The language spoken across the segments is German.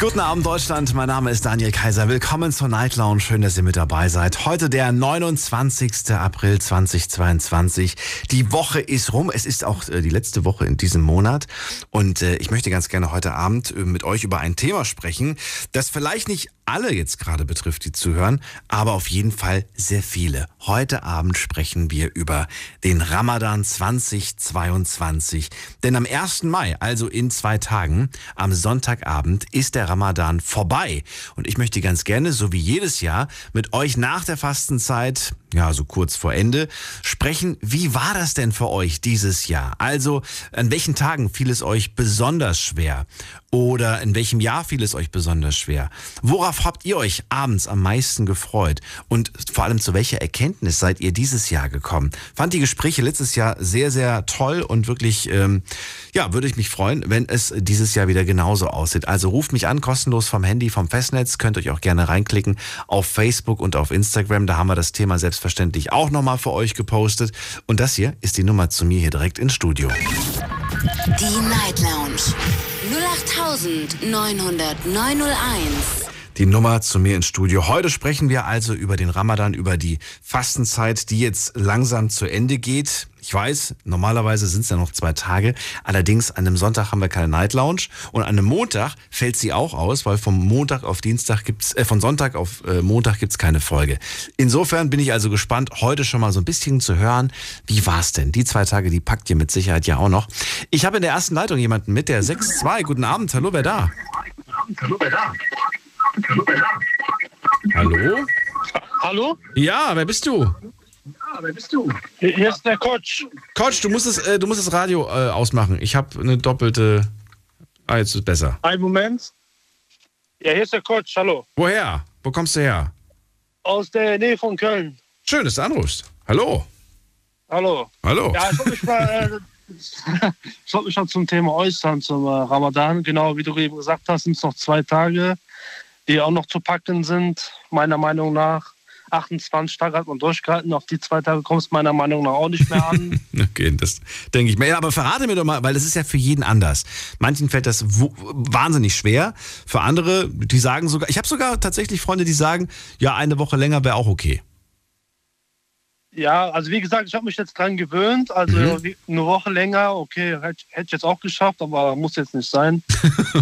Guten Abend, Deutschland. Mein Name ist Daniel Kaiser. Willkommen zur Night Lounge. Schön, dass ihr mit dabei seid. Heute der 29. April 2022. Die Woche ist rum. Es ist auch die letzte Woche in diesem Monat. Und ich möchte ganz gerne heute Abend mit euch über ein Thema sprechen, das vielleicht nicht alle jetzt gerade betrifft, die zuhören, aber auf jeden Fall sehr viele. Heute Abend sprechen wir über den Ramadan 2022. Denn am 1. Mai, also in 2 Tagen, am Sonntagabend, ist der Ramadan vorbei. Und ich möchte ganz gerne, so wie jedes Jahr, mit euch nach der Fastenzeit, ja, so kurz vor Ende, sprechen, wie war das denn für euch dieses Jahr? Also, an welchen Tagen fiel es euch besonders schwer? Oder in welchem Jahr fiel es euch besonders schwer? Worauf habt ihr euch abends am meisten gefreut? Und vor allem, zu welcher Erkenntnis seid ihr dieses Jahr gekommen? Fand die Gespräche letztes Jahr sehr, sehr toll und wirklich, ja, würde ich mich freuen, wenn es dieses Jahr wieder genauso aussieht. Also ruft mich an, kostenlos vom Handy, vom Festnetz. Könnt euch auch gerne reinklicken auf Facebook und auf Instagram. Da haben wir das Thema selbstverständlich auch nochmal für euch gepostet. Und das hier ist die Nummer zu mir hier direkt ins Studio. Die Night Lounge. 08.900.901. Die Nummer zu mir ins Studio. Heute sprechen wir also über den Ramadan, über die Fastenzeit, die jetzt langsam zu Ende geht. Ich weiß, normalerweise sind es ja noch 2 Tage. Allerdings an einem Sonntag haben wir keine Night Lounge und an einem Montag fällt sie auch aus, weil von Sonntag auf Montag gibt's keine Folge. Insofern bin ich also gespannt, heute schon mal so ein bisschen zu hören, wie war's denn? Die 2 Tage, die packt ihr mit Sicherheit ja auch noch. Ich habe in der ersten Leitung jemanden mit der 6-2. Guten Abend, hallo, wer da? Hallo? Hallo? Ja, wer bist du? Hier ist der Coach. Coach, du musst das Radio ausmachen. Ich habe eine doppelte... Ah, jetzt ist es besser. Ein Moment. Ja, hier ist der Coach, hallo. Woher? Wo kommst du her? Aus der Nähe von Köln. Schön, dass du anrufst. Hallo. Hallo. Ja, ich wollte mich mal... Ich wollte mich schon zum Thema äußern, zum Ramadan. Genau, wie du eben gesagt hast, sind es noch 2 Tage, die auch noch zu packen sind, meiner Meinung nach. 28 Tage hat man durchgehalten, auf die 2 Tage kommst du meiner Meinung nach auch nicht mehr an. Okay, das denke ich mir. Aber verrate mir doch mal, weil das ist ja für jeden anders. Manchen fällt das wahnsinnig schwer, für andere, die sagen sogar, ich habe sogar tatsächlich Freunde, die sagen, ja, eine Woche länger wäre auch okay. Ja, also wie gesagt, ich habe mich jetzt dran gewöhnt, also eine Woche länger, okay, hätte ich jetzt auch geschafft, aber muss jetzt nicht sein.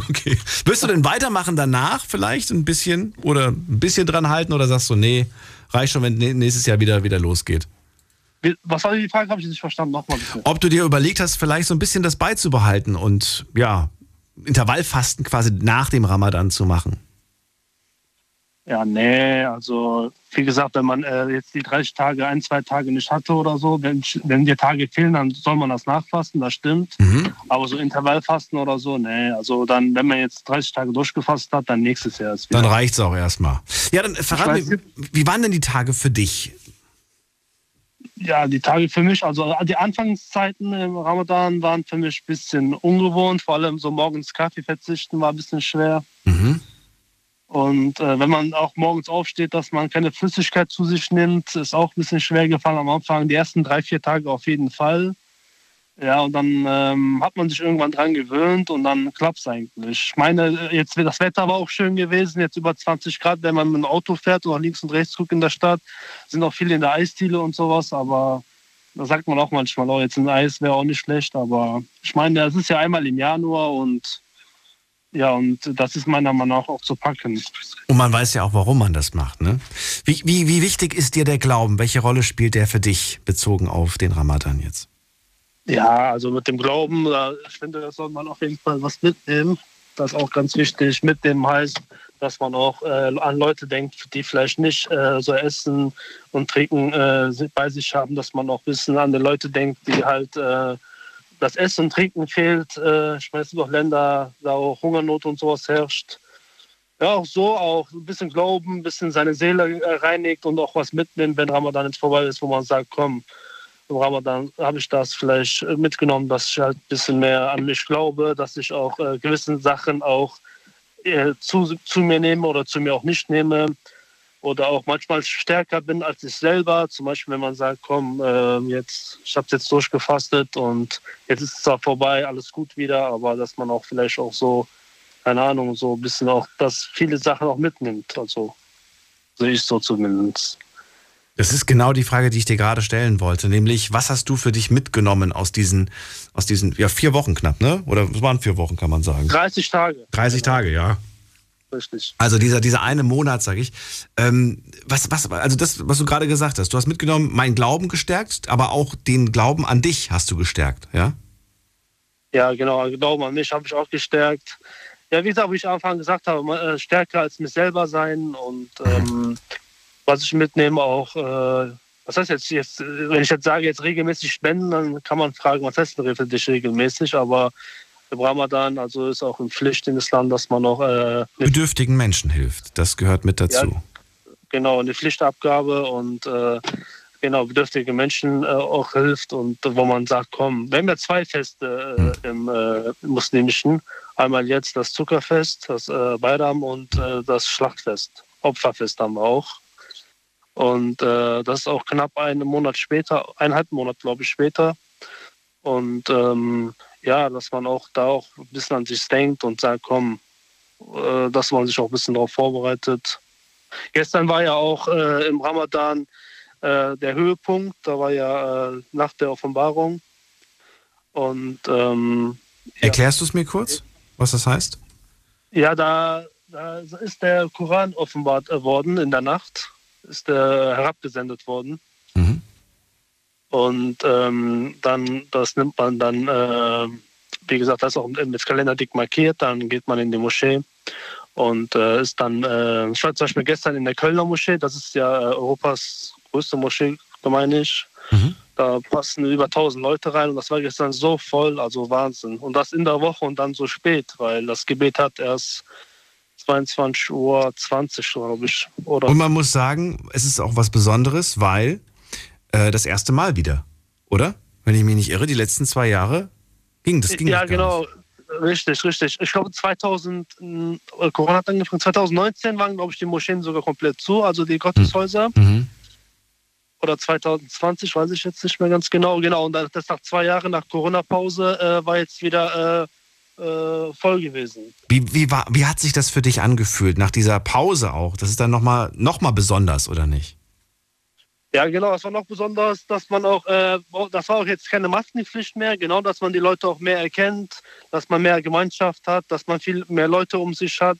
Okay. Willst du denn weitermachen danach vielleicht ein bisschen oder ein bisschen dran halten oder sagst du, nee, reicht schon, wenn nächstes Jahr wieder losgeht? Was war die Frage? Habe ich nicht verstanden. Nochmal bitte. Ob du dir überlegt hast, vielleicht so ein bisschen das beizubehalten und ja, Intervallfasten quasi nach dem Ramadan zu machen. Ja, nee, also wie gesagt, wenn man jetzt die 30 Tage, 1-2 Tage nicht hatte oder so, wenn dir Tage fehlen, dann soll man das nachfasten, das stimmt. Aber so Intervallfasten oder so, nee, also dann, wenn man jetzt 30 Tage durchgefasst hat, dann nächstes Jahr ist wieder. Dann reicht's auch erstmal. Ja, dann verrat mir, wie waren denn die Tage für dich? Ja, die Tage für mich, also die Anfangszeiten im Ramadan waren für mich ein bisschen ungewohnt, vor allem so morgens Kaffee verzichten war ein bisschen schwer. Und wenn man auch morgens aufsteht, dass man keine Flüssigkeit zu sich nimmt, ist auch ein bisschen schwer gefallen am Anfang. Die ersten 3-4 Tage auf jeden Fall. Ja, und dann hat man sich irgendwann dran gewöhnt und dann klappt es eigentlich. Ich meine, jetzt, das Wetter war auch schön gewesen, jetzt über 20 Grad, wenn man mit dem Auto fährt und auch links und rechts guckt in der Stadt, sind auch viele in der Eisdiele und sowas, aber... Da sagt man auch manchmal, oh, jetzt ein Eis wäre auch nicht schlecht, aber ich meine, das ist ja einmal im Januar und... Ja, und das ist meiner Meinung nach auch zu packen. Und man weiß ja auch, warum man das macht, ne? Wie wichtig ist dir der Glauben? Welche Rolle spielt der für dich bezogen auf den Ramadan jetzt? Ja, also mit dem Glauben, ich finde, da soll man auf jeden Fall was mitnehmen. Das ist auch ganz wichtig. Mitnehmen heißt, dass man auch an Leute denkt, die vielleicht nicht so Essen und Trinken bei sich haben, dass man auch ein bisschen an die Leute denkt, die halt... Das Essen und Trinken fehlt, ich weiß nicht, auch Länder, da auch Hungernot und sowas herrscht. Ja, auch so, auch ein bisschen Glauben, ein bisschen seine Seele reinigt und auch was mitnimmt, wenn Ramadan jetzt vorbei ist, wo man sagt, komm, im Ramadan habe ich das vielleicht mitgenommen, dass ich halt ein bisschen mehr an mich glaube, dass ich auch gewissen Sachen auch zu mir nehme oder zu mir auch nicht nehme oder auch manchmal stärker bin als ich selber. Zum Beispiel, wenn man sagt, komm, ich habe es jetzt durchgefastet und jetzt ist es zwar vorbei, alles gut wieder, aber dass man auch vielleicht auch so, keine Ahnung, so ein bisschen auch, dass viele Sachen auch mitnimmt. Also sehe ich so zumindest. Das ist genau die Frage, die ich dir gerade stellen wollte, nämlich, was hast du für dich mitgenommen aus diesen ja, 4 Wochen knapp, ne? Oder es waren 4 Wochen, kann man sagen. 30 Tage. 30 genau. Tage, ja. Richtig. Also dieser eine Monat, sage ich. Also das, was du gerade gesagt hast, du hast mitgenommen, meinen Glauben gestärkt, aber auch den Glauben an dich hast du gestärkt, ja? Ja, genau, Glauben an mich habe ich auch gestärkt. Ja, wie gesagt, wie ich am Anfang gesagt habe, stärker als mich selber sein und was ich mitnehme auch, was heißt jetzt, wenn ich jetzt sage, jetzt regelmäßig spenden, dann kann man fragen, was heißt denn für dich regelmäßig, aber im Ramadan, also ist auch eine Pflicht in Islam, dass man auch bedürftigen Menschen hilft, das gehört mit dazu. Ja, genau, eine Pflichtabgabe und genau, bedürftige Menschen auch hilft und wo man sagt, komm, wir haben ja 2 Feste im Muslimischen, einmal jetzt das Zuckerfest, das Bayram und das Schlachtfest, Opferfest haben wir auch. Und das ist auch knapp einen Monat später, 1,5 Monat, glaube ich, später. Und ja, dass man auch da auch ein bisschen an sich denkt und sagt, komm, dass man sich auch ein bisschen darauf vorbereitet. Gestern war ja auch im Ramadan der Höhepunkt, da war ja Nacht der Offenbarung. Und erklärst du es mir kurz, was das heißt? Ja, da ist der Koran offenbart worden in der Nacht. Ist herabgesendet worden. Mhm. Und dann, das nimmt man dann, wie gesagt, das ist auch im Kalender dick markiert, dann geht man in die Moschee und ist dann, ich war zum Beispiel gestern in der Kölner Moschee, das ist ja Europas größte Moschee, meine ich. Mhm. Da passen über 1000 Leute rein und das war gestern so voll, also Wahnsinn. Und das in der Woche und dann so spät, weil das Gebet hat erst 22:20 Uhr, glaube ich. Oder? Und man muss sagen, es ist auch was Besonderes, weil das erste Mal wieder, oder? Wenn ich mich nicht irre, die letzten 2 Jahre ging ja, das genau. Nicht. Richtig, richtig. Ich glaube, Corona hat angefangen, 2019 waren, glaube ich, die Moscheen sogar komplett zu, also die Gotteshäuser. Mhm. Oder 2020, weiß ich jetzt nicht mehr ganz genau. Genau, und das nach 2 Jahren, nach Corona-Pause, war jetzt wieder voll gewesen. Wie hat sich das für dich angefühlt, nach dieser Pause auch? Das ist dann noch mal besonders, oder nicht? Ja, genau, das war noch besonders, dass man auch, das war auch jetzt keine Maskenpflicht mehr, genau, dass man die Leute auch mehr erkennt, dass man mehr Gemeinschaft hat, dass man viel mehr Leute um sich hat.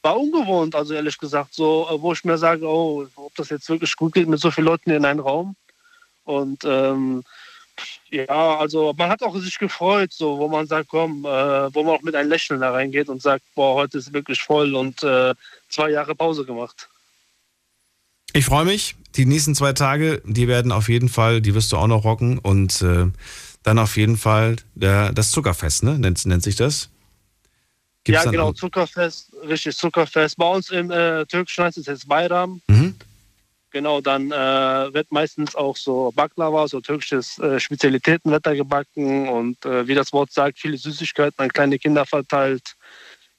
War ungewohnt, also ehrlich gesagt, so, wo ich mir sage, oh, ob das jetzt wirklich gut geht mit so vielen Leuten in einem Raum. Und ja, also man hat auch sich gefreut, so, wo man sagt, komm, wo man auch mit einem Lächeln da reingeht und sagt, boah, heute ist wirklich voll und 2 Jahre Pause gemacht. Ich freue mich. Die nächsten 2 Tage, die werden auf jeden Fall, die wirst du auch noch rocken und dann auf jeden Fall das Zuckerfest, ne? Nennt sich das? Gibt's ja, genau, Zuckerfest, richtig, Zuckerfest. Bei uns im Türkischen heißt es jetzt Bayram. Mhm. Genau, dann wird meistens auch so Baklava, so türkisches Spezialitäten wird da gebacken und wie das Wort sagt, viele Süßigkeiten an kleine Kinder verteilt.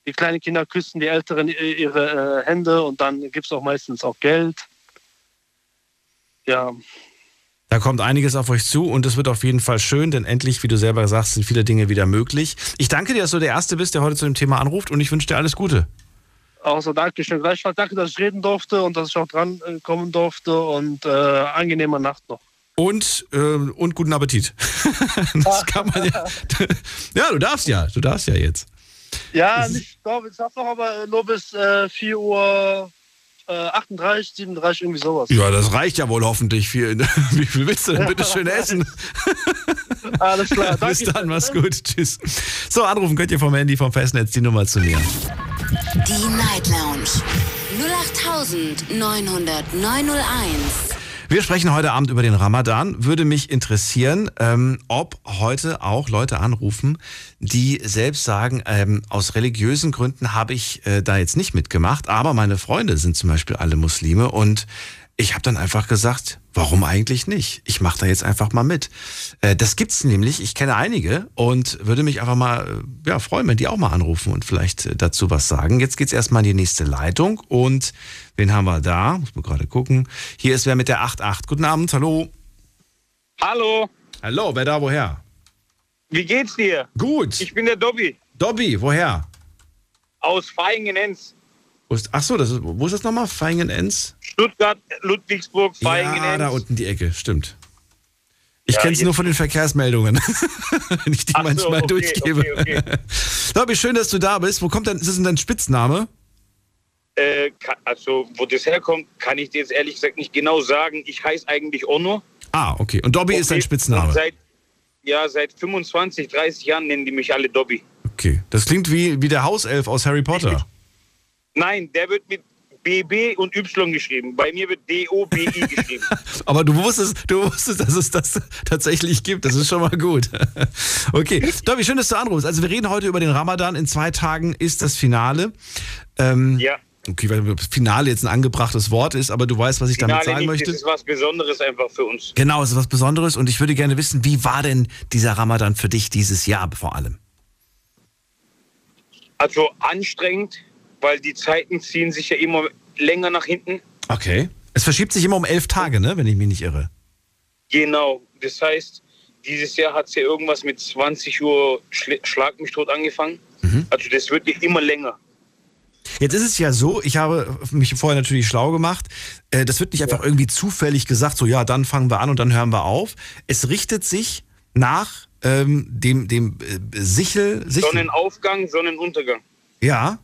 Die kleinen Kinder küssen die Älteren ihre Hände und dann gibt es auch meistens auch Geld. Ja. Da kommt einiges auf euch zu und es wird auf jeden Fall schön, denn endlich, wie du selber sagst, sind viele Dinge wieder möglich. Ich danke dir, dass du der Erste bist, der heute zu dem Thema anruft und ich wünsche dir alles Gute. Auch so, Dankeschön. Gleichfalls danke, dass ich reden durfte und dass ich auch dran kommen durfte und angenehme Nacht noch. Und guten Appetit. Das kann man ja. Ja, du darfst ja jetzt. Ja, ich glaube, ich darf noch, aber nur bis 4:38 Uhr, 37, irgendwie sowas. Ja, das reicht ja wohl hoffentlich viel. Wie viel willst du denn? Bitte schön essen. Alles klar. Bis dann, mach's gut. Tschüss. So, anrufen könnt ihr vom Handy, vom Festnetz die Nummer zu mir. Die Night Lounge 08900901. Wir sprechen heute Abend über den Ramadan. Würde mich interessieren, ob heute auch Leute anrufen, die selbst sagen, aus religiösen Gründen habe ich da jetzt nicht mitgemacht, aber meine Freunde sind zum Beispiel alle Muslime und Ich habe dann einfach gesagt, warum eigentlich nicht? Ich mache da jetzt einfach mal mit. Das gibt's nämlich, ich kenne einige und würde mich einfach mal freuen, wenn die auch mal anrufen und vielleicht dazu was sagen. Jetzt geht's erstmal in die nächste Leitung und wen haben wir da? Muss man gerade gucken. Hier ist wer mit der 88. Guten Abend, hallo. Hallo. Hallo, wer da, woher? Wie geht's dir? Gut. Ich bin der Dobby. Dobby, woher? Aus Vaihingen-Enz. Ach so, wo ist das nochmal? Vaihingen-Enz? Stuttgart, Ludwigsburg, Vaihingen-Enz. Ja, da unten die Ecke, stimmt. Ich kenne es nur von den Verkehrsmeldungen, wenn ich die manchmal durchgebe. Okay. Dobby, schön, dass du da bist. Ist das denn dein Spitzname? Wo das herkommt, kann ich dir jetzt ehrlich gesagt nicht genau sagen. Ich heiße eigentlich Onno. Ah, okay. Und Dobby ist dein Spitzname? Seit 25, 30 Jahren nennen die mich alle Dobby. Okay, das klingt wie der Hauself aus Harry Potter. Nein, der wird mit BB und Y geschrieben. Bei mir wird DOBI geschrieben. Aber du wusstest, dass es das tatsächlich gibt. Das ist schon mal gut. Okay, Dobby, schön, dass du anrufst. Also wir reden heute über den Ramadan. In 2 Tagen ist das Finale. Ja. Okay, weil Finale jetzt ein angebrachtes Wort ist, aber du weißt, was ich damit sagen möchte. Das ist was Besonderes einfach für uns. Genau, es ist was Besonderes und ich würde gerne wissen, wie war denn dieser Ramadan für dich dieses Jahr vor allem? Also anstrengend, weil die Zeiten ziehen sich ja immer länger nach hinten. Okay. Es verschiebt sich immer um 11 Tage, ne? Wenn ich mich nicht irre. Genau. Das heißt, dieses Jahr hat es ja irgendwas mit 20 Uhr Schlag mich tot angefangen. Mhm. Also das wird ja immer länger. Jetzt ist es ja so, ich habe mich vorher natürlich schlau gemacht, das wird nicht einfach irgendwie zufällig gesagt, so ja, dann fangen wir an und dann hören wir auf. Es richtet sich nach dem Sichel. Sonnenaufgang, Sonnenuntergang. Ja.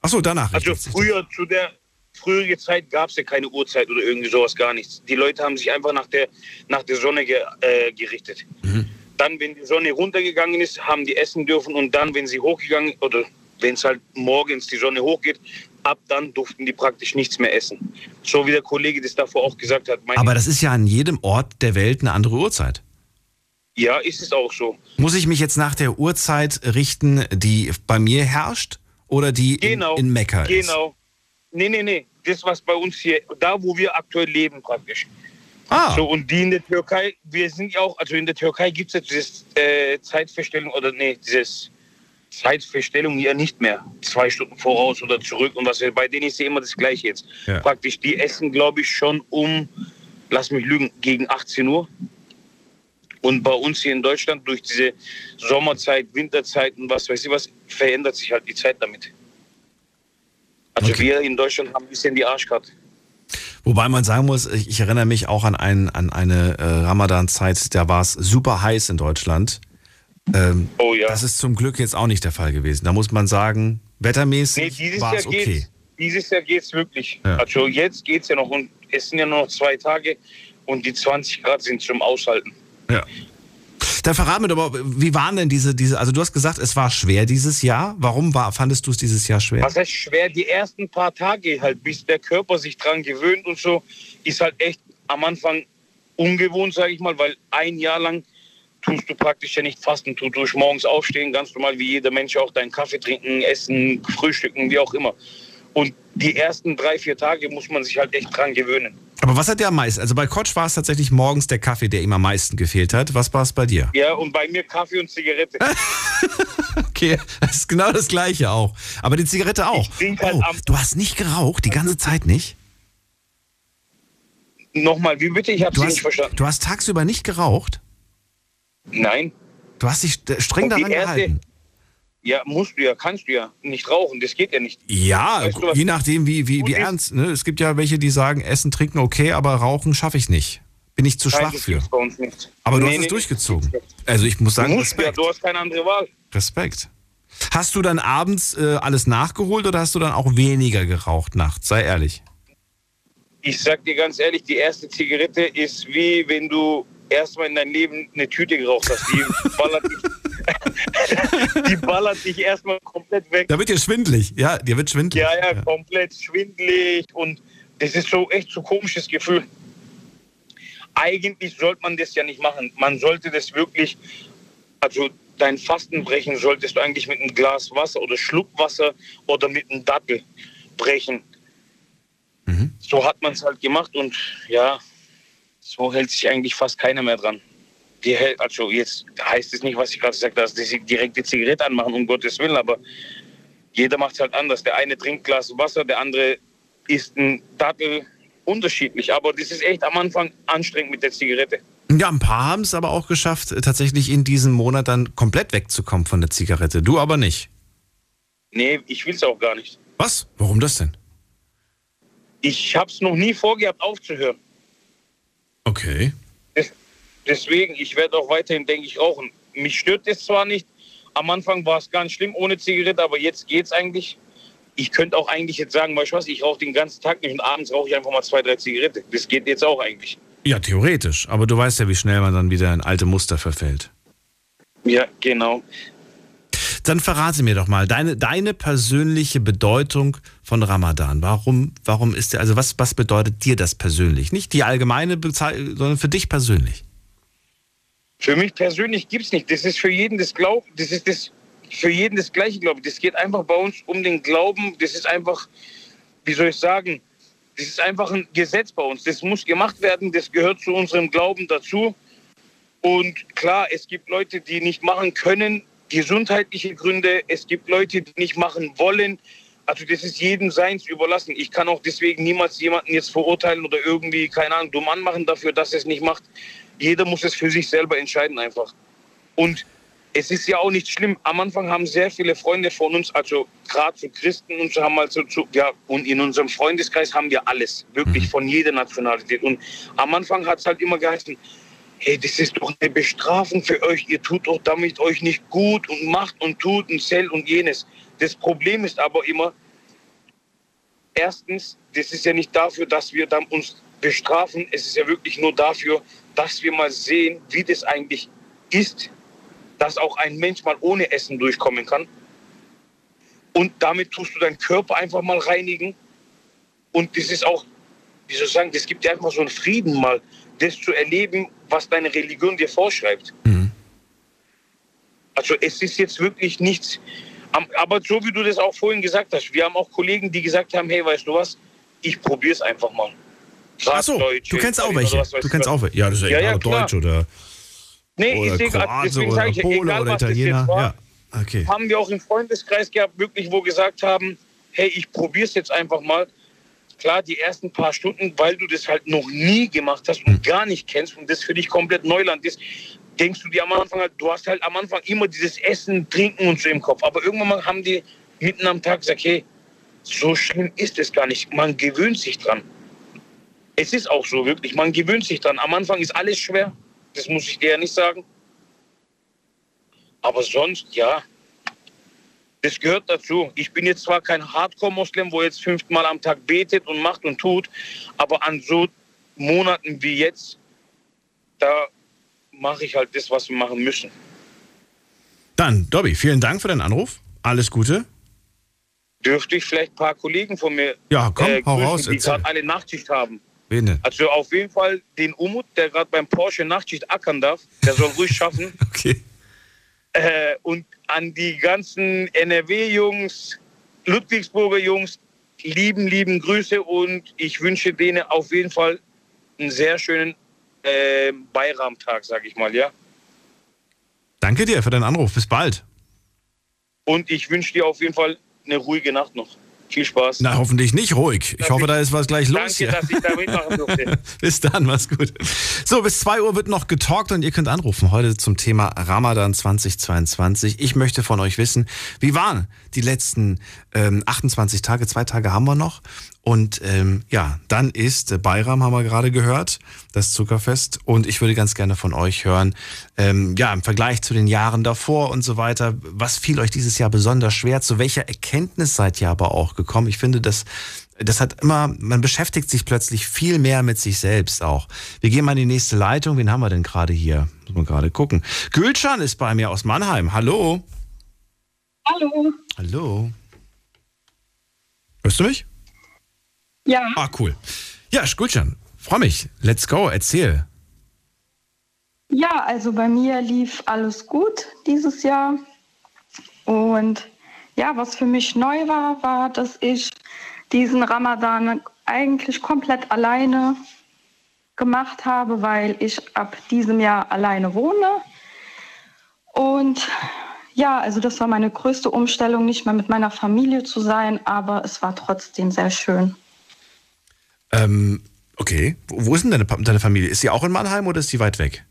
Achso, danach. Also früher, zu der früheren Zeit gab es ja keine Uhrzeit oder irgendwie sowas, gar nichts. Die Leute haben sich einfach nach der Sonne gerichtet. Mhm. Dann, wenn die Sonne runtergegangen ist, haben die essen dürfen und dann, wenn sie hochgegangen oder wenn es halt morgens die Sonne hochgeht, ab dann durften die praktisch nichts mehr essen. So wie der Kollege das davor auch gesagt hat. Aber das ist ja an jedem Ort der Welt eine andere Uhrzeit. Ja, ist es auch so. Muss ich mich jetzt nach der Uhrzeit richten, die bei mir herrscht oder die in Mekka ist? Genau. Nee. Das, was bei uns hier, da wo wir aktuell leben praktisch. Ah. So, und die in der Türkei, wir sind ja auch, also in der Türkei gibt es ja dieses Zeitverstellung ja nicht mehr. 2 Stunden voraus oder zurück und was. Bei denen ist ja immer das Gleiche jetzt. Ja. Praktisch, die essen, glaube ich, schon gegen 18 Uhr. Und bei uns hier in Deutschland durch diese Sommerzeit, Winterzeiten, was weiß ich was, verändert sich halt die Zeit damit. Also wir in Deutschland haben ein bisschen die Arschkarte. Wobei man sagen muss, ich erinnere mich auch an eine Ramadan-Zeit, da war es super heiß in Deutschland. Das ist zum Glück jetzt auch nicht der Fall gewesen. Da muss man sagen, wettermäßig war es okay. Dieses Jahr geht es wirklich. Ja. Also jetzt geht es ja noch und es sind ja nur noch 2 Tage und die 20 Grad sind zum Aushalten. Ja. Dann verrat mir aber, wie waren denn diese, also du hast gesagt, es war schwer dieses Jahr. Warum fandest du es dieses Jahr schwer? Was heißt schwer? Die ersten paar Tage halt, bis der Körper sich dran gewöhnt und so, ist halt echt am Anfang ungewohnt, sage ich mal, weil ein Jahr lang tust du praktisch ja nicht fasten, du durch morgens aufstehen, ganz normal wie jeder Mensch auch deinen Kaffee trinken, essen, frühstücken, wie auch immer. Und die ersten 3-4 Tage muss man sich halt echt dran gewöhnen. Aber was hat der am meisten? Also bei Kotsch war es tatsächlich morgens der Kaffee, der ihm am meisten gefehlt hat. Was war es bei dir? Ja, und bei mir Kaffee und Zigarette. Okay, das ist genau das Gleiche auch. Aber die Zigarette auch. Du hast nicht geraucht, die ganze Zeit nicht? Nochmal, wie bitte? Ich habe es nicht verstanden. Du hast tagsüber nicht geraucht? Nein. Du hast dich streng daran gehalten? Ja, musst du ja, kannst du ja nicht rauchen, das geht ja nicht. Ja, weißt du, je nachdem wie ernst, ne? Es gibt ja welche, die sagen, Essen, Trinken okay, aber Rauchen schaffe ich nicht. Bin ich zu schwach für. Bei uns nicht. Aber du hast es durchgezogen. Also ich muss sagen, Respekt. Ja, du hast keine andere Wahl. Respekt. Hast du dann abends alles nachgeholt oder hast du dann auch weniger geraucht nachts? Sei ehrlich. Ich sag dir ganz ehrlich, die erste Zigarette ist wie wenn du erstmal in deinem Leben eine Tüte geraucht hast. Die ballert dich erstmal komplett weg. Da wird dir schwindelig. Ja, dir wird schwindelig. Ja, komplett schwindelig. Und das ist so echt so ein komisches Gefühl. Eigentlich sollte man das ja nicht machen. Man sollte das wirklich, also dein Fasten brechen solltest du eigentlich mit einem Glas Wasser oder Schluck Wasser oder mit einem Dattel brechen. Mhm. So hat man es halt gemacht und ja, so hält sich eigentlich fast keiner mehr dran. Also jetzt heißt es nicht, was ich gerade gesagt habe, dass die direkte Zigarette anmachen, um Gottes Willen, aber jeder macht es halt anders. Der eine trinkt ein Glas Wasser, der andere isst ein Dattel, unterschiedlich. Aber das ist echt am Anfang anstrengend mit der Zigarette. Ja, ein paar haben es aber auch geschafft, tatsächlich in diesem Monat dann komplett wegzukommen von der Zigarette. Du aber nicht. Nee, ich will es auch gar nicht. Was? Warum das denn? Ich habe es noch nie vorgehabt, aufzuhören. Okay. Deswegen, ich werde auch weiterhin, denke ich, rauchen. Mich stört das zwar nicht, am Anfang war es ganz schlimm ohne Zigarette, aber jetzt geht's eigentlich. Ich könnte auch eigentlich jetzt sagen, weißt du was, ich rauche den ganzen Tag nicht und abends rauche ich einfach mal 2, 3 Zigaretten. Das geht jetzt auch eigentlich. Ja, theoretisch. Aber du weißt ja, wie schnell man dann wieder in alte Muster verfällt. Ja, genau. Dann verrate mir doch mal deine persönliche Bedeutung von Ramadan. Warum ist der, also was bedeutet dir das persönlich? Nicht die allgemeine Bezeichnung, sondern für dich persönlich. Für mich persönlich gibt es nicht. Das ist für jeden das Glauben, für jeden das gleiche Glaube. Das geht einfach bei uns um den Glauben. Das ist einfach, wie soll ich sagen, das ist einfach ein Gesetz bei uns. Das muss gemacht werden. Das gehört zu unserem Glauben dazu. Und klar, es gibt Leute, die nicht machen können, gesundheitliche Gründe. Es gibt Leute, die nicht machen wollen. Also das ist jedem seins überlassen. Ich kann auch deswegen niemals jemanden jetzt verurteilen oder irgendwie, keine Ahnung, dumm anmachen dafür, dass er es nicht macht. Jeder muss es für sich selber entscheiden einfach. Und es ist ja auch nicht schlimm. Am Anfang haben sehr viele Freunde von uns, also gerade zu Christen und so, haben also ja, und in unserem Freundeskreis haben wir alles, wirklich von jeder Nationalität. Und am Anfang hat es halt immer geheißen, hey, das ist doch eine Bestrafung für euch, ihr tut doch damit euch nicht gut und macht und tut und zählt und jenes. Das Problem ist aber immer, erstens, das ist ja nicht dafür, dass wir dann uns bestrafen, es ist ja wirklich nur dafür, dass wir mal sehen, wie das eigentlich ist, dass auch ein Mensch mal ohne Essen durchkommen kann. Und damit tust du deinen Körper einfach mal reinigen. Und das ist auch, wie soll ich sagen, das gibt dir einfach so einen Frieden mal, das zu erleben, was deine Religion dir vorschreibt. Mhm. Also es ist jetzt wirklich nichts, aber so wie du das auch vorhin gesagt hast, wir haben auch Kollegen, die gesagt haben, hey, weißt du was, ich probiere es einfach mal. Ach so, Deutsche, du kennst auch welche. Du kennst auch welche. Ja, das ist ja egal, ob Deutsch oder... Nee, oder ich sehe gerade, deswegen sage ich, egal was das jetzt war, ja, okay. Haben wir auch im Freundeskreis gehabt, wirklich, wo gesagt haben, hey, ich probiere es jetzt einfach mal. Klar, die ersten paar Stunden, weil du das halt noch nie gemacht hast und gar nicht kennst und das für dich komplett Neuland ist, denkst du dir am Anfang halt, du hast halt am Anfang immer dieses Essen, Trinken und so im Kopf. Aber irgendwann mal haben die mitten am Tag gesagt, hey, so schlimm ist es gar nicht, man gewöhnt sich dran. Es ist auch so, wirklich, man gewöhnt sich dran. Am Anfang ist alles schwer. Das muss ich dir ja nicht sagen. Aber sonst, ja, das gehört dazu. Ich bin jetzt zwar kein Hardcore-Moslem, wo jetzt 5-mal am Tag betet und macht und tut, aber an so Monaten wie jetzt, da mache ich halt das, was wir machen müssen. Dann, Dobby, vielen Dank für deinen Anruf. Alles Gute. Dürfte ich vielleicht ein paar Kollegen von mir grüßen, raus, die gerade eine Nachtschicht haben. Also auf jeden Fall den Umut, der gerade beim Porsche Nachtschicht ackern darf, der soll ruhig schaffen. Okay. Und an die ganzen NRW-Jungs, Ludwigsburger Jungs, lieben Grüße und ich wünsche denen auf jeden Fall einen sehr schönen Bayram-Tag, sag ich mal, ja. Danke dir für deinen Anruf, bis bald. Und ich wünsche dir auf jeden Fall eine ruhige Nacht noch. Viel Spaß. Na, hoffentlich nicht ruhig. Ich hoffe, da ist was gleich los hier. Danke, dass ich da mitmachen durfte. Bis dann, mach's gut. So, bis 2 Uhr wird noch getalkt und ihr könnt anrufen. Heute zum Thema Ramadan 2022. Ich möchte von euch wissen, wie waren die letzten 28 Tage? 2 Tage haben wir noch. Und dann ist Bayram, haben wir gerade gehört, das Zuckerfest. Und ich würde ganz gerne von euch hören, im Vergleich zu den Jahren davor und so weiter, was fiel euch dieses Jahr besonders schwer? Zu welcher Erkenntnis seid ihr aber auch gekommen? Ich finde, das hat immer, man beschäftigt sich plötzlich viel mehr mit sich selbst auch. Wir gehen mal in die nächste Leitung. Wen haben wir denn gerade hier? Muss man gerade gucken. Gülcan ist bei mir aus Mannheim. Hallo. Hallo. Hallo. Hörst du mich? Ja. Ah, cool. Ja, Gülcan, freu mich. Let's go, erzähl. Ja, also bei mir lief alles gut dieses Jahr. Und ja, was für mich neu war, war, dass ich diesen Ramadan eigentlich komplett alleine gemacht habe, weil ich ab diesem Jahr alleine wohne. Und ja, also das war meine größte Umstellung, nicht mehr mit meiner Familie zu sein, aber es war trotzdem sehr schön. Okay. Wo ist denn deine Familie? Ist sie auch in Mannheim oder ist sie weit weg?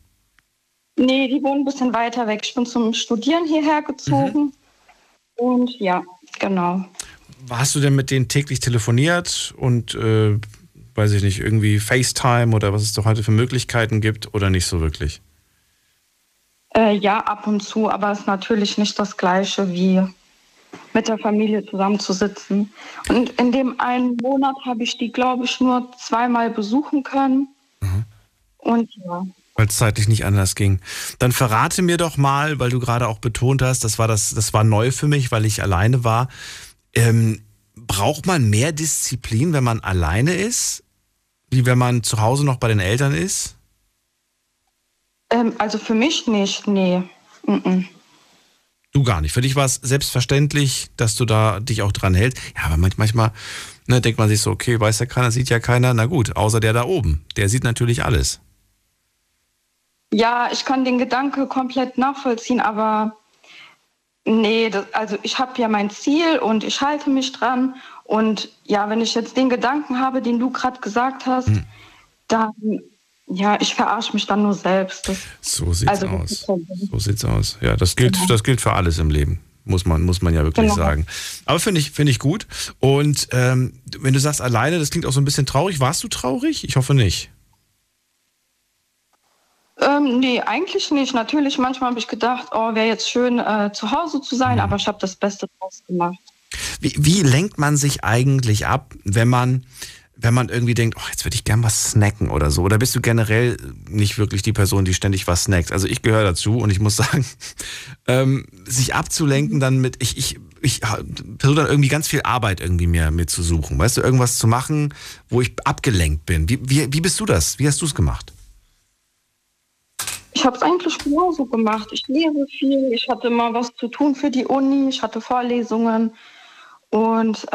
Nee, die wohnen ein bisschen weiter weg. Ich bin zum Studieren hierher gezogen. Mhm. Und ja, genau. Hast du denn mit denen täglich telefoniert und, weiß ich nicht, irgendwie FaceTime oder was es doch heute für Möglichkeiten gibt oder nicht so wirklich? Ja, ab und zu, aber es ist natürlich nicht das Gleiche, wie mit der Familie zusammenzusitzen. Und in dem einen Monat habe ich die, glaube ich, nur zweimal besuchen können. Mhm. Und ja. Weil es zeitlich nicht anders ging. Dann verrate mir doch mal, weil du gerade auch betont hast, das war neu für mich, weil ich alleine war. Braucht man mehr Disziplin, wenn man alleine ist, wie wenn man zu Hause noch bei den Eltern ist? Also für mich nicht, nee. Mm-mm. Du gar nicht. Für dich war es selbstverständlich, dass du da dich auch dran hältst. Ja, aber manchmal denkt man sich so, okay, weiß ja keiner, sieht ja keiner. Na gut, außer der da oben. Der sieht natürlich alles. Ja, ich kann den Gedanke komplett nachvollziehen, aber nee, also ich habe ja mein Ziel und ich halte mich dran. Und ja, wenn ich jetzt den Gedanken habe, den du gerade gesagt hast, dann... Ja, ich verarsche mich dann nur selbst. So sieht's aus. Ja, das gilt für alles im Leben, muss man ja wirklich sagen. Aber finde ich gut. Und wenn du sagst alleine, das klingt auch so ein bisschen traurig. Warst du traurig? Ich hoffe nicht. Nee, eigentlich nicht. Natürlich, manchmal habe ich gedacht, oh, wäre jetzt schön, zu Hause zu sein, aber ich habe das Beste draus gemacht. Wie lenkt man sich eigentlich ab, wenn man irgendwie denkt, oh, jetzt würde ich gern was snacken oder so? Oder bist du generell nicht wirklich die Person, die ständig was snackt? Also ich gehöre dazu und ich muss sagen, sich abzulenken dann mit, ich versuche dann irgendwie ganz viel Arbeit irgendwie mir zu suchen. Weißt du, irgendwas zu machen, wo ich abgelenkt bin. Wie bist du das? Wie hast du es gemacht? Ich habe es eigentlich genauso gemacht. Ich lese viel, ich hatte immer was zu tun für die Uni, ich hatte Vorlesungen und...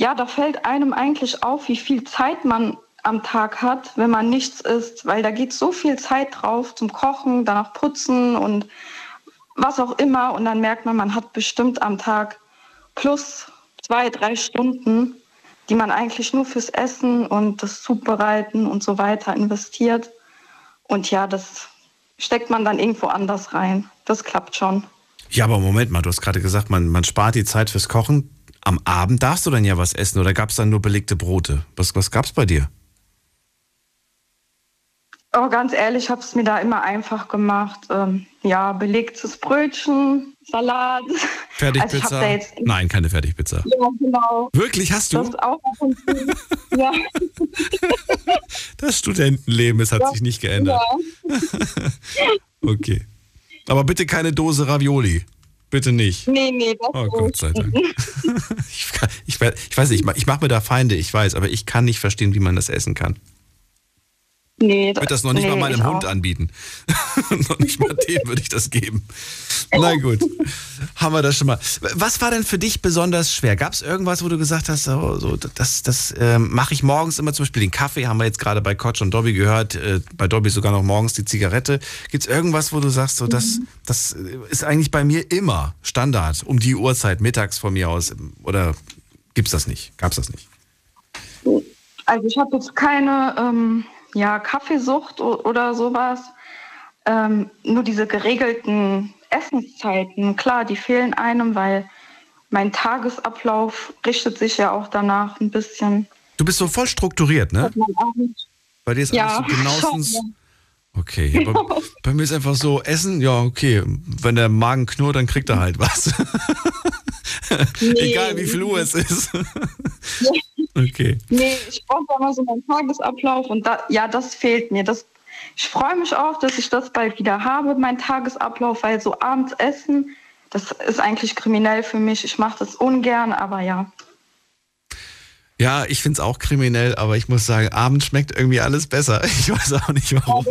Ja, da fällt einem eigentlich auf, wie viel Zeit man am Tag hat, wenn man nichts isst, weil da geht so viel Zeit drauf zum Kochen, danach putzen und was auch immer. Und dann merkt man, man hat bestimmt am Tag plus 2-3 Stunden, die man eigentlich nur fürs Essen und das Zubereiten und so weiter investiert. Und ja, das steckt man dann irgendwo anders rein. Das klappt schon. Ja, aber Moment mal, du hast gerade gesagt, man spart die Zeit fürs Kochen. Am Abend darfst du dann ja was essen oder gab es dann nur belegte Brote? Was gab es bei dir? Oh, ganz ehrlich, ich habe es mir da immer einfach gemacht. Ja, belegtes Brötchen, Salat. Fertigpizza? Also nein, keine Fertigpizza. Ja, genau. Wirklich, hast du? Das auch ab und zu. Ja. Das Studentenleben, es hat sich nicht geändert. Ja. Okay. Aber bitte keine Dose Ravioli. Bitte nicht. Nee, das oh, Gott sei Dank. Ich weiß nicht, ich mache mir da Feinde, ich weiß, aber ich kann nicht verstehen, wie man das essen kann. Nee, ich würde das noch nicht mal meinem Hund anbieten. Noch nicht mal dem würde ich das geben. Na gut, haben wir das schon mal. Was war denn für dich besonders schwer? Gab es irgendwas, wo du gesagt hast, das mache ich morgens immer, zum Beispiel den Kaffee, haben wir jetzt gerade bei Kotsch und Dobby gehört, bei Dobby sogar noch morgens die Zigarette. Gibt es irgendwas, wo du sagst, das ist eigentlich bei mir immer Standard, um die Uhrzeit mittags von mir aus? Oder gibt's das nicht? Gab es das nicht? Also ich habe jetzt keine... Kaffeesucht oder sowas. Nur diese geregelten Essenszeiten, klar, die fehlen einem, weil mein Tagesablauf richtet sich ja auch danach ein bisschen. Du bist so voll strukturiert, ne? Bei dir ist alles so genauestens... Okay, aber bei mir ist einfach so, Essen, ja, okay, wenn der Magen knurrt, dann kriegt er halt was. Egal, wie viel Uhr es ist. Okay. Nee, ich brauche da mal so meinen Tagesablauf und das fehlt mir. Ich freue mich auch, dass ich das bald wieder habe, meinen Tagesablauf, weil so abends essen, das ist eigentlich kriminell für mich. Ich mache das ungern, aber ja. Ja, ich finde es auch kriminell, aber ich muss sagen, abends schmeckt irgendwie alles besser. Ich weiß auch nicht, warum.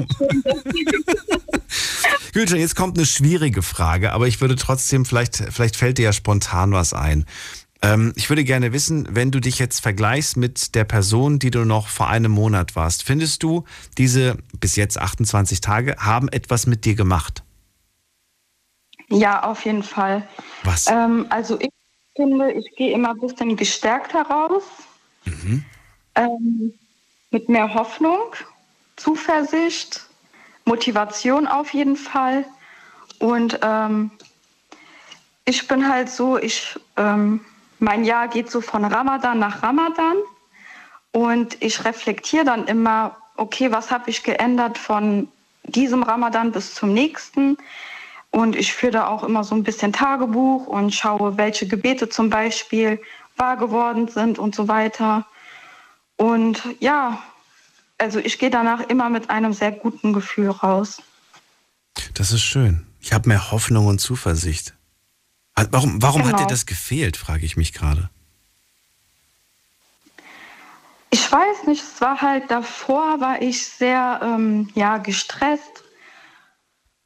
Gut, jetzt kommt eine schwierige Frage, aber ich würde trotzdem, vielleicht fällt dir ja spontan was ein. Ich würde gerne wissen, wenn du dich jetzt vergleichst mit der Person, die du noch vor einem Monat warst, findest du, diese bis jetzt 28 Tage haben etwas mit dir gemacht? Ja, auf jeden Fall. Was? Also ich finde, ich gehe immer ein bisschen gestärkt heraus, mit mehr Hoffnung, Zuversicht, Motivation auf jeden Fall. Und ich bin halt so, mein Jahr geht so von Ramadan nach Ramadan und ich reflektiere dann immer, okay, was habe ich geändert von diesem Ramadan bis zum nächsten? Und ich führe da auch immer so ein bisschen Tagebuch und schaue, welche Gebete zum Beispiel wahr geworden sind und so weiter. Und ja, also ich gehe danach immer mit einem sehr guten Gefühl raus. Das ist schön. Ich habe mehr Hoffnung und Zuversicht. Warum genau. Hat dir das gefehlt, frage ich mich gerade. Ich weiß nicht, es war halt davor, war ich sehr gestresst.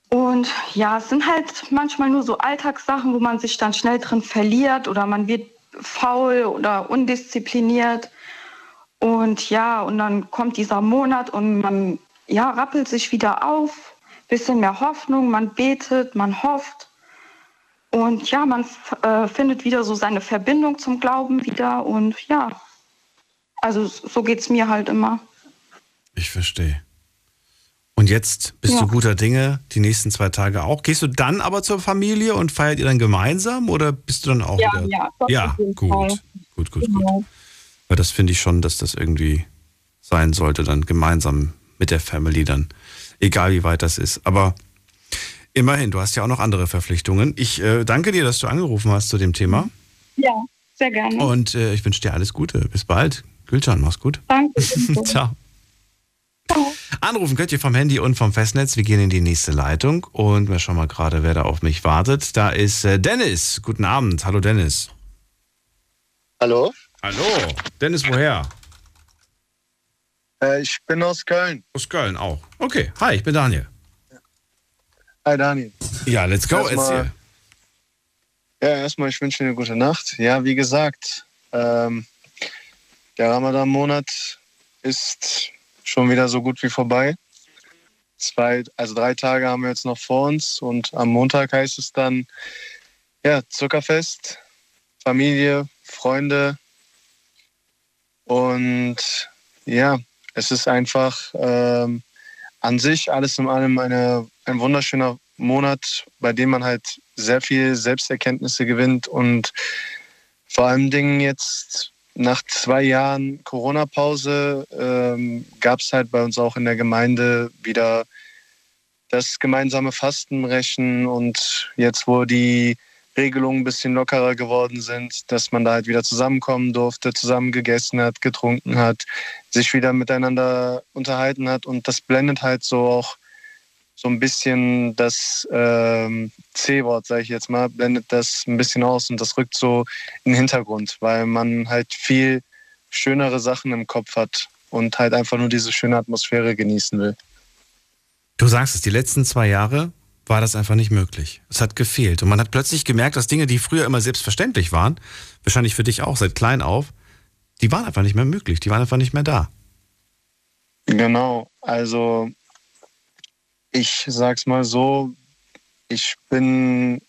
Und ja, es sind halt manchmal nur so Alltagssachen, wo man sich dann schnell drin verliert oder man wird faul oder undiszipliniert. Und ja, und dann kommt dieser Monat und man rappelt sich wieder auf, bisschen mehr Hoffnung, man betet, man hofft. Und ja, man findet wieder so seine Verbindung zum Glauben wieder. Und ja, also so geht's mir halt immer. Ich verstehe. Und jetzt bist du guter Dinge, die nächsten 2 Tage auch. Gehst du dann aber zur Familie und feiert ihr dann gemeinsam oder bist du dann auch wieder? Ja, gut. Weil das finde ich schon, dass das irgendwie sein sollte, dann gemeinsam mit der Family dann. Egal wie weit das ist. Aber immerhin, du hast ja auch noch andere Verpflichtungen. Ich danke dir, dass du angerufen hast zu dem Thema. Ja, sehr gerne. Und ich wünsche dir alles Gute. Bis bald. Gülcan, mach's gut. Danke. Ciao. Anrufen könnt ihr vom Handy und vom Festnetz. Wir gehen in die nächste Leitung und wir schauen mal gerade, wer da auf mich wartet. Da ist Dennis. Guten Abend. Hallo, Dennis. Hallo. Hallo. Dennis, woher? Ich bin aus Köln. Aus Köln auch. Okay. Hi, ich bin Daniel. Hi, Daniel. Ja, let's go. Erstmal, ich wünsche dir eine gute Nacht. Ja, wie gesagt, der Ramadan-Monat ist schon wieder so gut wie vorbei. 3 Tage haben wir jetzt noch vor uns und am Montag heißt es dann Zuckerfest, Familie, Freunde und es ist einfach an sich alles in allem ein wunderschöner Monat, bei dem man halt sehr viel Selbsterkenntnisse gewinnt und vor allem Dingen jetzt nach 2 Jahren Corona-Pause gab es halt bei uns auch in der Gemeinde wieder das gemeinsame Fastenbrechen und jetzt, wo die Regelungen ein bisschen lockerer geworden sind, dass man da halt wieder zusammenkommen durfte, zusammen gegessen hat, getrunken hat, sich wieder miteinander unterhalten hat und das blendet halt so auch so ein bisschen das C-Wort, sage ich jetzt mal, blendet das ein bisschen aus und das rückt so in den Hintergrund, weil man halt viel schönere Sachen im Kopf hat und halt einfach nur diese schöne Atmosphäre genießen will. Du sagst es, die letzten 2 Jahre war das einfach nicht möglich. Es hat gefehlt und man hat plötzlich gemerkt, dass Dinge, die früher immer selbstverständlich waren, wahrscheinlich für dich auch seit klein auf, die waren einfach nicht mehr möglich, die waren einfach nicht mehr da. Genau, also ich sag's mal so, ich bin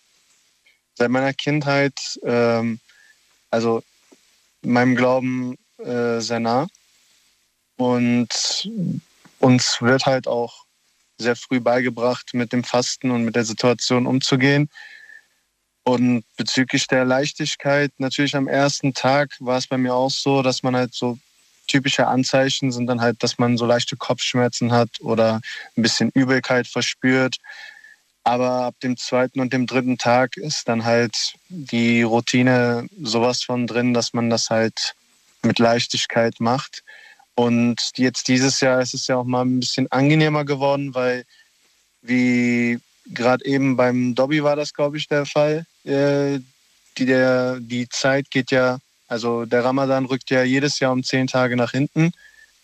seit meiner Kindheit, meinem Glauben sehr nah. Und uns wird halt auch sehr früh beigebracht, mit dem Fasten und mit der Situation umzugehen. Und bezüglich der Leichtigkeit, natürlich am ersten Tag war es bei mir auch so, dass man halt so typische Anzeichen sind dann halt, dass man so leichte Kopfschmerzen hat oder ein bisschen Übelkeit verspürt. Aber ab dem 2. und dem 3. Tag ist dann halt die Routine sowas von drin, dass man das halt mit Leichtigkeit macht. Und jetzt dieses Jahr ist es ja auch mal ein bisschen angenehmer geworden, weil wie gerade eben beim Dobby war das, glaube ich, der Fall. Die Zeit geht ja. Also der Ramadan rückt ja jedes Jahr um 10 Tage nach hinten,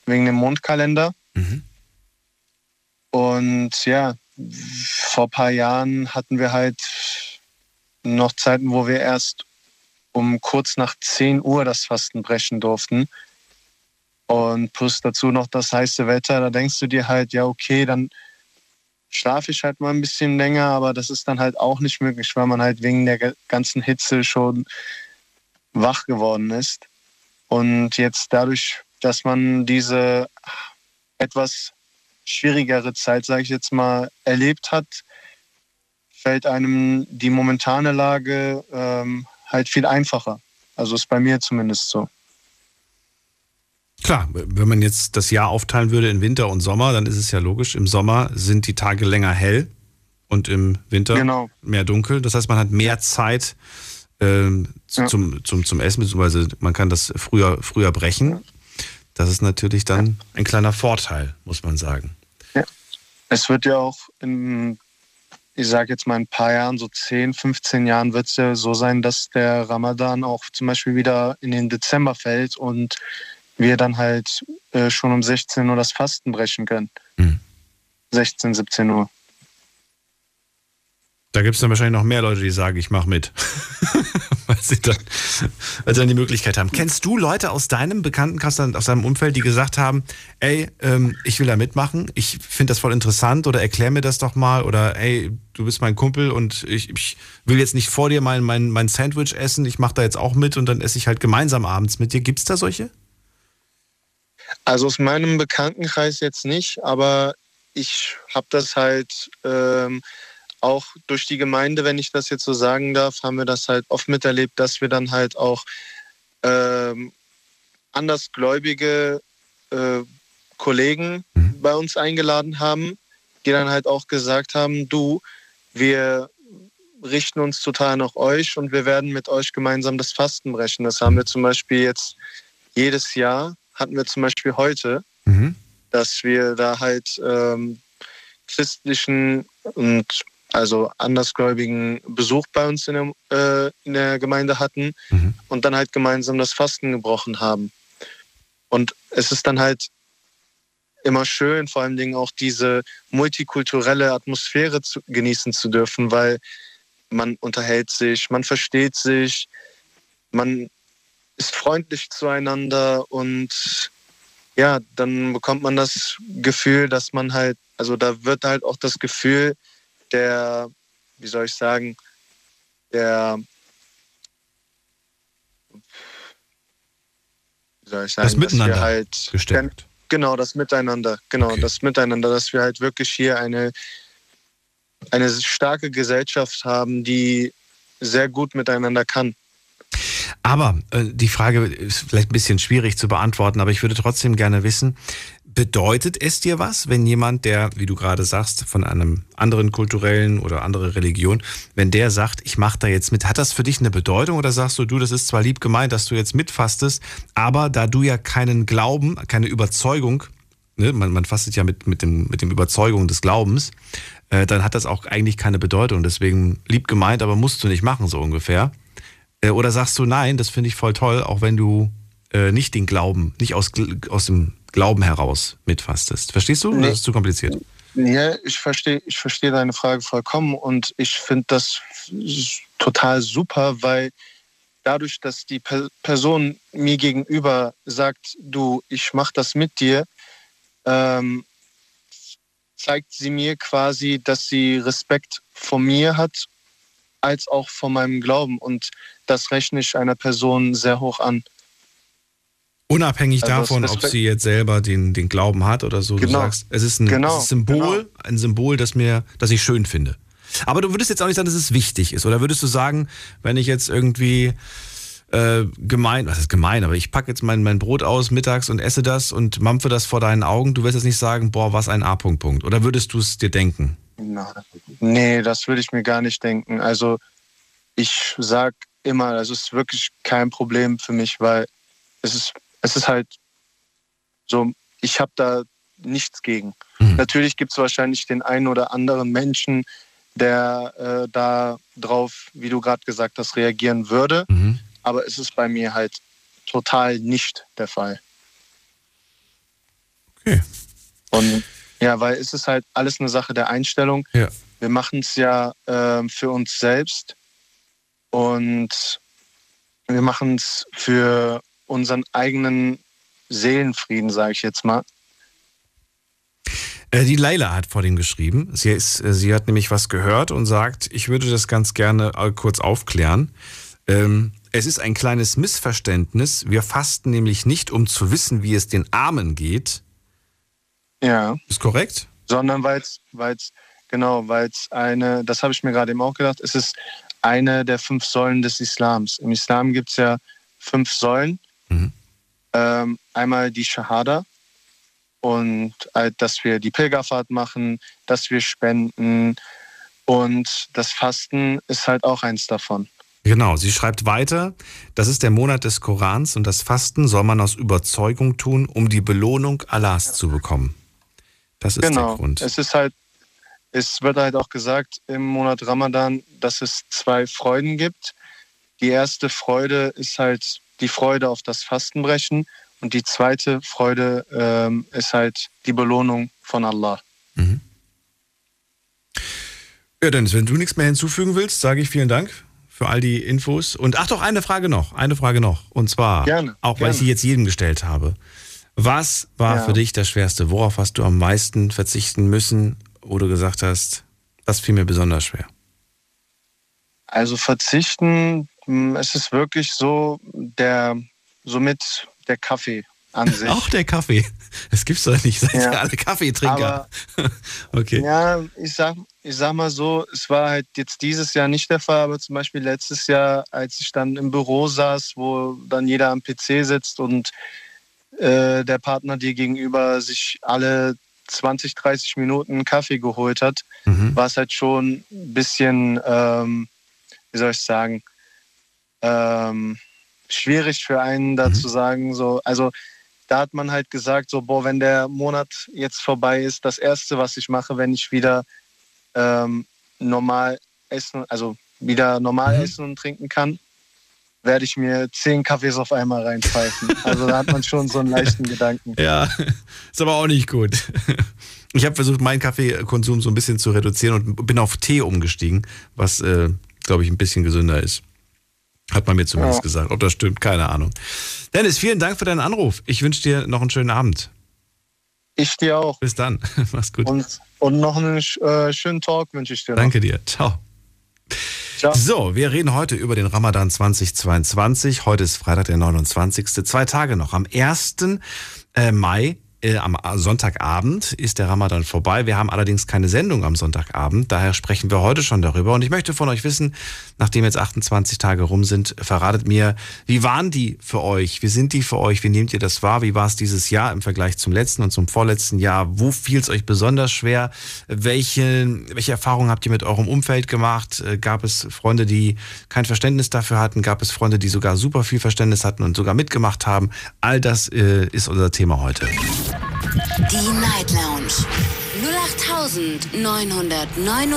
wegen dem Mondkalender. Mhm. Und ja, vor ein paar Jahren hatten wir halt noch Zeiten, wo wir erst um kurz nach 10 Uhr das Fasten brechen durften. Und plus dazu noch das heiße Wetter, da denkst du dir halt, ja okay, dann schlafe ich halt mal ein bisschen länger, aber das ist dann halt auch nicht möglich, weil man halt wegen der ganzen Hitze schon wach geworden ist. Und jetzt dadurch, dass man diese etwas schwierigere Zeit, sage ich jetzt mal, erlebt hat, fällt einem die momentane Lage halt viel einfacher. Also ist bei mir zumindest so. Klar, wenn man jetzt das Jahr aufteilen würde in Winter und Sommer, dann ist es ja logisch, im Sommer sind die Tage länger hell und im Winter mehr dunkel. Das heißt, man hat mehr Zeit zum Essen, beziehungsweise man kann das früher brechen. Das ist natürlich dann ein kleiner Vorteil, muss man sagen. Ja. Es wird ja auch in, ich sage jetzt mal in ein paar Jahren, so 10, 15 Jahren wird es ja so sein, dass der Ramadan auch zum Beispiel wieder in den Dezember fällt und wir dann halt schon um 16 Uhr das Fasten brechen können. 16, 17 Uhr. Da gibt es dann wahrscheinlich noch mehr Leute, die sagen, ich mache mit. weil sie dann die Möglichkeit haben. Kennst du Leute aus deinem Bekanntenkreis, aus deinem Umfeld, die gesagt haben, ey, ich will da mitmachen, ich finde das voll interessant oder erklär mir das doch mal oder ey, du bist mein Kumpel und ich will jetzt nicht vor dir mein Sandwich essen, ich mache da jetzt auch mit und dann esse ich halt gemeinsam abends mit dir. Gibt es da solche? Also aus meinem Bekanntenkreis jetzt nicht, aber ich habe das halt auch durch die Gemeinde, wenn ich das jetzt so sagen darf, haben wir das halt oft miterlebt, dass wir dann halt auch andersgläubige Kollegen bei uns eingeladen haben, die dann halt auch gesagt haben, du, wir richten uns total nach euch und wir werden mit euch gemeinsam das Fasten brechen. Das haben wir zum Beispiel jetzt jedes Jahr. Hatten wir zum Beispiel heute, dass wir da halt christlichen und also andersgläubigen Besuch bei uns in der Gemeinde hatten und dann halt gemeinsam das Fasten gebrochen haben. Und es ist dann halt immer schön, vor allen Dingen auch diese multikulturelle Atmosphäre genießen zu dürfen, weil man unterhält sich, man versteht sich, man ist freundlich zueinander und ja, dann bekommt man das Gefühl, dass man halt, also da wird halt auch das Gefühl der, wie soll ich sagen, das Miteinander dass wir halt gestärkt. Genau, das Miteinander, dass wir halt wirklich hier eine starke Gesellschaft haben, die sehr gut miteinander kann. Aber die Frage ist vielleicht ein bisschen schwierig zu beantworten, aber ich würde trotzdem gerne wissen, bedeutet es dir was, wenn jemand, der, wie du gerade sagst, von einem anderen kulturellen oder andere Religion, wenn der sagt, ich mache da jetzt mit, hat das für dich eine Bedeutung oder sagst du, das ist zwar lieb gemeint, dass du jetzt mitfastest, aber da du ja keinen Glauben, keine Überzeugung, ne, man fastet ja mit dem Überzeugung des Glaubens, dann hat das auch eigentlich keine Bedeutung, deswegen lieb gemeint, aber musst du nicht machen, so ungefähr. Oder sagst du, nein, das finde ich voll toll, auch wenn du nicht den Glauben, nicht aus dem Glauben heraus mitfastest. Verstehst du? Nee. Oder ist es zu kompliziert? Ja, ich verstehe deine Frage vollkommen und ich finde das total super, weil dadurch, dass die Person mir gegenüber sagt, du, ich mache das mit dir, zeigt sie mir quasi, dass sie Respekt vor mir hat, als auch von meinem Glauben. Und das rechne ich einer Person sehr hoch an. Unabhängig davon, ob sie jetzt selber den Glauben hat oder so. Genau. Du sagst, es ist ein Symbol, das ich schön finde. Aber du würdest jetzt auch nicht sagen, dass es wichtig ist. Oder würdest du sagen, wenn ich jetzt irgendwie aber ich packe jetzt mein Brot aus mittags und esse das und mampfe das vor deinen Augen, du wirst jetzt nicht sagen, boah, was ein A-Punkt. Oder würdest du es dir denken? Nee, das würde ich mir gar nicht denken. Also ich sag immer, das ist wirklich kein Problem für mich, weil es ist halt so, ich habe da nichts gegen. Natürlich gibt es wahrscheinlich den einen oder anderen Menschen, der da drauf, wie du gerade gesagt hast, reagieren würde. Aber es ist bei mir halt total nicht der Fall. Okay. Und ja, weil es ist halt alles eine Sache der Einstellung. Ja. Wir machen es ja für uns selbst und Wir machen es für unseren eigenen Seelenfrieden, sage ich jetzt mal. Die Leila hat vor dem geschrieben. Sie hat nämlich was gehört und sagt, ich würde das ganz gerne kurz aufklären. Es ist ein kleines Missverständnis. Wir fasten nämlich nicht, um zu wissen, wie es den Armen geht. Ja. Ist korrekt? Sondern weil es eine, das habe ich mir gerade eben auch gedacht, es ist eine der 5 Säulen des Islams. Im Islam gibt es ja 5 Säulen. Mhm. Einmal die Schahada. Und dass wir die Pilgerfahrt machen, dass wir spenden. Und das Fasten ist halt auch eins davon. Genau, sie schreibt weiter, das ist der Monat des Korans und das Fasten soll man aus Überzeugung tun, um die Belohnung Allahs zu bekommen. Das ist der Grund. Genau, es wird halt auch gesagt im Monat Ramadan, dass es 2 Freuden gibt. Die erste Freude ist halt die Freude auf das Fastenbrechen. Und die zweite Freude ist halt die Belohnung von Allah. Mhm. Ja, Dennis, wenn du nichts mehr hinzufügen willst, sage ich vielen Dank für all die Infos. Und ach doch, eine Frage noch. Und zwar, weil ich sie jetzt jedem gestellt habe. Was war für dich das Schwerste? Worauf hast du am meisten verzichten müssen, wo du gesagt hast, das fiel mir besonders schwer? Also verzichten, es ist wirklich so, der Kaffee an sich. Auch der Kaffee? Das gibt's doch nicht, seid ihr alle Kaffeetrinker. Aber, okay. Ja, ich sag mal so, es war halt jetzt dieses Jahr nicht der Fall, aber zum Beispiel letztes Jahr, als ich dann im Büro saß, wo dann jeder am PC sitzt und der Partner dir gegenüber sich alle 20, 30 Minuten einen Kaffee geholt hat, war es halt schon ein bisschen, schwierig für einen da zu sagen, so, also da hat man halt gesagt, so, boah, wenn der Monat jetzt vorbei ist, das Erste, was ich mache, wenn ich wieder normal essen und trinken kann, werde ich mir 10 Kaffees auf einmal reinpfeifen. Also da hat man schon so einen leichten Gedanken. Ja, ist aber auch nicht gut. Ich habe versucht, meinen Kaffeekonsum so ein bisschen zu reduzieren und bin auf Tee umgestiegen, was, glaube ich, ein bisschen gesünder ist. Hat man mir zumindest gesagt. Ob das stimmt, keine Ahnung. Dennis, vielen Dank für deinen Anruf. Ich wünsche dir noch einen schönen Abend. Ich dir auch. Bis dann. Mach's gut. Und noch einen schönen Talk wünsche ich dir. Danke dir. Ciao. Ciao. So, wir reden heute über den Ramadan 2022. Heute ist Freitag, der 29. 2 Tage noch. Am 1. Mai, am Sonntagabend, ist der Ramadan vorbei. Wir haben allerdings keine Sendung am Sonntagabend. Daher sprechen wir heute schon darüber. Und ich möchte von euch wissen, nachdem jetzt 28 Tage rum sind, verratet mir, wie waren die für euch? Wie sind die für euch? Wie nehmt ihr das wahr? Wie war es dieses Jahr im Vergleich zum letzten und zum vorletzten Jahr? Wo fiel es euch besonders schwer? Welche Erfahrungen habt ihr mit eurem Umfeld gemacht? Gab es Freunde, die kein Verständnis dafür hatten? Gab es Freunde, die sogar super viel Verständnis hatten und sogar mitgemacht haben? All das ist unser Thema heute. Die Night Lounge 0890901.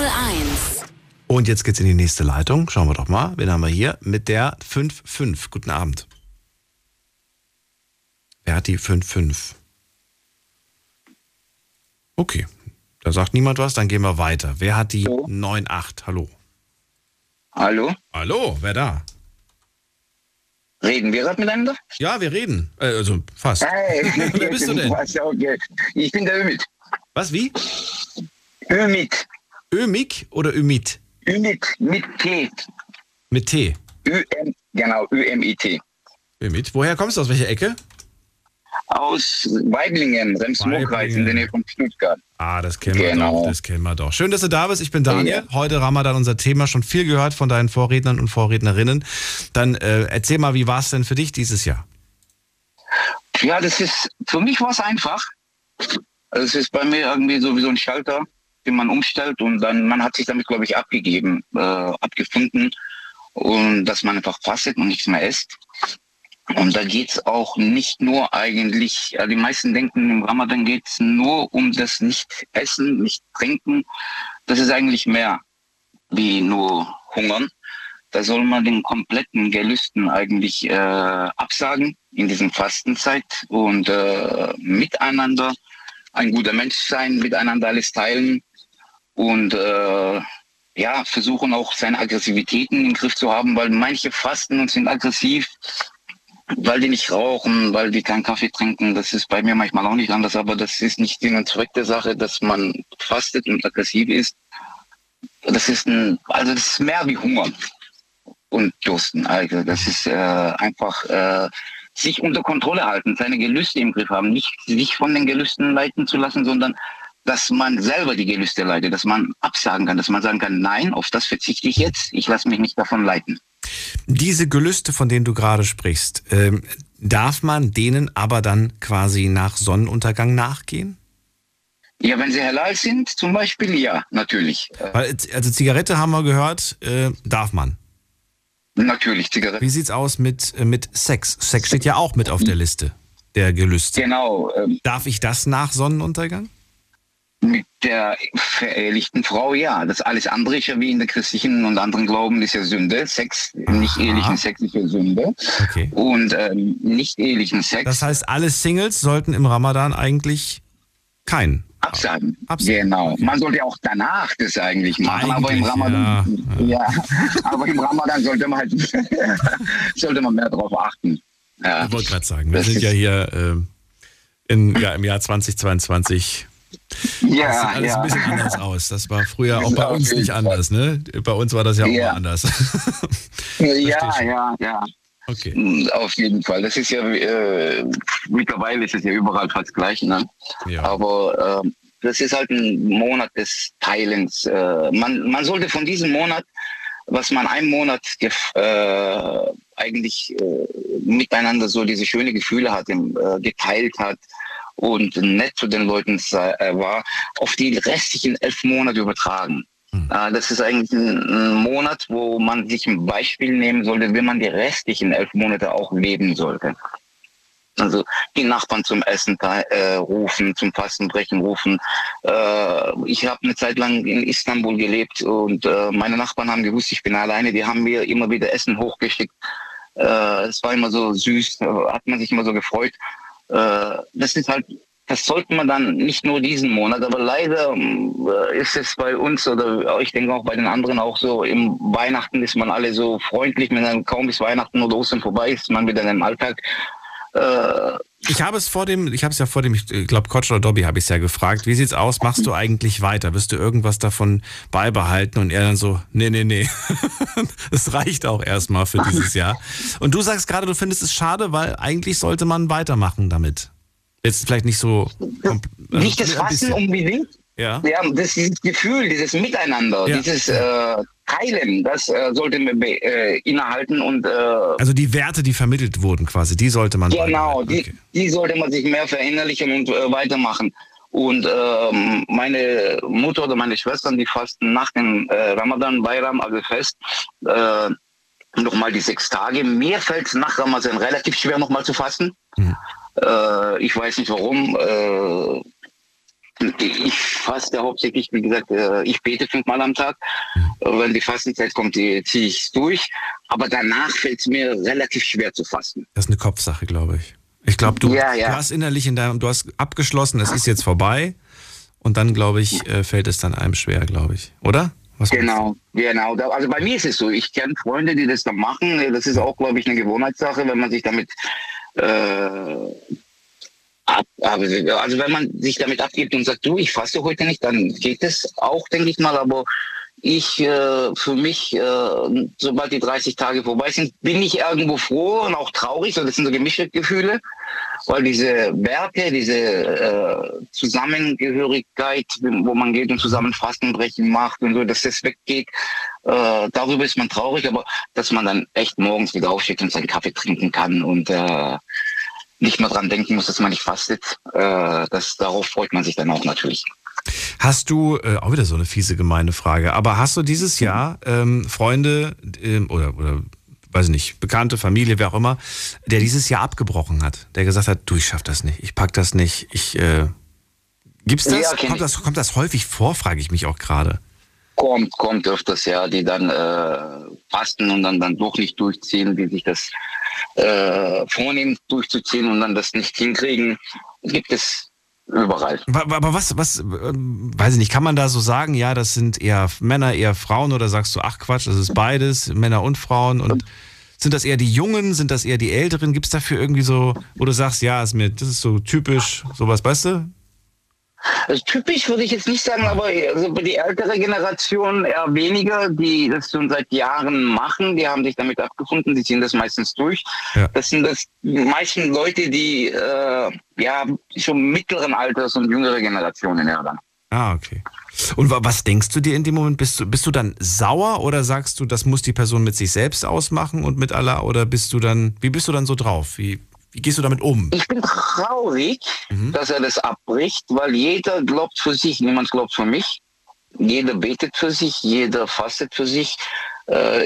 Und jetzt geht's in die nächste Leitung. Schauen wir doch mal. Wen haben wir hier? Mit der 55. Guten Abend. Wer hat die 55? Okay. Da sagt niemand was, dann gehen wir weiter. Wer hat die 98? Hallo. Hallo? Hallo, wer da? Reden wir gerade miteinander? Ja, wir reden. Also fast. Hey. Wer bist du denn? Ich bin der Ümit. Was, wie? Ümit. Ömik oder Ümit? Ümit, mit T. Mit T? Genau, Ümit. Ümit. Woher kommst du? Aus welcher Ecke? Aus Weiblingen, Rems-Murr-Kreis in der Nähe von Stuttgart. Ah, das kennen wir doch, das kennen wir doch. Schön, dass du da bist, ich bin Daniel. Ja. Heute Ramadan, unser Thema, schon viel gehört von deinen Vorrednern und Vorrednerinnen. Dann erzähl mal, wie war es denn für dich dieses Jahr? Ja, für mich war es einfach. Also es ist bei mir irgendwie so wie so ein Schalter, den man umstellt und dann, man hat sich damit, glaube ich, abgefunden und dass man einfach fastet und nichts mehr isst. Und da geht es auch nicht nur eigentlich, die meisten denken, im Ramadan geht es nur um das Nicht-Essen, Nicht-Trinken. Das ist eigentlich mehr wie nur Hungern. Da soll man den kompletten Gelüsten eigentlich absagen in diesem Fastenzeit und miteinander ein guter Mensch sein, miteinander alles teilen und ja, versuchen auch seine Aggressivitäten im Griff zu haben, weil manche fasten und sind aggressiv, weil die nicht rauchen, weil die keinen Kaffee trinken. Das ist bei mir manchmal auch nicht anders, aber das ist nicht Sinn und Zweck der Sache, dass man fastet und aggressiv ist. Das ist das ist mehr wie Hunger und Dursten. Also das ist einfach sich unter Kontrolle halten, seine Gelüste im Griff haben, nicht sich von den Gelüsten leiten zu lassen, sondern dass man selber die Gelüste leitet, dass man absagen kann, dass man sagen kann, nein, auf das verzichte ich jetzt, ich lasse mich nicht davon leiten. Diese Gelüste, von denen du gerade sprichst, darf man denen aber dann quasi nach Sonnenuntergang nachgehen? Ja, wenn sie halal sind, zum Beispiel, ja, natürlich. Also Zigarette haben wir gehört, darf man. Natürlich, Zigarette. Wie sieht's aus mit Sex? Sex steht ja auch mit auf der Liste der Gelüste. Genau. Darf ich das nach Sonnenuntergang? Mit der verehelichten Frau, ja. Das alles andere ist ja wie in der christlichen und anderen Glauben, ist ja Sünde. Sex, nicht ehelichen Sex ist ja Sünde. Okay. Und nicht ehelichen Sex. Das heißt, alle Singles sollten im Ramadan eigentlich keinen absagen. Genau. Man sollte auch danach das eigentlich machen, aber im Ramadan, aber im Ramadan sollte man halt sollte man mehr darauf achten. Ja. Ich wollte gerade sagen, wir sind ja hier im Jahr 2022. Ja, das sieht alles ein bisschen anders aus. Das war früher auch bei uns nicht anders, ne? Bei uns war das ja auch mal anders. Ja. Okay. Auf jeden Fall. Das ist ja, mittlerweile ist es ja überall fast gleich, ne? Ja. Aber das ist halt ein Monat des Teilens. Man sollte von diesem Monat, was man einen Monat miteinander so diese schönen Gefühle hat, geteilt hat, und nett zu den Leuten war, auf die restlichen 11 Monate übertragen. Das ist eigentlich ein Monat, wo man sich ein Beispiel nehmen sollte, wie man die restlichen 11 Monate auch leben sollte. Also die Nachbarn zum Essen rufen, zum Fastenbrechen rufen. Ich habe eine Zeit lang in Istanbul gelebt und meine Nachbarn haben gewusst, ich bin alleine. Die haben mir immer wieder Essen hochgeschickt. Es war immer so süß, hat man sich immer so gefreut. Das ist halt, das sollte man dann nicht nur diesen Monat, aber leider ist es bei uns oder ich denke auch bei den anderen auch so, im Weihnachten ist man alle so freundlich, wenn dann kaum bis Weihnachten oder Ostern vorbei ist, man wieder in den Alltag. Ich glaube, Coach oder Dobby habe ich es ja gefragt, wie sieht's aus, machst du eigentlich weiter, wirst du irgendwas davon beibehalten? Und er dann so, nee, das reicht auch erstmal für dieses Jahr. Und du sagst gerade, du findest es schade, weil eigentlich sollte man weitermachen damit. Jetzt vielleicht nicht so... nicht das Fasten unbedingt. Ja, dieses Gefühl, dieses Miteinander, dieses Teilen, das sollten wir innehalten. Und also die Werte, die vermittelt wurden quasi, die sollte man... Genau, die sollte man sich mehr verinnerlichen und weitermachen. Und meine Mutter oder meine Schwestern, die fasten nach dem Ramadan, Bayram, also Fest, nochmal die 6 Tage. Mir fällt es nach Ramadan relativ schwer, nochmal zu fasten. Ich weiß nicht warum. Ich faste hauptsächlich, wie gesagt, ich bete 5-mal am Tag. Wenn die Fastenzeit kommt, ziehe ich es durch. Aber danach fällt es mir relativ schwer zu fasten. Das ist eine Kopfsache, glaube ich. Ich glaube, du hast innerlich du hast abgeschlossen, es ist jetzt vorbei. Und dann, glaube ich, fällt es dann einem schwer, glaube ich. Oder? Genau. Also bei mir ist es so. Ich kenne Freunde, die das dann machen. Das ist auch, glaube ich, eine Gewohnheitssache, wenn man sich damit... Also wenn man sich damit abgibt und sagt, du, ich faste heute nicht, dann geht es auch, denke ich mal. Aber ich, für mich, sobald die 30 Tage vorbei sind, bin ich irgendwo froh und auch traurig. So, das sind so gemischte Gefühle, weil diese Werte, diese Zusammengehörigkeit, wo man geht und zusammen Fastenbrechen macht und so, dass das weggeht, darüber ist man traurig. Aber dass man dann echt morgens wieder aufsteht und seinen Kaffee trinken kann und... nicht mehr dran denken muss, dass man nicht fastet. Darauf freut man sich dann auch natürlich. Hast du, auch wieder so eine fiese, gemeine Frage, aber hast du dieses Jahr Freunde oder weiß ich nicht, Bekannte, Familie, wer auch immer, der dieses Jahr abgebrochen hat, der gesagt hat, du, ich schaff das nicht, ich pack das nicht, gibt's das? Ja, kommt das häufig vor, frage ich mich auch gerade. Kommt öfters, ja, die dann fasten und dann doch nicht durchziehen, die sich das vornehmen durchzuziehen und dann das nicht hinkriegen. Gibt es überall. Aber was, weiß ich nicht, kann man da so sagen, ja, das sind eher Männer, eher Frauen, oder sagst du, ach Quatsch, das ist beides, Männer und Frauen, und sind das eher die Jungen, sind das eher die Älteren? Gibt es dafür irgendwie so, wo du sagst, ja, das ist so typisch, sowas, weißt du? Also typisch würde ich jetzt nicht sagen, aber also die ältere Generation eher weniger, die das schon seit Jahren machen, die haben sich damit abgefunden, die ziehen das meistens durch. Ja. Das sind die meisten Leute, die schon mittleren Alters und jüngere Generationen eher dann. Ah, okay. Und was denkst du dir in dem Moment? Bist du dann sauer oder sagst du, das muss die Person mit sich selbst ausmachen und mit Allah? Oder wie bist du dann so drauf? Wie gehst du damit um? Ich bin traurig, dass er das abbricht, weil jeder glaubt für sich, niemand glaubt für mich. Jeder betet für sich, jeder fastet für sich.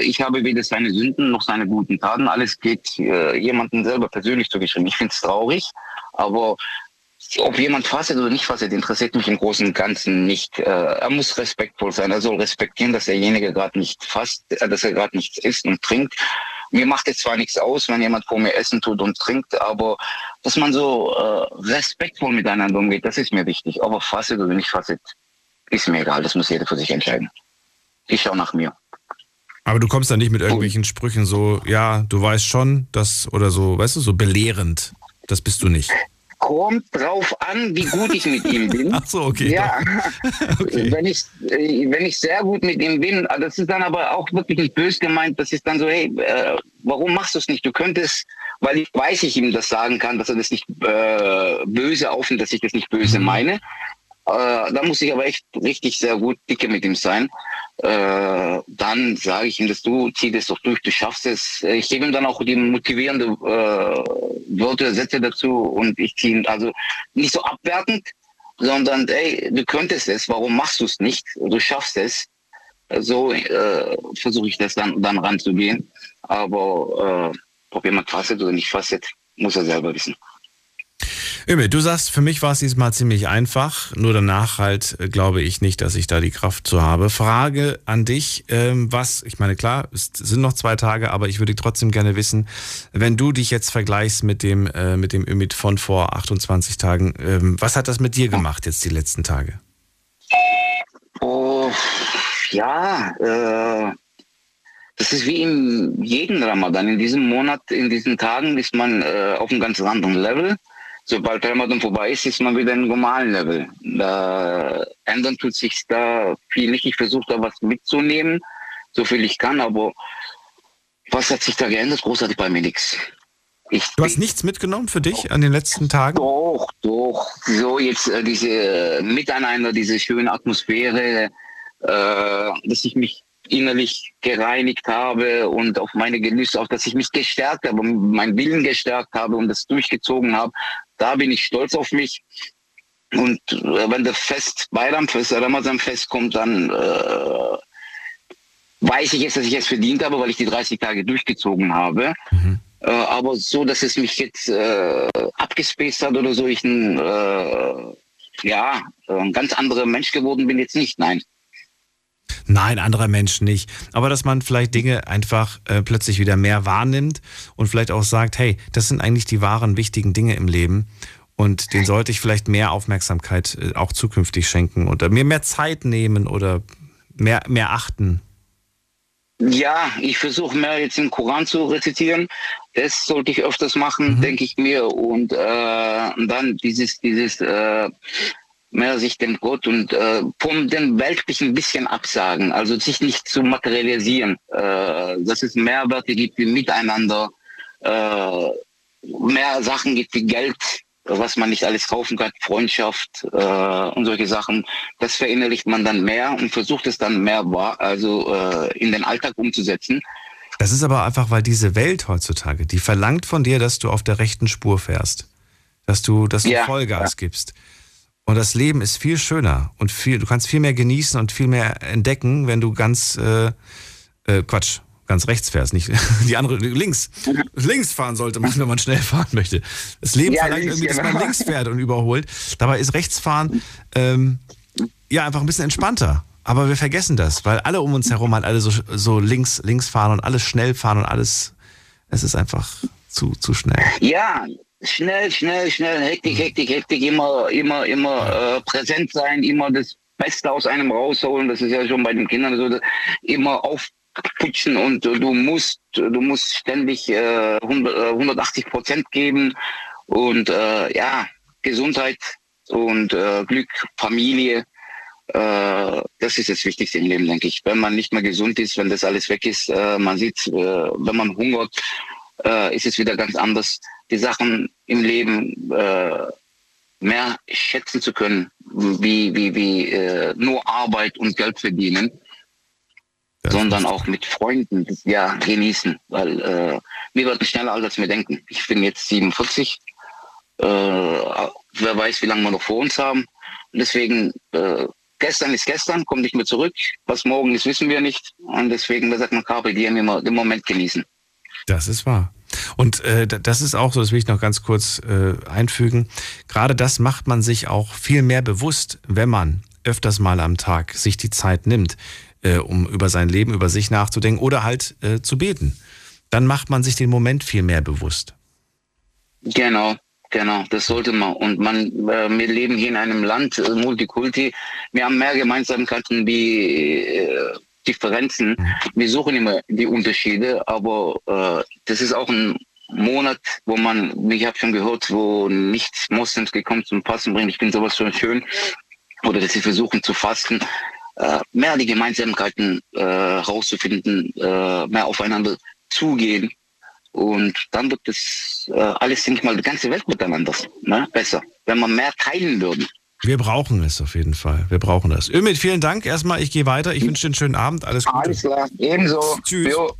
Ich habe weder seine Sünden noch seine guten Taten. Alles geht jemandem selber persönlich zugeschrieben. Ich finde es traurig, aber ob jemand fastet oder nicht fastet, interessiert mich im Großen und Ganzen nicht. Er muss respektvoll sein. Er soll respektieren, dass derjenige gerade nicht fastet, dass er gerade nichts isst und trinkt. Mir macht es zwar nichts aus, wenn jemand vor mir essen tut und trinkt, aber dass man so respektvoll miteinander umgeht, das ist mir wichtig. Aber fastet oder nicht fastet, ist mir egal. Das muss jeder für sich entscheiden. Ich schaue nach mir. Aber du kommst da nicht mit irgendwelchen Sprüchen so, ja, du weißt schon, das oder so, weißt du, so belehrend. Das bist du nicht. Kommt drauf an, wie gut ich mit ihm bin. Ach so, okay. Ja, okay. Wenn ich sehr gut mit ihm bin, das ist dann aber auch wirklich nicht böse gemeint, das ist dann so, hey, warum machst du es nicht? Du könntest, weil ich weiß, ich ihm das sagen kann, dass er das nicht böse aufnimmt, dass ich das nicht böse meine. Da muss ich aber echt richtig sehr gut dicke mit ihm sein. Dann sage ich ihm, dass du zieh das doch durch, du schaffst es. Ich gebe ihm dann auch die motivierenden Wörter, Sätze dazu und ich ziehe ihn also nicht so abwertend, sondern ey, du könntest es, warum machst du es nicht? Du schaffst es. So versuche ich das dann ranzugehen. Aber ob jemand fastet oder nicht fastet, muss er selber wissen. Ömer, du sagst, für mich war es diesmal ziemlich einfach, nur danach halt glaube ich nicht, dass ich da die Kraft zu habe. Frage an dich, ich meine, klar, es sind noch 2 Tage, aber ich würde trotzdem gerne wissen, wenn du dich jetzt vergleichst mit dem Ümit von vor 28 Tagen, was hat das mit dir gemacht jetzt die letzten Tage? Oh, ja, das ist wie in jedem Ramadan. In diesem Monat, in diesen Tagen ist man auf einem ganz anderen Level. Sobald Ramadan vorbei ist, ist man wieder im normalen Level. Da ändern tut sich da viel nicht. Ich versuche da was mitzunehmen, so viel ich kann, aber was hat sich da geändert? Großartig bei mir nichts. Du hast nichts mitgenommen für dich an den letzten Tagen? Doch. So jetzt diese Miteinander, diese schöne Atmosphäre, dass ich mich innerlich gereinigt habe und auf meine Genüsse, auch dass ich mich gestärkt habe, meinen Willen gestärkt habe und das durchgezogen habe, da bin ich stolz auf mich. Und wenn das Fest, Bayram-Fest, Ramazan-Fest kommt, dann weiß ich jetzt, dass ich es verdient habe, weil ich die 30 Tage durchgezogen habe. Aber so, dass es mich jetzt abgespaced hat oder so, ich ein ganz anderer Mensch geworden bin, jetzt nicht, nein. Nein, anderer Mensch nicht. Aber dass man vielleicht Dinge einfach plötzlich wieder mehr wahrnimmt und vielleicht auch sagt, hey, das sind eigentlich die wahren, wichtigen Dinge im Leben und denen sollte ich vielleicht mehr Aufmerksamkeit auch zukünftig schenken oder mir mehr Zeit nehmen oder mehr achten. Ja, ich versuche mehr jetzt im Koran zu rezitieren. Das sollte ich öfters machen, denke ich mir. Und dann dieses mehr sich dem Gott und vom dem Weltlichen ein bisschen absagen, also sich nicht zu materialisieren, dass es Mehrwerte gibt wie Miteinander, mehr Sachen gibt wie Geld, was man nicht alles kaufen kann, Freundschaft und solche Sachen, das verinnerlicht man dann mehr und versucht es dann mehr in den Alltag umzusetzen. Das ist aber einfach, weil diese Welt heutzutage, die verlangt von dir, dass du auf der rechten Spur fährst, dass du Vollgas gibst. Und das Leben ist viel schöner und du kannst viel mehr genießen und viel mehr entdecken, wenn du ganz rechts fährst, nicht die andere, links. Links fahren sollte man, wenn man schnell fahren möchte. Das Leben verlangt irgendwie, dass man links fährt und überholt. Dabei ist Rechtsfahren einfach ein bisschen entspannter. Aber wir vergessen das, weil alle um uns herum halt alle so links fahren und alles schnell fahren und alles, es ist einfach zu schnell. Ja, Schnell, Hektik, immer präsent sein, immer das Beste aus einem rausholen, das ist ja schon bei den Kindern so, immer aufputzen und du musst ständig 180% geben und ja, Gesundheit und Glück, Familie, das ist das Wichtigste im Leben, denke ich. Wenn man nicht mehr gesund ist, wenn das alles weg ist, man sieht, wenn man hungert, ist es wieder ganz anders, die Sachen im Leben mehr schätzen zu können, wie nur Arbeit und Geld verdienen, das sondern auch mit Freunden das Jahr genießen, weil wir werden schneller als wir denken. Ich bin jetzt 47, wer weiß, wie lange wir noch vor uns haben. Und deswegen, gestern ist gestern, kommt nicht mehr zurück, was morgen ist, wissen wir nicht. Und deswegen, da sagt man, Carpe Diem, immer den Moment genießen. Das ist wahr. Und das ist auch so, das will ich noch ganz kurz einfügen, gerade das macht man sich auch viel mehr bewusst, wenn man öfters mal am Tag sich die Zeit nimmt, um über sein Leben, über sich nachzudenken oder halt zu beten. Dann macht man sich den Moment viel mehr bewusst. Genau, das sollte man. Und wir leben hier in einem Land, Multikulti, wir haben mehr Gemeinsamkeiten wie... Differenzen. Wir suchen immer die Unterschiede, aber das ist auch ein Monat, wo man, ich habe schon gehört, wo nicht Moslems gekommen zum Fasten bringen. Ich finde sowas schon schön. Oder dass sie versuchen zu fasten, mehr die Gemeinsamkeiten rauszufinden, mehr aufeinander zugehen. Und dann wird das alles, denke ich mal, die ganze Welt wird dann anders, ne? Besser, wenn man mehr teilen würde. Wir brauchen es auf jeden Fall. Wir brauchen das. Ümit, vielen Dank. Erstmal, ich gehe weiter. Ich wünsche dir einen schönen Abend. Alles Gute. Alles klar. Ebenso. Tschüss. Jo.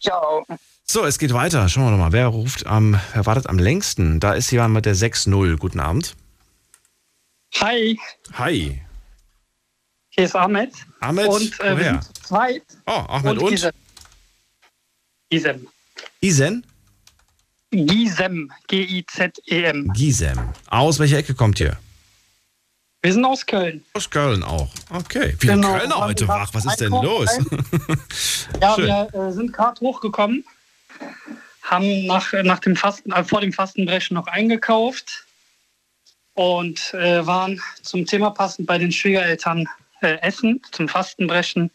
Ciao. So, es geht weiter. Schauen wir nochmal. Wer wartet am längsten? Da ist jemand mit der 6-0. Guten Abend. Hi. Hier ist Ahmed. Und wir sind zweit. Oh, Ahmed und? Gizem? Gizem. Gizem. Gizem. Aus welcher Ecke kommt ihr? Wir sind aus Köln. Aus Köln auch. Okay. Viele Kölner heute wach. Was ist denn los? Ja, wir sind gerade hochgekommen, haben vor dem Fastenbrechen noch eingekauft und waren zum Thema passend bei den Schwiegereltern essen, zum Fastenbrechen.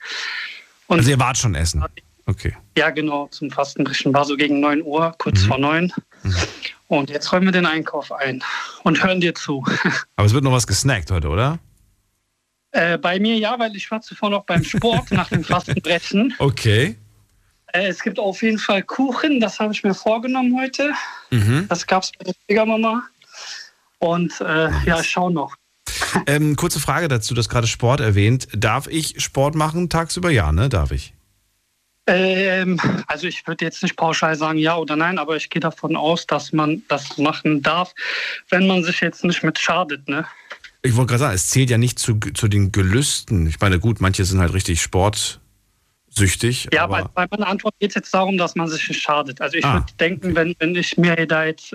Und also ihr wart schon essen? Okay. Ja, genau, zum Fastenbrechen. War so gegen 9 Uhr, kurz vor 9. Mhm. Und jetzt räumen wir den Einkauf ein und hören dir zu. Aber es wird noch was gesnackt heute, oder? Bei mir ja, weil ich war zuvor noch beim Sport nach dem Fastenbrechen. Okay. Es gibt auf jeden Fall Kuchen, das habe ich mir vorgenommen heute. Mhm. Das gab es bei der Schwiegermama. Und ja, ich schaue noch. Kurze Frage dazu, du hast gerade Sport erwähnt. Darf ich Sport machen tagsüber? Ja, ne? Darf ich? Also ich würde jetzt nicht pauschal sagen ja oder nein, aber ich gehe davon aus, dass man das machen darf, wenn man sich jetzt nicht mit schadet, ne? Ich wollte gerade sagen, es zählt ja nicht zu den Gelüsten. Ich meine, gut, manche sind halt richtig sportsüchtig. Ja, aber bei meiner Antwort geht es jetzt darum, dass man sich nicht schadet. Also ich würde denken, wenn ich mir da jetzt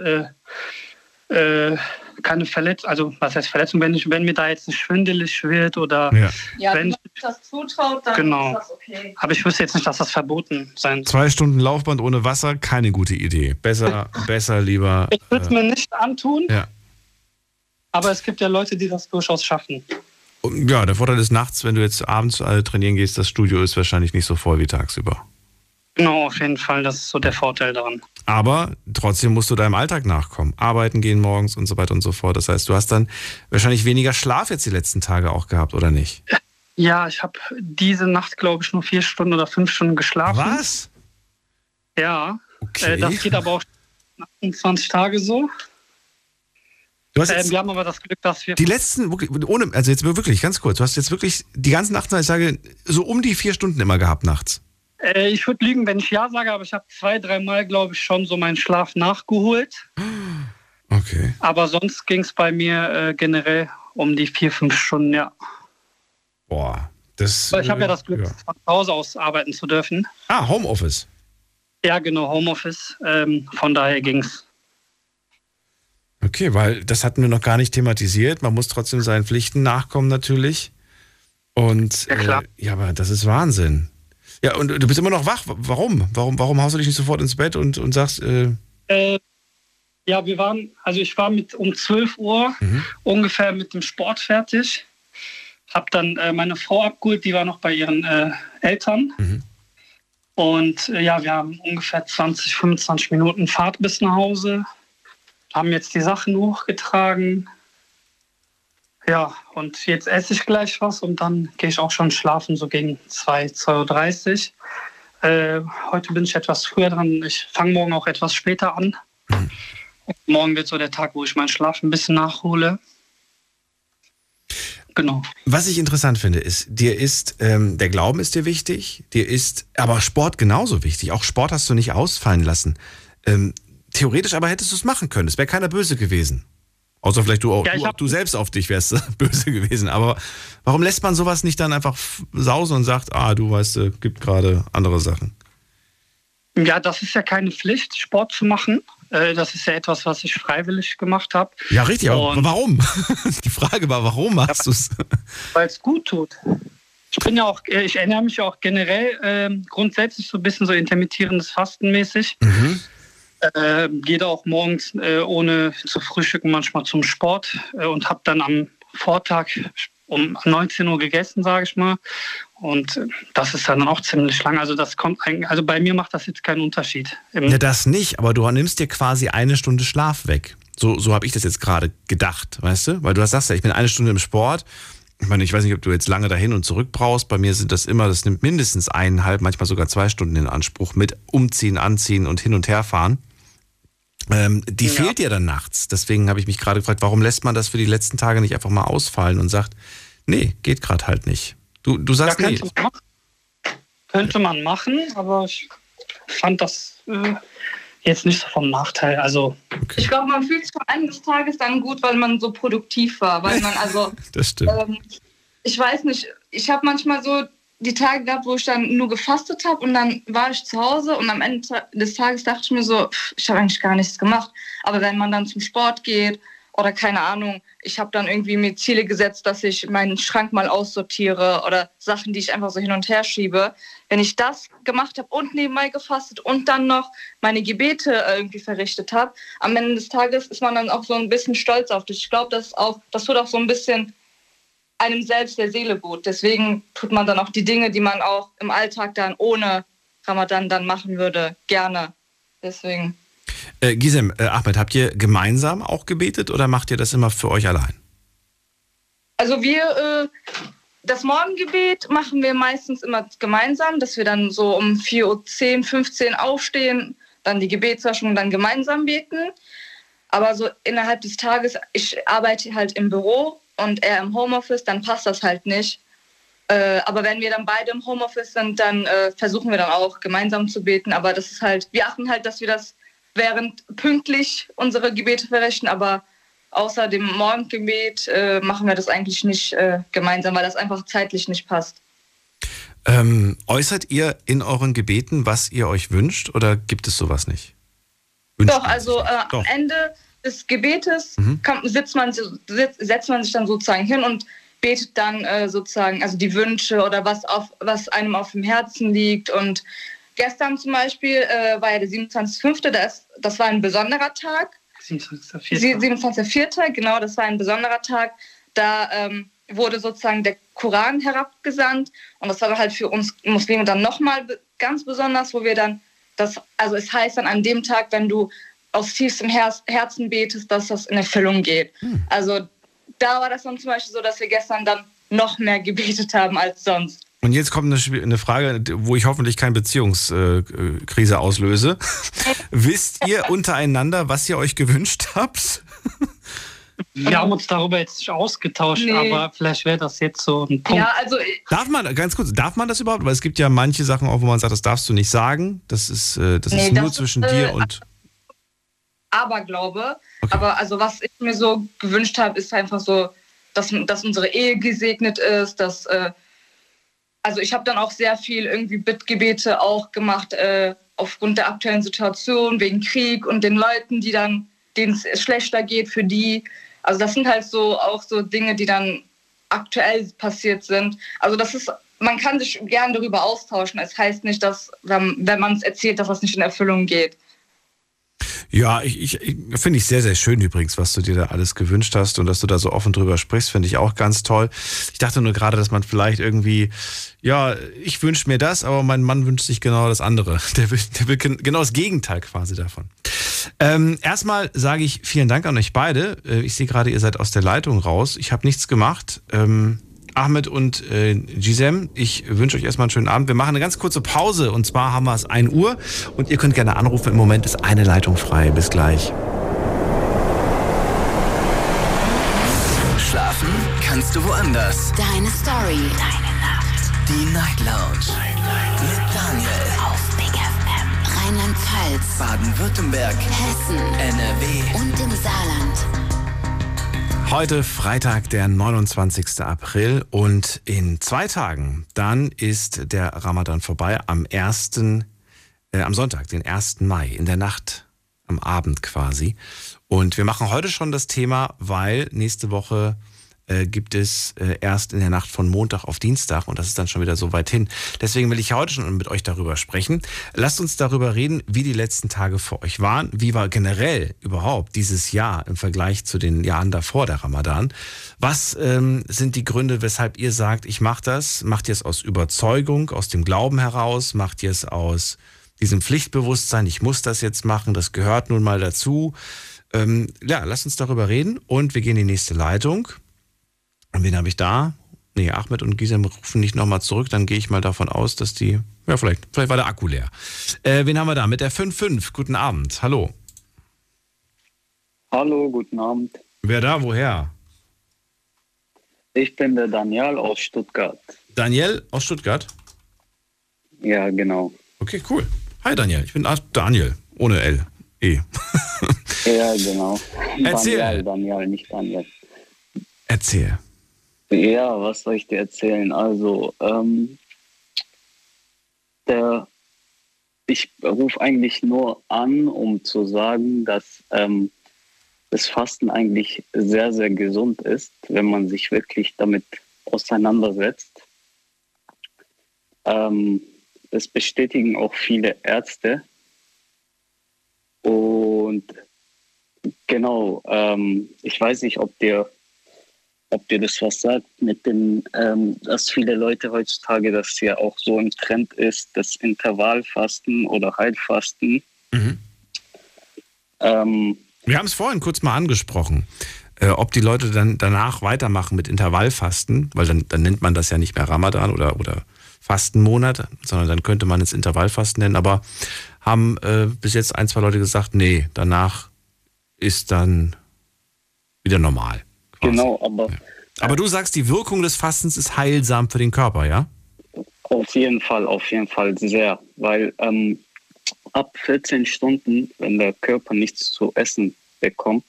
keine Verletzung, also was heißt Verletzung, wenn mir da jetzt nicht schwindelig wird oder... Ja, wenn ich das zutraut, dann ist das okay. Aber ich wüsste jetzt nicht, dass das verboten sein soll. 2 Stunden Laufband ohne Wasser, keine gute Idee. Besser lieber... Ich würde es mir nicht antun, ja. Aber es gibt ja Leute, die das durchaus schaffen. Ja, der Vorteil ist nachts, wenn du jetzt abends trainieren gehst, das Studio ist wahrscheinlich nicht so voll wie tagsüber. Genau, auf jeden Fall, das ist so der Vorteil daran. Aber trotzdem musst du deinem Alltag nachkommen. Arbeiten gehen morgens und so weiter und so fort. Das heißt, du hast dann wahrscheinlich weniger Schlaf jetzt die letzten Tage auch gehabt, oder nicht? Ja, ich habe diese Nacht, glaube ich, nur 4 Stunden oder 5 Stunden geschlafen. Was? Ja, okay. Das geht aber auch 28 Tage so. Du hast jetzt, wir haben aber das Glück, dass wir... Die letzten, ohne, also jetzt wirklich, ganz kurz, du hast jetzt wirklich die ganzen 28 Tage so um die 4 Stunden immer gehabt nachts. Ich würde lügen, wenn ich ja sage, aber ich habe 2-3 Mal, glaube ich, schon so meinen Schlaf nachgeholt. Okay. Aber sonst ging es bei mir generell um die 4-5 Stunden, ja. Boah, das... Ich habe ja das Glück, von zu Hause aus arbeiten zu dürfen. Ah, Homeoffice. Ja, genau, Homeoffice. Von daher ging es. Okay, weil das hatten wir noch gar nicht thematisiert. Man muss trotzdem seinen Pflichten nachkommen natürlich. Und ja, klar. Ja, aber das ist Wahnsinn. Ja, und du bist immer noch wach. Warum? Warum haust du dich nicht sofort ins Bett und sagst... Ja, wir waren, also ich war mit um 12 Uhr ungefähr mit dem Sport fertig. Hab dann meine Frau abgeholt, die war noch bei ihren Eltern. Und ja, wir haben ungefähr 20, 25 Minuten Fahrt bis nach Hause. Haben jetzt die Sachen hochgetragen. Ja, und jetzt esse ich gleich was und dann gehe ich auch schon schlafen, so gegen 2.30 Uhr. Heute bin ich etwas früher dran. Ich fange morgen auch etwas später an. Und morgen wird so der Tag, wo ich meinen Schlaf ein bisschen nachhole. Genau. Was ich interessant finde, ist, dir ist, der Glauben ist dir wichtig, dir ist aber Sport genauso wichtig. Auch Sport hast du nicht ausfallen lassen. Theoretisch aber hättest du es machen können. Es wäre keiner böse gewesen. Außer vielleicht du auch, ja, du selbst auf dich wärst böse gewesen. Aber warum lässt man sowas nicht dann einfach sausen und sagt, du weißt, es gibt gerade andere Sachen? Ja, das ist ja keine Pflicht, Sport zu machen. Das ist ja etwas, was ich freiwillig gemacht habe. Ja, richtig. Aber warum? Die Frage war, warum machst du es? Weil es gut tut. Ich ernähre mich auch generell grundsätzlich so ein bisschen so intermittierendes Fasten mäßig. Gehe auch morgens ohne zu frühstücken manchmal zum Sport und habe dann am Vortag um 19 Uhr gegessen, sage ich mal. Und das ist dann auch ziemlich lang. Also das kommt eigentlich, also bei mir macht das jetzt keinen Unterschied. Ja, das nicht, aber du nimmst dir quasi eine Stunde Schlaf weg. So habe ich das jetzt gerade gedacht, weißt du? Weil du sagst ja, ich bin eine Stunde im Sport. Ich meine, ich weiß nicht, ob du jetzt lange dahin und zurück brauchst. Bei mir sind das immer, das nimmt mindestens 1,5, manchmal sogar 2 Stunden in Anspruch mit Umziehen, Anziehen und hin und her fahren. Die fehlt dir dann nachts. Deswegen habe ich mich gerade gefragt, warum lässt man das für die letzten Tage nicht einfach mal ausfallen und sagt, nee, geht gerade halt nicht. Du sagst ja, könnte man machen, aber ich fand das jetzt nicht so vom Nachteil. Also okay. Ich glaube, man fühlt sich am Ende des Tages dann gut, weil man so produktiv war. Weil man also, das stimmt. Ich weiß nicht, ich habe manchmal so die Tage gehabt, wo ich dann nur gefastet habe und dann war ich zu Hause und am Ende des Tages dachte ich mir so, ich habe eigentlich gar nichts gemacht. Aber wenn man dann zum Sport geht oder keine Ahnung, ich habe dann irgendwie mir Ziele gesetzt, dass ich meinen Schrank mal aussortiere oder Sachen, die ich einfach so hin und her schiebe. Wenn ich das gemacht habe und nebenbei gefastet und dann noch meine Gebete irgendwie verrichtet habe, am Ende des Tages ist man dann auch so ein bisschen stolz auf dich. Ich glaube, das tut auch so ein bisschen einem selbst der Seele gut. Deswegen tut man dann auch die Dinge, die man auch im Alltag dann ohne Ramadan dann machen würde, gerne. Deswegen. Gizem, Ahmed, habt ihr gemeinsam auch gebetet oder macht ihr das immer für euch allein? Also wir, das Morgengebet machen wir meistens immer gemeinsam, dass wir dann so um 4.10 Uhr, 15 Uhr aufstehen, dann die Gebetswaschung, dann gemeinsam beten. Aber so innerhalb des Tages, ich arbeite halt im Büro und er im Homeoffice, dann passt das halt nicht. Aber wenn wir dann beide im Homeoffice sind, dann versuchen wir dann auch gemeinsam zu beten. Aber das ist halt, wir achten halt, dass wir das während pünktlich unsere Gebete verrichten. Aber außer dem Morgengebet machen wir das eigentlich nicht gemeinsam, weil das einfach zeitlich nicht passt. Äußert ihr in euren Gebeten, was ihr euch wünscht oder gibt es sowas nicht? Doch, also am Ende des Gebetes setzt man sich dann sozusagen hin und betet dann sozusagen also die Wünsche oder was einem auf dem Herzen liegt. Und gestern zum Beispiel war ja der 27.05., das war ein besonderer Tag. 27.04., genau, das war ein besonderer Tag. Da wurde sozusagen der Koran herabgesandt und das war halt für uns Muslime dann nochmal ganz besonders, wo wir dann das, also es heißt dann an dem Tag, wenn du aus tiefstem Herzen betest, dass das in Erfüllung geht. Also da war das dann zum Beispiel so, dass wir gestern dann noch mehr gebetet haben als sonst. Und jetzt kommt eine Frage, wo ich hoffentlich keine Beziehungskrise auslöse. Wisst ihr untereinander, was ihr euch gewünscht habt? Wir haben uns darüber jetzt nicht ausgetauscht, aber vielleicht wäre das jetzt so ein Punkt. Ja, also darf man das überhaupt? Weil es gibt ja manche Sachen auch, wo man sagt, das darfst du nicht sagen. Das ist nur zwischen dir und... Aberglaube. Okay. Aber also was ich mir so gewünscht habe, ist einfach so, dass unsere Ehe gesegnet ist, dass also ich habe dann auch sehr viel irgendwie Bittgebete auch gemacht aufgrund der aktuellen Situation wegen Krieg und den Leuten, die dann denen es schlechter geht für die. Also das sind halt so auch so Dinge, die dann aktuell passiert sind. Also das ist, man kann sich gern darüber austauschen. Es heißt nicht, dass wenn man es erzählt, dass das nicht in Erfüllung geht. Ja, finde ich sehr, sehr schön übrigens, was du dir da alles gewünscht hast und dass du da so offen drüber sprichst, finde ich auch ganz toll. Ich dachte nur gerade, dass man vielleicht irgendwie, ja, ich wünsche mir das, aber mein Mann wünscht sich genau das andere. Der will genau das Gegenteil quasi davon. Erstmal sage ich vielen Dank an euch beide. Ich sehe gerade, ihr seid aus der Leitung raus. Ich habe nichts gemacht. Ahmed und Gisem, ich wünsche euch erstmal einen schönen Abend. Wir machen eine ganz kurze Pause und zwar haben wir es 1 Uhr und ihr könnt gerne anrufen. Im Moment ist eine Leitung frei. Bis gleich. Schlafen kannst du woanders. Deine Story. Deine Nacht. Die Night Lounge. Mit Daniel. Auf Big FM. Rheinland-Pfalz. Baden-Württemberg. Hessen. NRW. Und im Saarland. Heute Freitag, der 29. April und in 2 Tagen, dann ist der Ramadan vorbei, am Sonntag, den 1. Mai, in der Nacht, am Abend quasi. Und wir machen heute schon das Thema, weil nächste Woche gibt es erst in der Nacht von Montag auf Dienstag und das ist dann schon wieder so weit hin. Deswegen will ich heute schon mit euch darüber sprechen. Lasst uns darüber reden, wie die letzten Tage für euch waren, wie war generell überhaupt dieses Jahr im Vergleich zu den Jahren davor, der Ramadan. Was sind die Gründe, weshalb ihr sagt, ich mache das? Macht ihr es aus Überzeugung, aus dem Glauben heraus? Macht ihr es aus diesem Pflichtbewusstsein, ich muss das jetzt machen, das gehört nun mal dazu? Ja, lasst uns darüber reden und wir gehen in die nächste Leitung. Und wen habe ich da? Nee, Ahmed und Gisem rufen nicht nochmal zurück. Dann gehe ich mal davon aus, dass die... Ja, vielleicht war der Akku leer. Wen haben wir da? Mit der 5.5. Guten Abend. Hallo. Hallo, guten Abend. Wer da? Woher? Ich bin der Daniel aus Stuttgart. Daniel aus Stuttgart? Ja, genau. Okay, cool. Hi Daniel, ich bin Daniel. Ohne L. E. Ja, genau. Erzähl. Daniel, nicht Daniel. Erzähl. Ja, was soll ich dir erzählen? Also, ich rufe eigentlich nur an, um zu sagen, dass das Fasten eigentlich sehr, sehr gesund ist, wenn man sich wirklich damit auseinandersetzt. Das bestätigen auch viele Ärzte. Und genau, ich weiß nicht, ob dir das was sagt, mit dem, dass viele Leute heutzutage, das ja auch so ein Trend ist, das Intervallfasten oder Heilfasten. Mhm. Wir haben es vorhin kurz mal angesprochen, ob die Leute dann danach weitermachen mit Intervallfasten, weil dann nennt man das ja nicht mehr Ramadan oder Fastenmonat, sondern dann könnte man es Intervallfasten nennen, aber haben bis jetzt 1, 2 Leute gesagt, nee, danach ist dann wieder normal. Genau, aber... Ja. Aber du sagst, die Wirkung des Fastens ist heilsam für den Körper, ja? Auf jeden Fall sehr. Weil ab 14 Stunden, wenn der Körper nichts zu essen bekommt,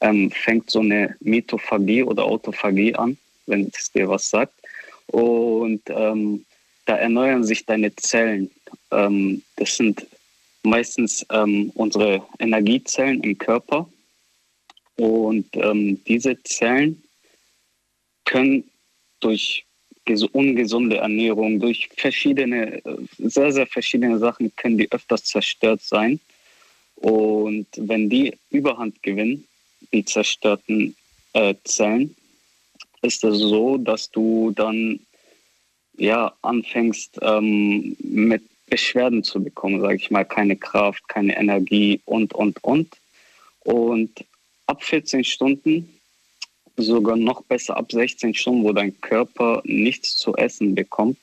fängt so eine Mitophagie oder Autophagie an, wenn es dir was sagt. Und da erneuern sich deine Zellen. Das sind meistens unsere Energiezellen im Körper. Und diese Zellen können durch ungesunde Ernährung, durch verschiedene, sehr, sehr verschiedene Sachen, können die öfters zerstört sein. Und wenn die Überhand gewinnen, die zerstörten Zellen, ist es so, dass du dann ja anfängst mit Beschwerden zu bekommen, sage ich mal, keine Kraft, keine Energie und. Und ab 14 Stunden, sogar noch besser ab 16 Stunden, wo dein Körper nichts zu essen bekommt,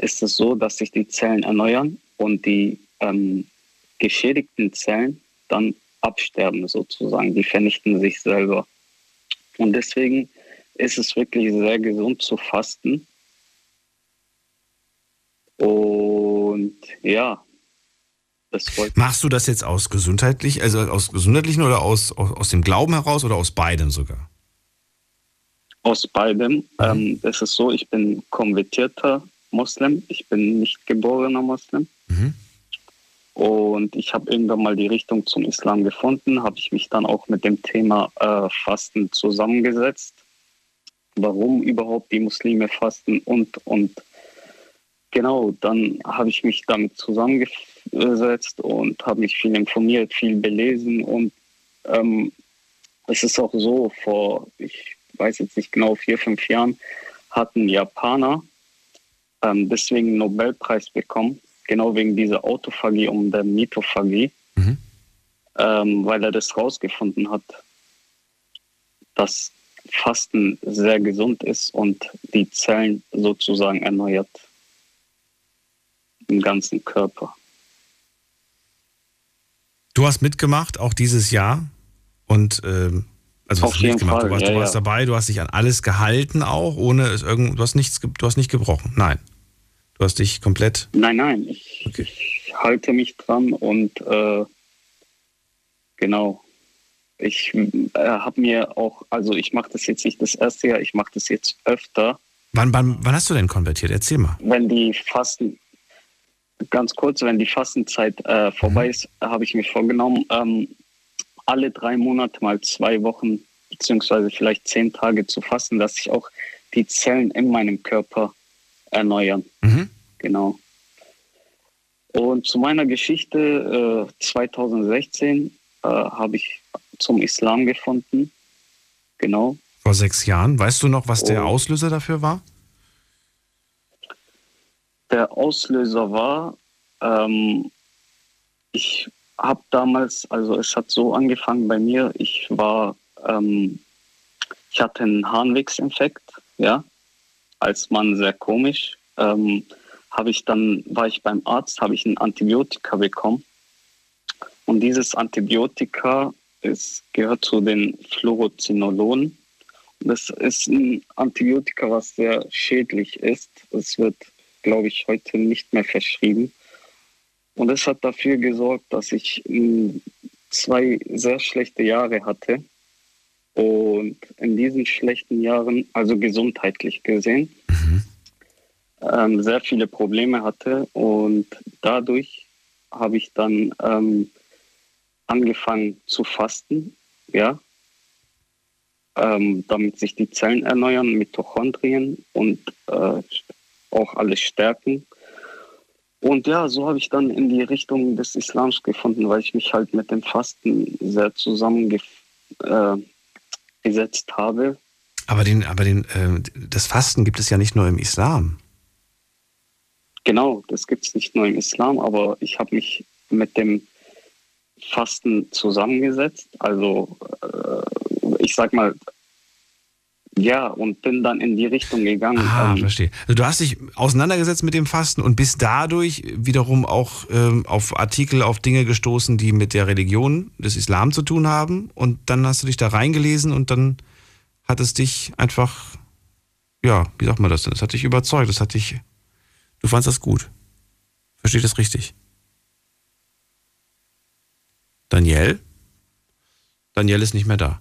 ist es so, dass sich die Zellen erneuern und die geschädigten Zellen dann absterben sozusagen. Die vernichten sich selber. Und deswegen ist es wirklich sehr gesund zu fasten. Und ja... Machst du das jetzt aus gesundheitlich, also aus gesundheitlichen oder aus dem Glauben heraus oder aus beidem sogar? Aus beidem. Es ist so, ich bin konvertierter Moslem, ich bin nicht geborener Moslem. Mhm. Und ich habe irgendwann mal die Richtung zum Islam gefunden, habe ich mich dann auch mit dem Thema Fasten zusammengesetzt. Warum überhaupt die Muslime fasten und. Genau, dann habe ich mich damit zusammengesetzt. auseinandergesetzt und habe mich viel informiert, viel belesen. Und es ist auch so, vor, ich weiß jetzt nicht genau, 4-5 Jahren hat ein Japaner deswegen einen Nobelpreis bekommen, genau wegen dieser Autophagie und der Mitophagie, weil er das rausgefunden hat, dass Fasten sehr gesund ist und die Zellen sozusagen erneuert im ganzen Körper. Du hast mitgemacht, auch dieses Jahr. Und also auf jeden Fall, du warst dabei, du hast dich an alles gehalten auch, ohne es irgend, du hast nicht gebrochen. Nein. Du hast dich komplett. Nein, ich halte mich dran und genau. Ich habe mir auch, also ich mache das jetzt nicht das erste Jahr, ich mache das jetzt öfter. Wann hast du denn konvertiert? Erzähl mal. Wenn die Fastenzeit vorbei ist, habe ich mir vorgenommen, alle 3 Monate mal 2 Wochen, beziehungsweise vielleicht 10 Tage zu fasten, dass sich auch die Zellen in meinem Körper erneuern. Mhm. Genau. Und zu meiner Geschichte, 2016 habe ich zum Islam gefunden. Genau. Vor 6 Jahren. Weißt du noch, was der Auslöser dafür war? Der Auslöser war, ich habe damals, also es hat so angefangen bei mir, ich hatte einen Harnwegsinfekt, ja, als Mann sehr komisch. War ich beim Arzt, habe ich ein Antibiotika bekommen. Und dieses Antibiotika gehört zu den Fluorochinolonen. Das ist ein Antibiotika, was sehr schädlich ist. Es wird, glaube ich, heute nicht mehr verschrieben. Und das hat dafür gesorgt, dass ich 2 sehr schlechte Jahre hatte. Und in diesen schlechten Jahren, also gesundheitlich gesehen, sehr viele Probleme hatte. Und dadurch habe ich dann angefangen zu fasten, ja, damit sich die Zellen erneuern, Mitochondrien und auch alles stärken. Und ja, so habe ich dann in die Richtung des Islams gefunden, weil ich mich halt mit dem Fasten sehr zusammengesetzt habe. Aber das Fasten gibt es ja nicht nur im Islam. Genau, das gibt es nicht nur im Islam, aber ich habe mich mit dem Fasten zusammengesetzt. Also ich sag mal, ja, und bin dann in die Richtung gegangen. Ah, verstehe. Also du hast dich auseinandergesetzt mit dem Fasten und bist dadurch wiederum auch auf Artikel, auf Dinge gestoßen, die mit der Religion des Islam zu tun haben. Und dann hast du dich da reingelesen und dann hat es dich einfach, ja, wie sagt man das denn? Es hat dich überzeugt, du fandst das gut. Verstehe ich das richtig? Daniel? Daniel ist nicht mehr da.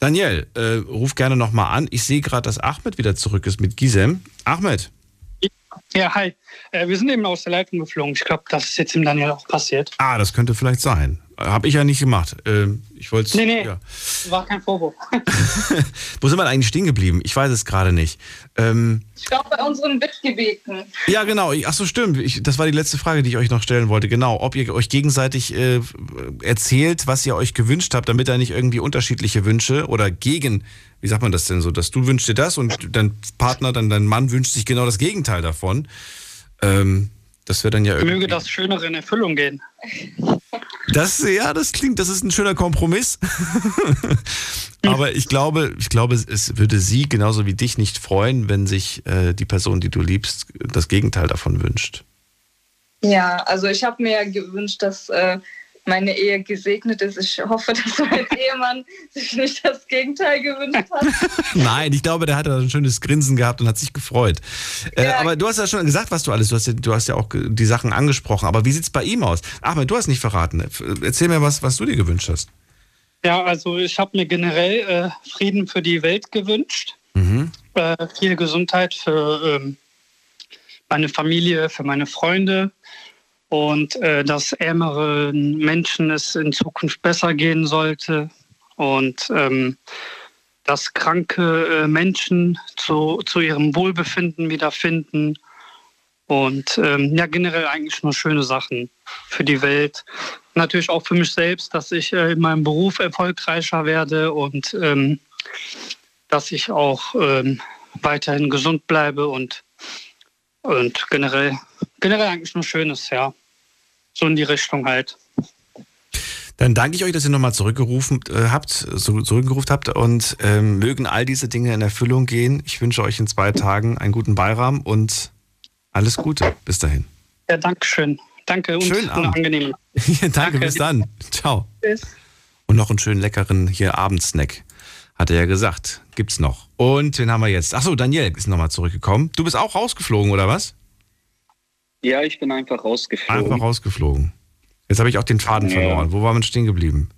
Daniel, ruf gerne nochmal an. Ich sehe gerade, dass Ahmed wieder zurück ist mit Gisem. Ahmed. Ja, hi. Wir sind eben aus der Leitung geflogen. Ich glaube, das ist jetzt dem Daniel auch passiert. Ah, das könnte vielleicht sein. Habe ich ja nicht gemacht. Ich wollte Nee. Ja. War kein Vorwurf. Wo sind wir eigentlich stehen geblieben? Ich weiß es gerade nicht. Ich glaube, bei unseren Bittgebeten. Ja, genau. Achso, stimmt. Das war die letzte Frage, die ich euch noch stellen wollte. Genau. Ob ihr euch gegenseitig erzählt, was ihr euch gewünscht habt, damit da nicht irgendwie unterschiedliche Wünsche oder gegen, wie sagt man das denn so, dass du wünschst dir das und dein Mann wünscht sich genau das Gegenteil davon. Das wäre dann ja irgendwie. Möge das Schönere in Erfüllung gehen. Das ist ein schöner Kompromiss. Aber ich glaube, es würde sie genauso wie dich nicht freuen, wenn sich die Person, die du liebst, das Gegenteil davon wünscht. Ja, also ich habe mir ja gewünscht, dass meine Ehe gesegnet ist. Ich hoffe, dass mein Ehemann sich nicht das Gegenteil gewünscht hat. Nein, ich glaube, der hat ein schönes Grinsen gehabt und hat sich gefreut. Ja. Aber du hast ja schon gesagt, was du alles, du hast ja auch die Sachen angesprochen. Aber wie sieht es bei ihm aus? Ahmed, du hast nicht verraten. Erzähl mir, was du dir gewünscht hast. Ja, also ich habe mir generell Frieden für die Welt gewünscht. Mhm. Viel Gesundheit für meine Familie, für meine Freunde. Und dass ärmeren Menschen es in Zukunft besser gehen sollte und dass kranke Menschen zu ihrem Wohlbefinden wiederfinden Und ja, generell eigentlich nur schöne Sachen für die Welt. Natürlich auch für mich selbst, dass ich in meinem Beruf erfolgreicher werde und dass ich auch weiterhin gesund bleibe und generell eigentlich nur Schönes, ja. So in die Richtung halt. Dann danke ich euch, dass ihr nochmal zurückgerufen habt und mögen all diese Dinge in Erfüllung gehen. Ich wünsche euch in 2 Tagen einen guten Bayram und alles Gute. Bis dahin. Ja, danke schön. Danke und schönen Abend. Angenehm. Ja, danke, bis dann. Ciao. Bis. Und noch einen schönen leckeren hier Abendsnack, hat er ja gesagt. Gibt's noch. Und den haben wir jetzt. Achso, Daniel ist nochmal zurückgekommen. Du bist auch rausgeflogen, oder was? Ja, ich bin einfach rausgeflogen. Jetzt habe ich auch den Faden verloren. Wo war man stehen geblieben?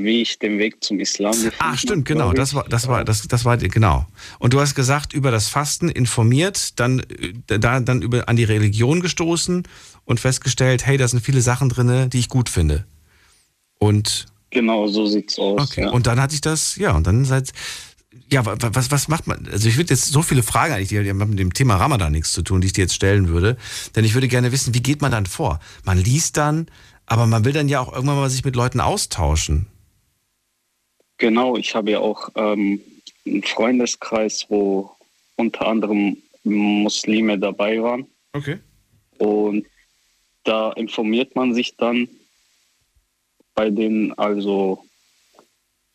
Wie ich den Weg zum Islam gefunden habe. Ach stimmt, genau. Das war genau. Und du hast gesagt, über das Fasten informiert, dann an die Religion gestoßen und festgestellt, hey, da sind viele Sachen drin, die ich gut finde. Und genau, so sieht's aus. Okay. Ja. Und dann hatte ich das, ja, und dann seit. Ja, was macht man? Also ich würde jetzt so viele Fragen eigentlich, die haben mit dem Thema Ramadan nichts zu tun, die ich dir jetzt stellen würde. Denn ich würde gerne wissen, wie geht man dann vor? Man liest dann, aber man will dann ja auch irgendwann mal sich mit Leuten austauschen. Genau, ich habe ja auch einen Freundeskreis, wo unter anderem Muslime dabei waren. Okay. Und da informiert man sich dann bei denen, also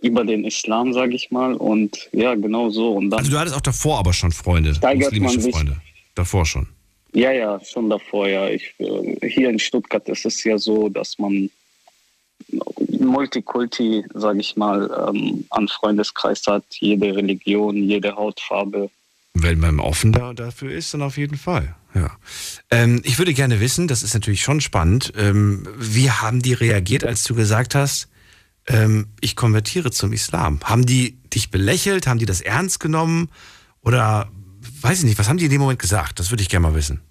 über den Islam, sage ich mal, und ja, genau so. Und dann, also du hattest auch davor aber schon Freunde, muslimische Freunde, davor schon? Ja, schon davor, ja. Hier in Stuttgart ist es ja so, dass man Multikulti, sage ich mal, an Freundeskreis hat, jede Religion, jede Hautfarbe. Wenn man offen dafür ist, dann auf jeden Fall, ja. Ich würde gerne wissen, das ist natürlich schon spannend, wie haben die reagiert, als du gesagt hast, ich konvertiere zum Islam? Haben die dich belächelt? Haben die das ernst genommen? Oder, weiß ich nicht, was haben die in dem Moment gesagt? Das würde ich gerne mal wissen.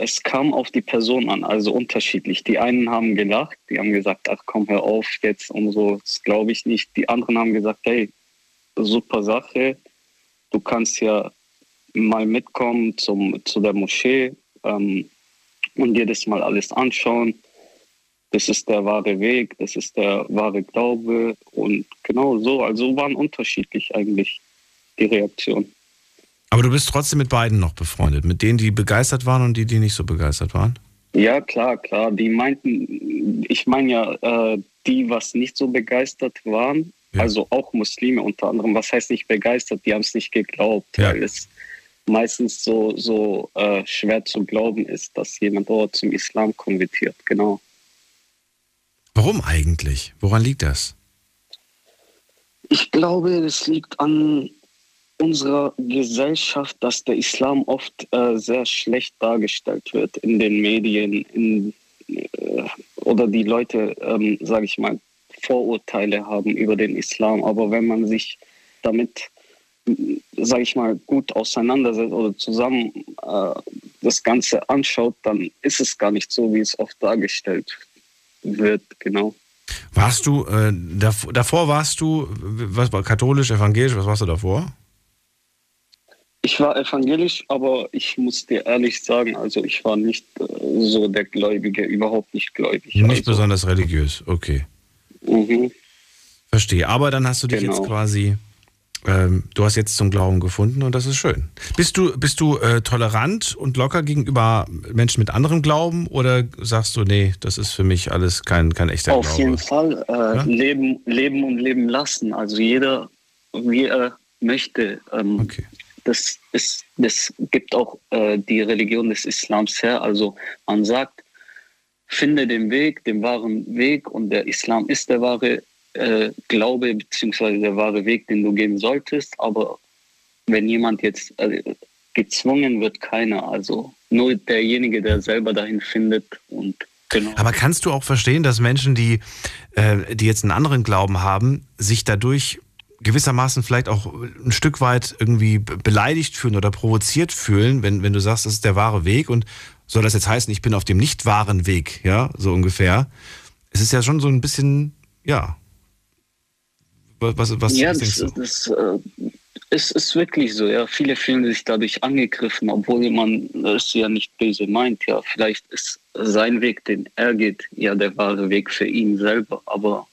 Es kam auf die Person an, also unterschiedlich. Die einen haben gelacht, die haben gesagt, ach komm, hör auf jetzt und so, das glaube ich nicht. Die anderen haben gesagt, hey, super Sache, du kannst ja mal mitkommen zu der Moschee und dir das mal alles anschauen. Das ist der wahre Weg, das ist der wahre Glaube und genau so. Also waren unterschiedlich eigentlich die Reaktionen. Aber du bist trotzdem mit beiden noch befreundet? Mit denen, die begeistert waren und die, die nicht so begeistert waren? Ja, klar. Die meinten, ich meine ja, die, was nicht so begeistert waren, ja. Also auch Muslime unter anderem, was heißt nicht begeistert, die haben es nicht geglaubt, ja. Weil es meistens so schwer zu glauben ist, dass jemand dort zum Islam konvertiert, genau. Warum eigentlich? Woran liegt das? Ich glaube, das liegt an unserer Gesellschaft, dass der Islam oft sehr schlecht dargestellt wird in den Medien oder die Leute, sage ich mal, Vorurteile haben über den Islam. Aber wenn man sich damit, sage ich mal, gut auseinandersetzt oder zusammen das Ganze anschaut, dann ist es gar nicht so, wie es oft dargestellt wird. Genau. Warst du, davor warst du, was war katholisch, evangelisch, was warst du davor? Ich war evangelisch, aber ich muss dir ehrlich sagen, also ich war nicht so der Gläubige, überhaupt nicht gläubig. Nicht also. Besonders religiös, okay. Mhm. Verstehe, aber dann hast du dich jetzt quasi, du hast jetzt zum Glauben gefunden und das ist schön. Bist du tolerant und locker gegenüber Menschen mit anderem Glauben oder sagst du, nee, das ist für mich alles kein echter Glaube? Auf jeden Fall leben und leben lassen. Also jeder, wie er möchte. Okay. Das gibt auch die Religion des Islams her. Also man sagt, finde den Weg, den wahren Weg und der Islam ist der wahre Glaube bzw. der wahre Weg, den du gehen solltest, aber wenn jemand jetzt gezwungen wird, keiner, also nur derjenige, der selber dahin findet und genau. Aber kannst du auch verstehen, dass Menschen, die jetzt einen anderen Glauben haben, sich dadurch gewissermaßen vielleicht auch ein Stück weit irgendwie beleidigt fühlen oder provoziert fühlen, wenn du sagst, das ist der wahre Weg und soll das jetzt heißen, ich bin auf dem nicht wahren Weg, ja, so ungefähr. Es ist ja schon so ein bisschen, ja. Was ja, das Es ist wirklich so, ja. Viele fühlen sich dadurch angegriffen, obwohl man es ja nicht böse meint. Ja, vielleicht ist sein Weg, den er geht, ja der wahre Weg für ihn selber. Aber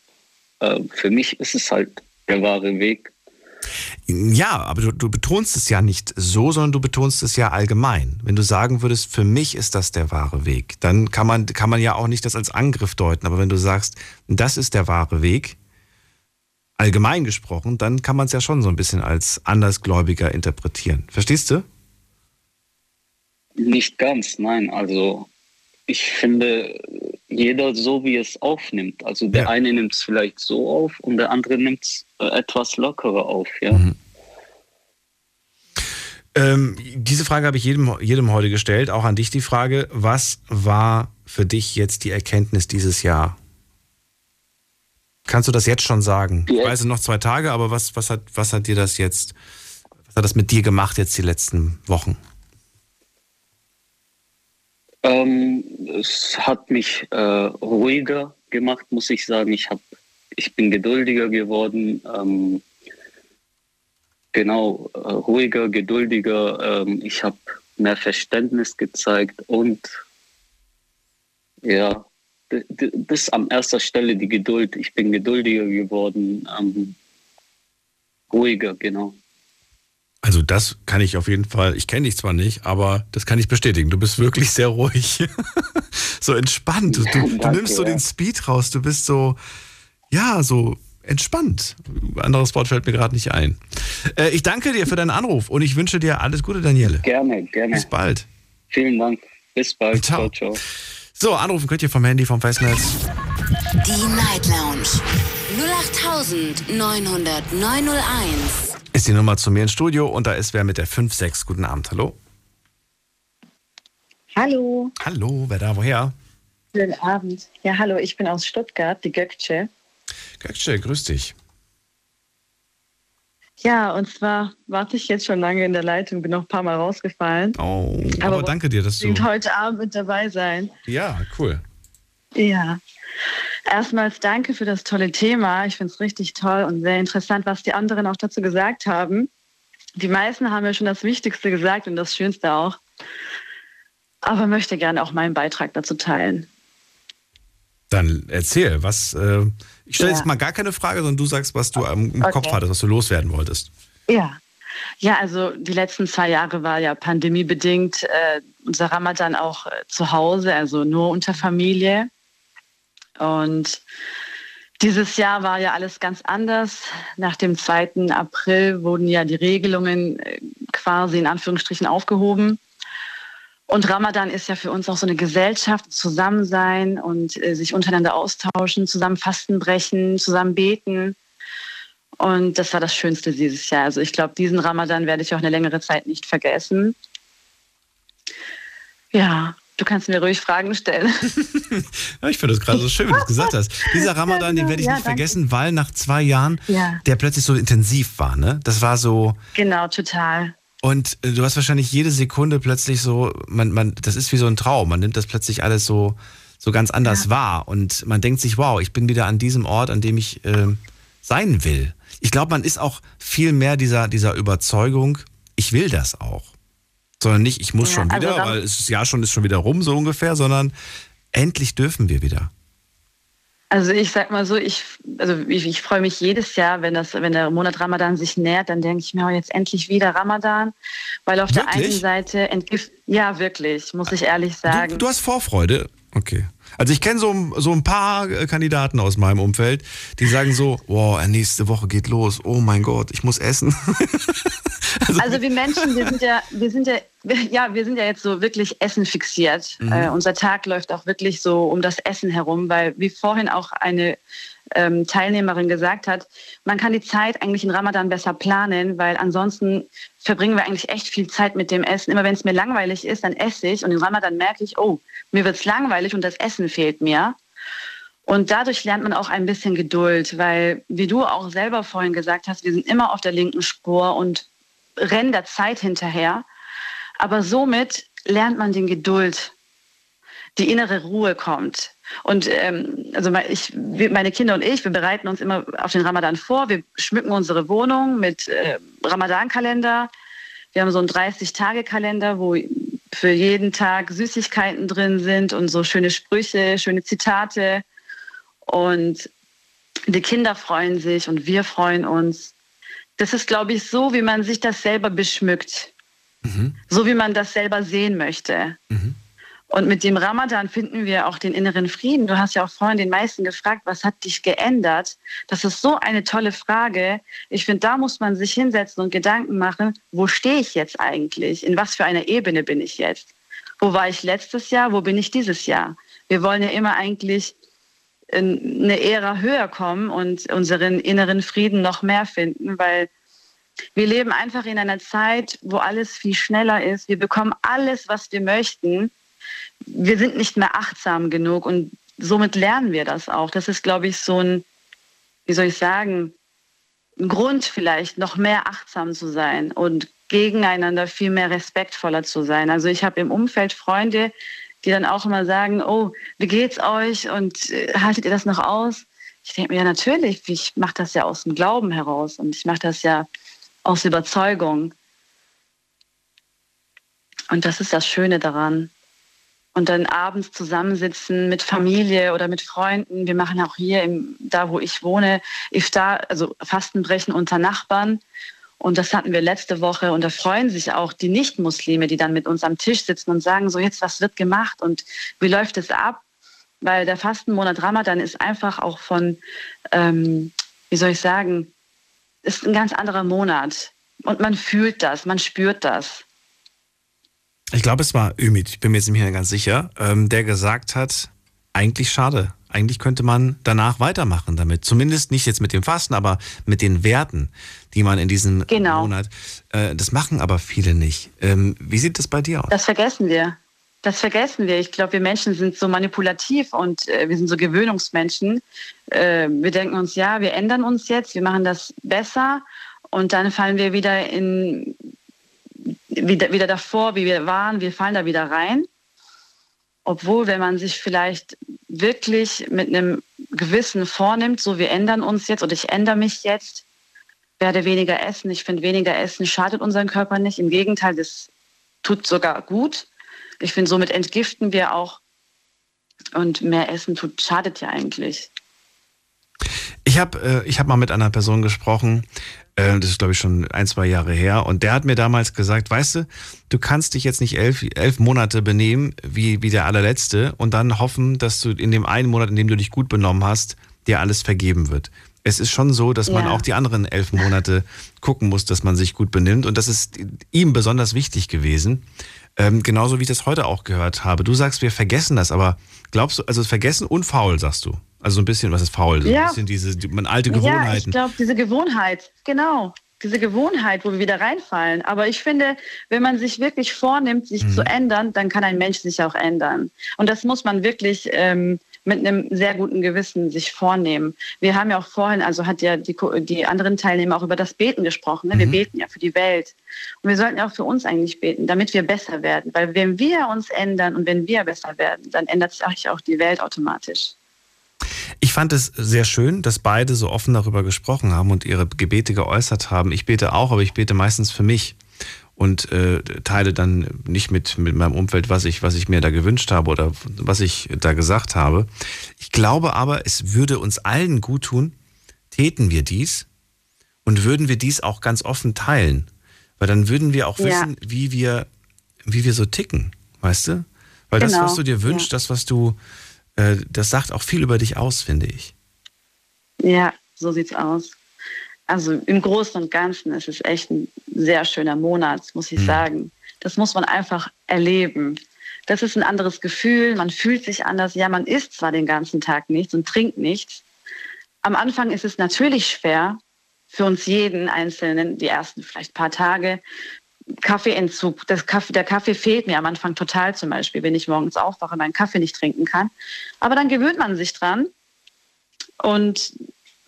für mich ist es halt der wahre Weg. Ja, aber du betonst es ja nicht so, sondern du betonst es ja allgemein. Wenn du sagen würdest, für mich ist das der wahre Weg, dann kann man ja auch nicht das als Angriff deuten. Aber wenn du sagst, das ist der wahre Weg, allgemein gesprochen, dann kann man es ja schon so ein bisschen als Andersgläubiger interpretieren. Verstehst du? Nicht ganz, nein. Also ich finde, jeder so, wie es aufnimmt. Also der eine nimmt es vielleicht so auf und der andere nimmt es etwas lockerer auf, ja. Mhm. Diese Frage habe ich jedem heute gestellt, auch an dich die Frage, was war für dich jetzt die Erkenntnis dieses Jahr? Kannst du das jetzt schon sagen? Ich weiß noch 2 Tage, aber was hat dir das jetzt, was hat das mit dir gemacht jetzt die letzten Wochen? Es hat mich ruhiger gemacht, muss ich sagen. Ich bin geduldiger geworden. Ruhiger, geduldiger. Ich habe mehr Verständnis gezeigt und ja, das an erster Stelle die Geduld. Ich bin geduldiger geworden, ruhiger, genau. Also das kann ich auf jeden Fall, ich kenne dich zwar nicht, aber das kann ich bestätigen. Du bist wirklich sehr ruhig, so entspannt. Du nimmst so den Speed raus, du bist so, ja, so entspannt. Anderes Wort fällt mir gerade nicht ein. Ich danke dir für deinen Anruf und ich wünsche dir alles Gute, Daniele. Gerne, gerne. Bis bald. Vielen Dank. Bis bald. Ciao, ciao. So, anrufen könnt ihr vom Handy, vom Festnetz. Die Night Lounge 0890901 ist die Nummer zu mir ins Studio und da ist wer mit der 56. Guten Abend, hallo. Hallo. Hallo, wer da, woher? Guten Abend. Ja, hallo, ich bin aus Stuttgart, die Gökçe. Gökçe, grüß dich. Ja, und zwar warte ich jetzt schon lange in der Leitung, bin noch ein paar Mal rausgefallen. Oh, aber danke dir, dass du heute Abend mit dabei sein. Ja, cool. Ja, erstmals danke für das tolle Thema. Ich finde es richtig toll und sehr interessant, was die anderen auch dazu gesagt haben. Die meisten haben ja schon das Wichtigste gesagt und das Schönste auch. Aber möchte gerne auch meinen Beitrag dazu teilen. Dann erzähl, was... Ich stelle jetzt mal gar keine Frage, sondern du sagst, was du im Kopf hattest, was du loswerden wolltest. Ja. Ja, also die letzten 2 Jahre war ja pandemiebedingt unser Ramadan auch zu Hause, also nur unter Familie. Und dieses Jahr war ja alles ganz anders. Nach dem 2. April wurden ja die Regelungen quasi in Anführungsstrichen aufgehoben. Und Ramadan ist ja für uns auch so eine Gesellschaft, Zusammensein und sich untereinander austauschen, zusammen Fasten brechen, zusammen beten. Und das war das Schönste dieses Jahr. Also ich glaube, diesen Ramadan werde ich auch eine längere Zeit nicht vergessen. Ja, du kannst mir ruhig Fragen stellen. Ja, ich finde das gerade so schön, wie du es gesagt hast. Dieser Ramadan, den werde ich nicht vergessen, weil nach 2 Jahren der plötzlich so intensiv war, ne? Das war so... Genau, total. Und du hast wahrscheinlich jede Sekunde plötzlich so, das ist wie so ein Traum, man nimmt das plötzlich alles so ganz anders wahr und man denkt sich, wow, ich bin wieder an diesem Ort, an dem ich sein will. Ich glaube, man ist auch viel mehr dieser Überzeugung, ich will das auch. Sondern nicht, ich muss schon wieder, also weil das Jahr schon ist schon wieder rum, so ungefähr, sondern endlich dürfen wir wieder. Also ich sag mal so, ich freue mich jedes Jahr, wenn der Monat Ramadan sich nähert, dann denke ich mir, jetzt endlich wieder Ramadan, weil auf wirklich? Der einen Seite ja wirklich, muss ich ehrlich sagen. Du hast Vorfreude? Okay. Also ich kenne so ein paar Kandidaten aus meinem Umfeld, die sagen so, wow, nächste Woche geht los, oh mein Gott, ich muss essen. Also wir Menschen, wir sind ja jetzt so wirklich Essen fixiert. Mhm. Unser Tag läuft auch wirklich so um das Essen herum, weil wie vorhin auch eine Teilnehmerin gesagt hat, man kann die Zeit eigentlich in Ramadan besser planen, weil ansonsten verbringen wir eigentlich echt viel Zeit mit dem Essen. Immer wenn es mir langweilig ist, dann esse ich und in Ramadan merke ich, oh, mir wird's langweilig und das Essen fehlt mir. Und dadurch lernt man auch ein bisschen Geduld, weil, wie du auch selber vorhin gesagt hast, wir sind immer auf der linken Spur und rennen der Zeit hinterher. Aber somit lernt man den Geduld. die innere Ruhe kommt. Und meine Kinder und ich, wir bereiten uns immer auf den Ramadan vor. Wir schmücken unsere Wohnung mit Ramadan-Kalender. Wir haben so einen 30-Tage-Kalender, wo für jeden Tag Süßigkeiten drin sind und so schöne Sprüche, schöne Zitate. Und die Kinder freuen sich und wir freuen uns. Das ist, glaube ich, so, wie man sich das selber beschmückt. Mhm. So, wie man das selber sehen möchte. Mhm. Und mit dem Ramadan finden wir auch den inneren Frieden. Du hast ja auch vorhin den meisten gefragt, was hat dich geändert? Das ist so eine tolle Frage. Ich finde, da muss man sich hinsetzen und Gedanken machen, wo stehe ich jetzt eigentlich? In was für einer Ebene bin ich jetzt? Wo war ich letztes Jahr? Wo bin ich dieses Jahr? Wir wollen ja immer eigentlich in eine Ära höher kommen und unseren inneren Frieden noch mehr finden, weil wir leben einfach in einer Zeit, wo alles viel schneller ist. Wir bekommen alles, was wir möchten. Wir sind nicht mehr achtsam genug und somit lernen wir das auch. Das ist, glaube ich, so ein, ein Grund vielleicht, noch mehr achtsam zu sein und gegeneinander viel mehr respektvoller zu sein. Also ich habe im Umfeld Freunde, die dann auch immer sagen, oh, wie geht's euch und haltet ihr das noch aus? Ich denke mir, ja natürlich, ich mache das ja aus dem Glauben heraus und ich mache das ja aus Überzeugung. Und das ist das Schöne daran. Und dann abends zusammensitzen mit Familie oder mit Freunden. Wir machen auch hier, da wo ich wohne, Iftar, also Fastenbrechen unter Nachbarn. Und das hatten wir letzte Woche. Und da freuen sich auch die Nicht-Muslime, die dann mit uns am Tisch sitzen und sagen, so jetzt, was wird gemacht und wie läuft es ab? Weil der Fastenmonat Ramadan ist einfach auch von, ist ein ganz anderer Monat. Und man fühlt das, man spürt das. Ich glaube, es war Ümit, ich bin mir jetzt nicht mehr ganz sicher, der gesagt hat, eigentlich schade. Eigentlich könnte man danach weitermachen damit. Zumindest nicht jetzt mit dem Fasten, aber mit den Werten, die man in diesem Monat... Das machen aber viele nicht. Wie sieht das bei dir aus? Das vergessen wir. Ich glaube, wir Menschen sind so manipulativ und wir sind so Gewöhnungsmenschen. Wir denken uns, ja, wir ändern uns jetzt, wir machen das besser und dann fallen wir wieder in... wieder davor, wie wir waren, wir fallen da wieder rein. Obwohl, wenn man sich vielleicht wirklich mit einem Gewissen vornimmt, so wir ändern uns jetzt oder ich ändere mich jetzt, werde weniger essen. Ich finde, weniger essen schadet unseren Körper nicht. Im Gegenteil, das tut sogar gut. Ich finde, somit entgiften wir auch. Und mehr Essen schadet ja eigentlich. Ich hab mal mit einer Person gesprochen, das ist, glaube ich, schon 1-2 Jahre her. Und der hat mir damals gesagt, weißt du, du kannst dich jetzt nicht elf Monate benehmen wie der allerletzte und dann hoffen, dass du in dem einen Monat, in dem du dich gut benommen hast, dir alles vergeben wird. Es ist schon so, dass man auch die anderen 11 Monate gucken muss, dass man sich gut benimmt. Und das ist ihm besonders wichtig gewesen. Genauso wie ich das heute auch gehört habe. Du sagst, wir vergessen das, aber glaubst du, also vergessen und faul, sagst du. Also so ein bisschen, was ist faul? So ein bisschen alte Gewohnheiten. Ja, ich glaube, diese Gewohnheit, wo wir wieder reinfallen. Aber ich finde, wenn man sich wirklich vornimmt, sich zu ändern, dann kann ein Mensch sich auch ändern. Und das muss man wirklich mit einem sehr guten Gewissen sich vornehmen. Wir haben ja auch vorhin, also hat ja die anderen Teilnehmer auch über das Beten gesprochen. Ne? Wir beten ja für die Welt. Und wir sollten ja auch für uns eigentlich beten, damit wir besser werden. Weil wenn wir uns ändern und wenn wir besser werden, dann ändert sich auch die Welt automatisch. Ich fand es sehr schön, dass beide so offen darüber gesprochen haben und ihre Gebete geäußert haben. Ich bete auch, aber ich bete meistens für mich und teile dann nicht mit meinem Umfeld, was ich mir da gewünscht habe oder was ich da gesagt habe. Ich glaube aber, es würde uns allen gut tun, täten wir dies und würden wir dies auch ganz offen teilen. Weil dann würden wir auch wissen, wie wir so ticken, weißt du? Weil das, was du dir wünschst, das, was du... Das sagt auch viel über dich aus, finde ich. Ja, so sieht's aus. Also im Großen und Ganzen ist es echt ein sehr schöner Monat, muss ich sagen. Das muss man einfach erleben. Das ist ein anderes Gefühl, man fühlt sich anders. Ja, man isst zwar den ganzen Tag nichts und trinkt nichts. Am Anfang ist es natürlich schwer, für uns jeden Einzelnen, die ersten vielleicht paar Tage, Kaffeeentzug, der Kaffee fehlt mir am Anfang total zum Beispiel, wenn ich morgens aufwache und meinen Kaffee nicht trinken kann. Aber dann gewöhnt man sich dran und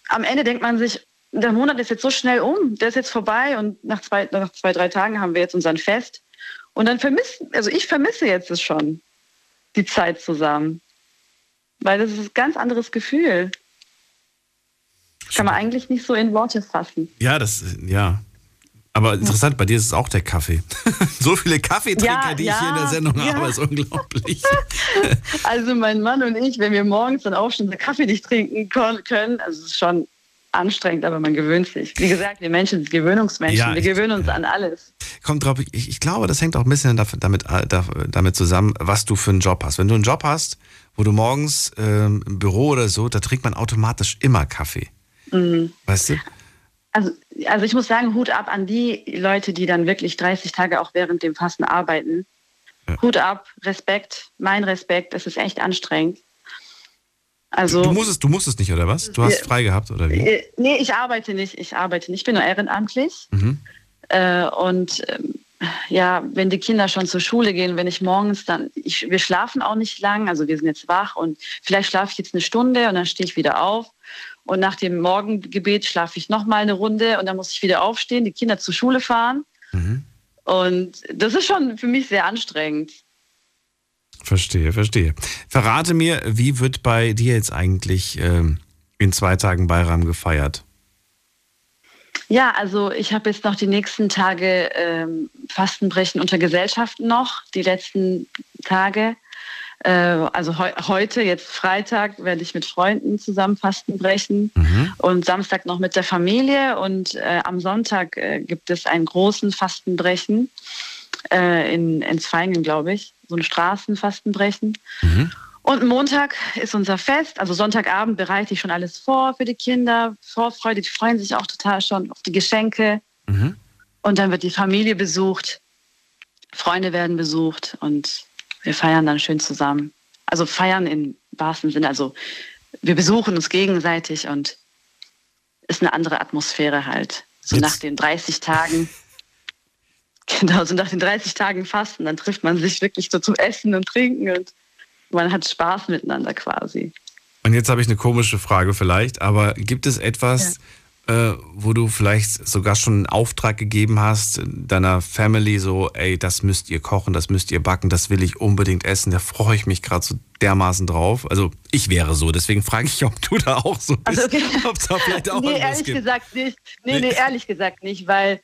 am Ende denkt man sich, der Monat ist jetzt so schnell um, der ist jetzt vorbei und nach 2-3 Tagen haben wir jetzt unseren Fest. Und dann ich vermisse jetzt es schon. die Zeit zusammen. Weil das ist ein ganz anderes Gefühl. Das kann man eigentlich nicht so in Worte fassen. Ja, aber interessant, bei dir ist es auch der Kaffee. So viele Kaffeetrinker, die ich hier in der Sendung habe, ist unglaublich. Also mein Mann und ich, wenn wir morgens dann auch schon den Kaffee nicht trinken können, also es ist schon anstrengend, aber man gewöhnt sich. Wie gesagt, wir Menschen sind Gewöhnungsmenschen. Ja, wir gewöhnen uns an alles. Kommt drauf, ich glaube, das hängt auch ein bisschen damit zusammen, was du für einen Job hast. Wenn du einen Job hast, wo du morgens im Büro oder so, da trinkt man automatisch immer Kaffee. Mhm. Weißt du? Also ich muss sagen, Hut ab an die Leute, die dann wirklich 30 Tage auch während dem Fasten arbeiten. Ja. Hut ab, Respekt, mein Respekt, es ist echt anstrengend. Also, du musstest nicht, oder was? Du hast frei gehabt, oder wie? Nee, ich arbeite nicht. Ich bin nur ehrenamtlich. Mhm. Wenn die Kinder schon zur Schule gehen, wenn ich morgens dann... Wir schlafen auch nicht lang, also wir sind jetzt wach und vielleicht schlafe ich jetzt eine Stunde und dann stehe ich wieder auf. Und nach dem Morgengebet schlafe ich nochmal eine Runde und dann muss ich wieder aufstehen, die Kinder zur Schule fahren. Mhm. Und das ist schon für mich sehr anstrengend. Verstehe. Verrate mir, wie wird bei dir jetzt eigentlich in 2 Tagen Bayram gefeiert? Ja, also ich habe jetzt noch die nächsten Tage Fastenbrechen unter Gesellschaften noch, die letzten Tage. Also heute, jetzt Freitag, werde ich mit Freunden zusammen Fasten brechen und Samstag noch mit der Familie und am Sonntag gibt es einen großen Fastenbrechen ins Feigen, glaube ich, so ein Straßenfastenbrechen. Mhm. Und Montag ist unser Fest, also Sonntagabend bereite ich schon alles vor für die Kinder, Vorfreude, die freuen sich auch total schon auf die Geschenke und dann wird die Familie besucht, Freunde werden besucht und wir feiern dann schön zusammen. Also feiern im wahrsten Sinne. Also wir besuchen uns gegenseitig und ist eine andere Atmosphäre halt. So jetzt. Nach den 30 Tagen. Genau, so nach den 30 Tagen Fasten. Dann trifft man sich wirklich so zum Essen und Trinken und man hat Spaß miteinander quasi. Und jetzt habe ich eine komische Frage vielleicht, aber gibt es etwas... Ja. Wo du vielleicht sogar schon einen Auftrag gegeben hast, deiner Family so, ey, das müsst ihr kochen, das müsst ihr backen, das will ich unbedingt essen, da freue ich mich gerade so dermaßen drauf. Also ich wäre so, deswegen frage ich, ob du da auch so bist. Also, okay. Ob es da vielleicht auch irgendwas gibt. Ehrlich gesagt nicht, weil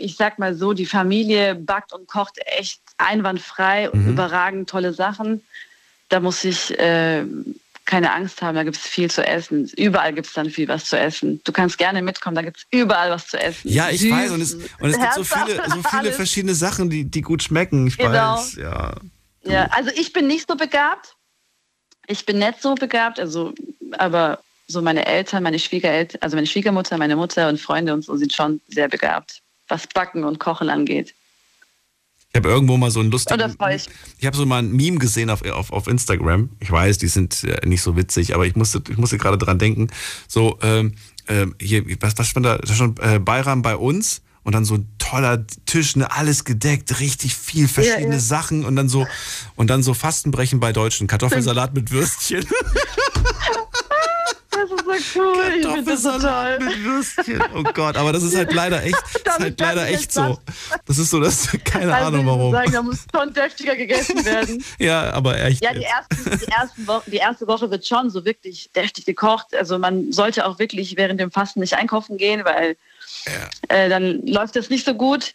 ich sag mal so, die Familie backt und kocht echt einwandfrei und überragend tolle Sachen. Da muss ich... keine Angst haben, da gibt es viel zu essen. Überall gibt es dann viel was zu essen. Du kannst gerne mitkommen, da gibt es überall was zu essen. Ja, ich weiß. Und es gibt so viele verschiedene Sachen, die gut schmecken. Ich weiß, ja. Ja. Also ich bin nicht so begabt. Ich bin nicht so begabt. Also, aber so meine Eltern, meine Schwiegermutter, meine Mutter und Freunde und so sind schon sehr begabt, was Backen und Kochen angeht. Ich habe irgendwo mal so einen lustigen... Ich habe so mal ein Meme gesehen auf Instagram. Ich weiß, die sind nicht so witzig, aber ich musste gerade dran denken. So, hier, was stand da? Da stand Bayram bei uns und dann so ein toller Tisch, ne, alles gedeckt, richtig viel verschiedene Sachen und dann so Fastenbrechen bei Deutschen. Kartoffelsalat mit Würstchen. Das ist so cool. Kartoffelsalat mit Würstchen. Oh Gott, aber das ist halt leider echt, so. Das ist so, dass keine Ahnung warum. Sagen, da muss schon deftiger gegessen werden. Ja, aber echt. Ja, die erste Woche wird schon so wirklich deftig gekocht. Also man sollte auch wirklich während dem Fasten nicht einkaufen gehen, weil dann läuft das nicht so gut.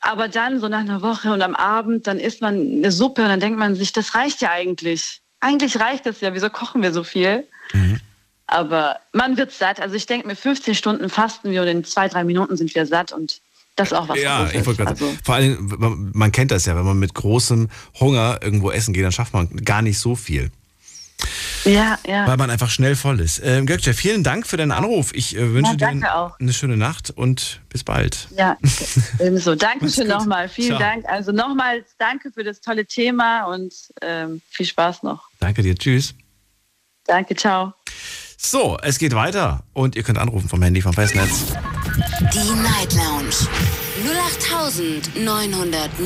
Aber dann so nach einer Woche und am Abend, dann isst man eine Suppe und dann denkt man sich, das reicht ja eigentlich. Eigentlich reicht das ja. Wieso kochen wir so viel? Mhm. Aber man wird satt. Also ich denke, mit 15 Stunden fasten wir und in 2-3 Minuten sind wir satt und das ist auch was. Ja, ich wollte gerade sagen. Vor allem, man kennt das ja, wenn man mit großem Hunger irgendwo essen geht, dann schafft man gar nicht so viel. Ja. Weil man einfach schnell voll ist. Gökçe, vielen Dank für deinen Anruf. Ich wünsche dir eine schöne Nacht und bis bald. Ja, ebenso. Dankeschön nochmal. Vielen Dank. Also nochmal danke für das tolle Thema und viel Spaß noch. Danke dir. Tschüss. Danke, ciao. So, es geht weiter und ihr könnt anrufen vom Handy vom Festnetz. Die Night Lounge 08900901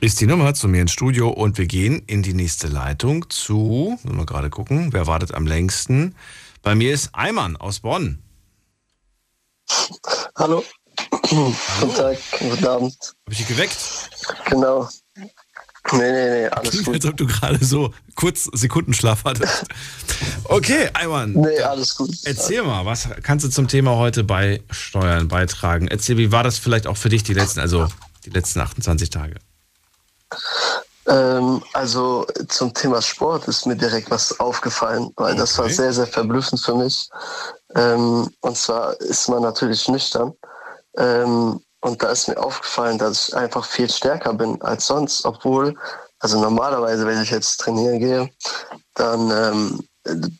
ist die Nummer zu mir ins Studio und wir gehen in die nächste Leitung zu, müssen wir gerade gucken, wer wartet am längsten? Bei mir ist Ayman aus Bonn. Hallo. Guten Tag, guten Abend. Hab ich dich geweckt? Genau. Nee, alles klingt gut. Als ob du gerade so kurz Sekundenschlaf hattest. Okay, Ayman. Nee, alles gut. Erzähl mal, was kannst du zum Thema heute beisteuern, beitragen? Erzähl, wie war das vielleicht auch für dich die letzten 28 Tage? Also zum Thema Sport ist mir direkt was aufgefallen, weil das war sehr, sehr verblüffend für mich. Und zwar ist man natürlich nüchtern. Und da ist mir aufgefallen, dass ich einfach viel stärker bin als sonst, obwohl, also normalerweise, wenn ich jetzt trainieren gehe, dann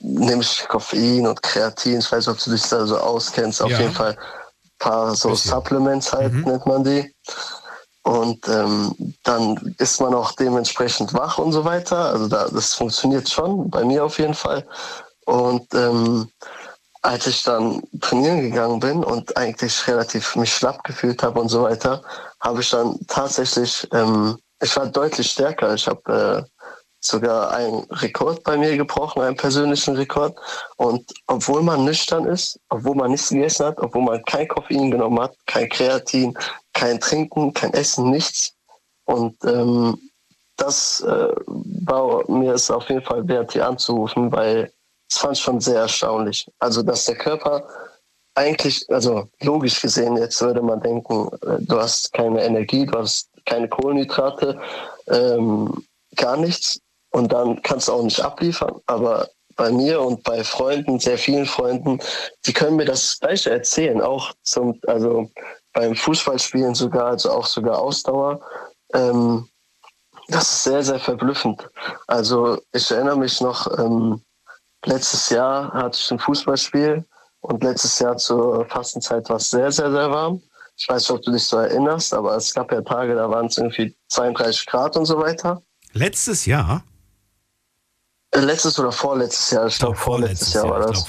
nehme ich Koffein und Kreatin, ich weiß nicht, ob du dich da so auskennst, auf jeden Fall ein paar so Supplements halt, nennt man die. Und dann ist man auch dementsprechend wach und so weiter. Also das funktioniert schon, bei mir auf jeden Fall. Und als ich dann trainieren gegangen bin und eigentlich relativ mich schlapp gefühlt habe und so weiter, habe ich dann tatsächlich, ich war deutlich stärker. Ich habe sogar einen Rekord bei mir gebrochen, einen persönlichen Rekord. Und obwohl man nüchtern ist, obwohl man nichts gegessen hat, obwohl man kein Koffein genommen hat, kein Kreatin, kein Trinken, kein Essen, nichts. Und das war mir es auf jeden Fall wert, hier anzurufen, weil das fand ich schon sehr erstaunlich. Also, dass der Körper eigentlich, also logisch gesehen, jetzt würde man denken, du hast keine Energie, du hast keine Kohlenhydrate, gar nichts. Und dann kannst du auch nicht abliefern. Aber bei mir und bei Freunden, sehr vielen Freunden, die können mir das Gleiche erzählen. Auch zum, also beim Fußballspielen sogar, also auch sogar Ausdauer. Das ist sehr, sehr verblüffend. Also, ich erinnere mich noch, letztes Jahr hatte ich ein Fußballspiel und letztes Jahr zur Fastenzeit war es sehr, sehr, sehr warm. Ich weiß nicht, ob du dich so erinnerst, aber es gab ja Tage, da waren es irgendwie 32 Grad und so weiter. Letztes Jahr? Letztes oder vorletztes Jahr? Ich glaube, vorletztes Jahr war das.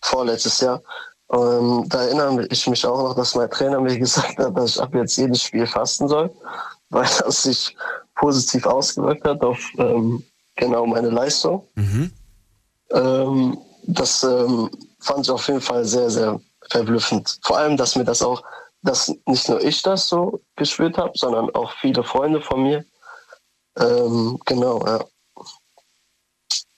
Vorletztes Jahr. Und da erinnere ich mich auch noch, dass mein Trainer mir gesagt hat, dass ich ab jetzt jedes Spiel fasten soll, weil das sich positiv ausgewirkt hat auf genau meine Leistung. Das fand ich auf jeden Fall sehr, sehr verblüffend. Vor allem, dass mir das auch, dass nicht nur ich das so gespürt habe, sondern auch viele Freunde von mir. Genau, ja.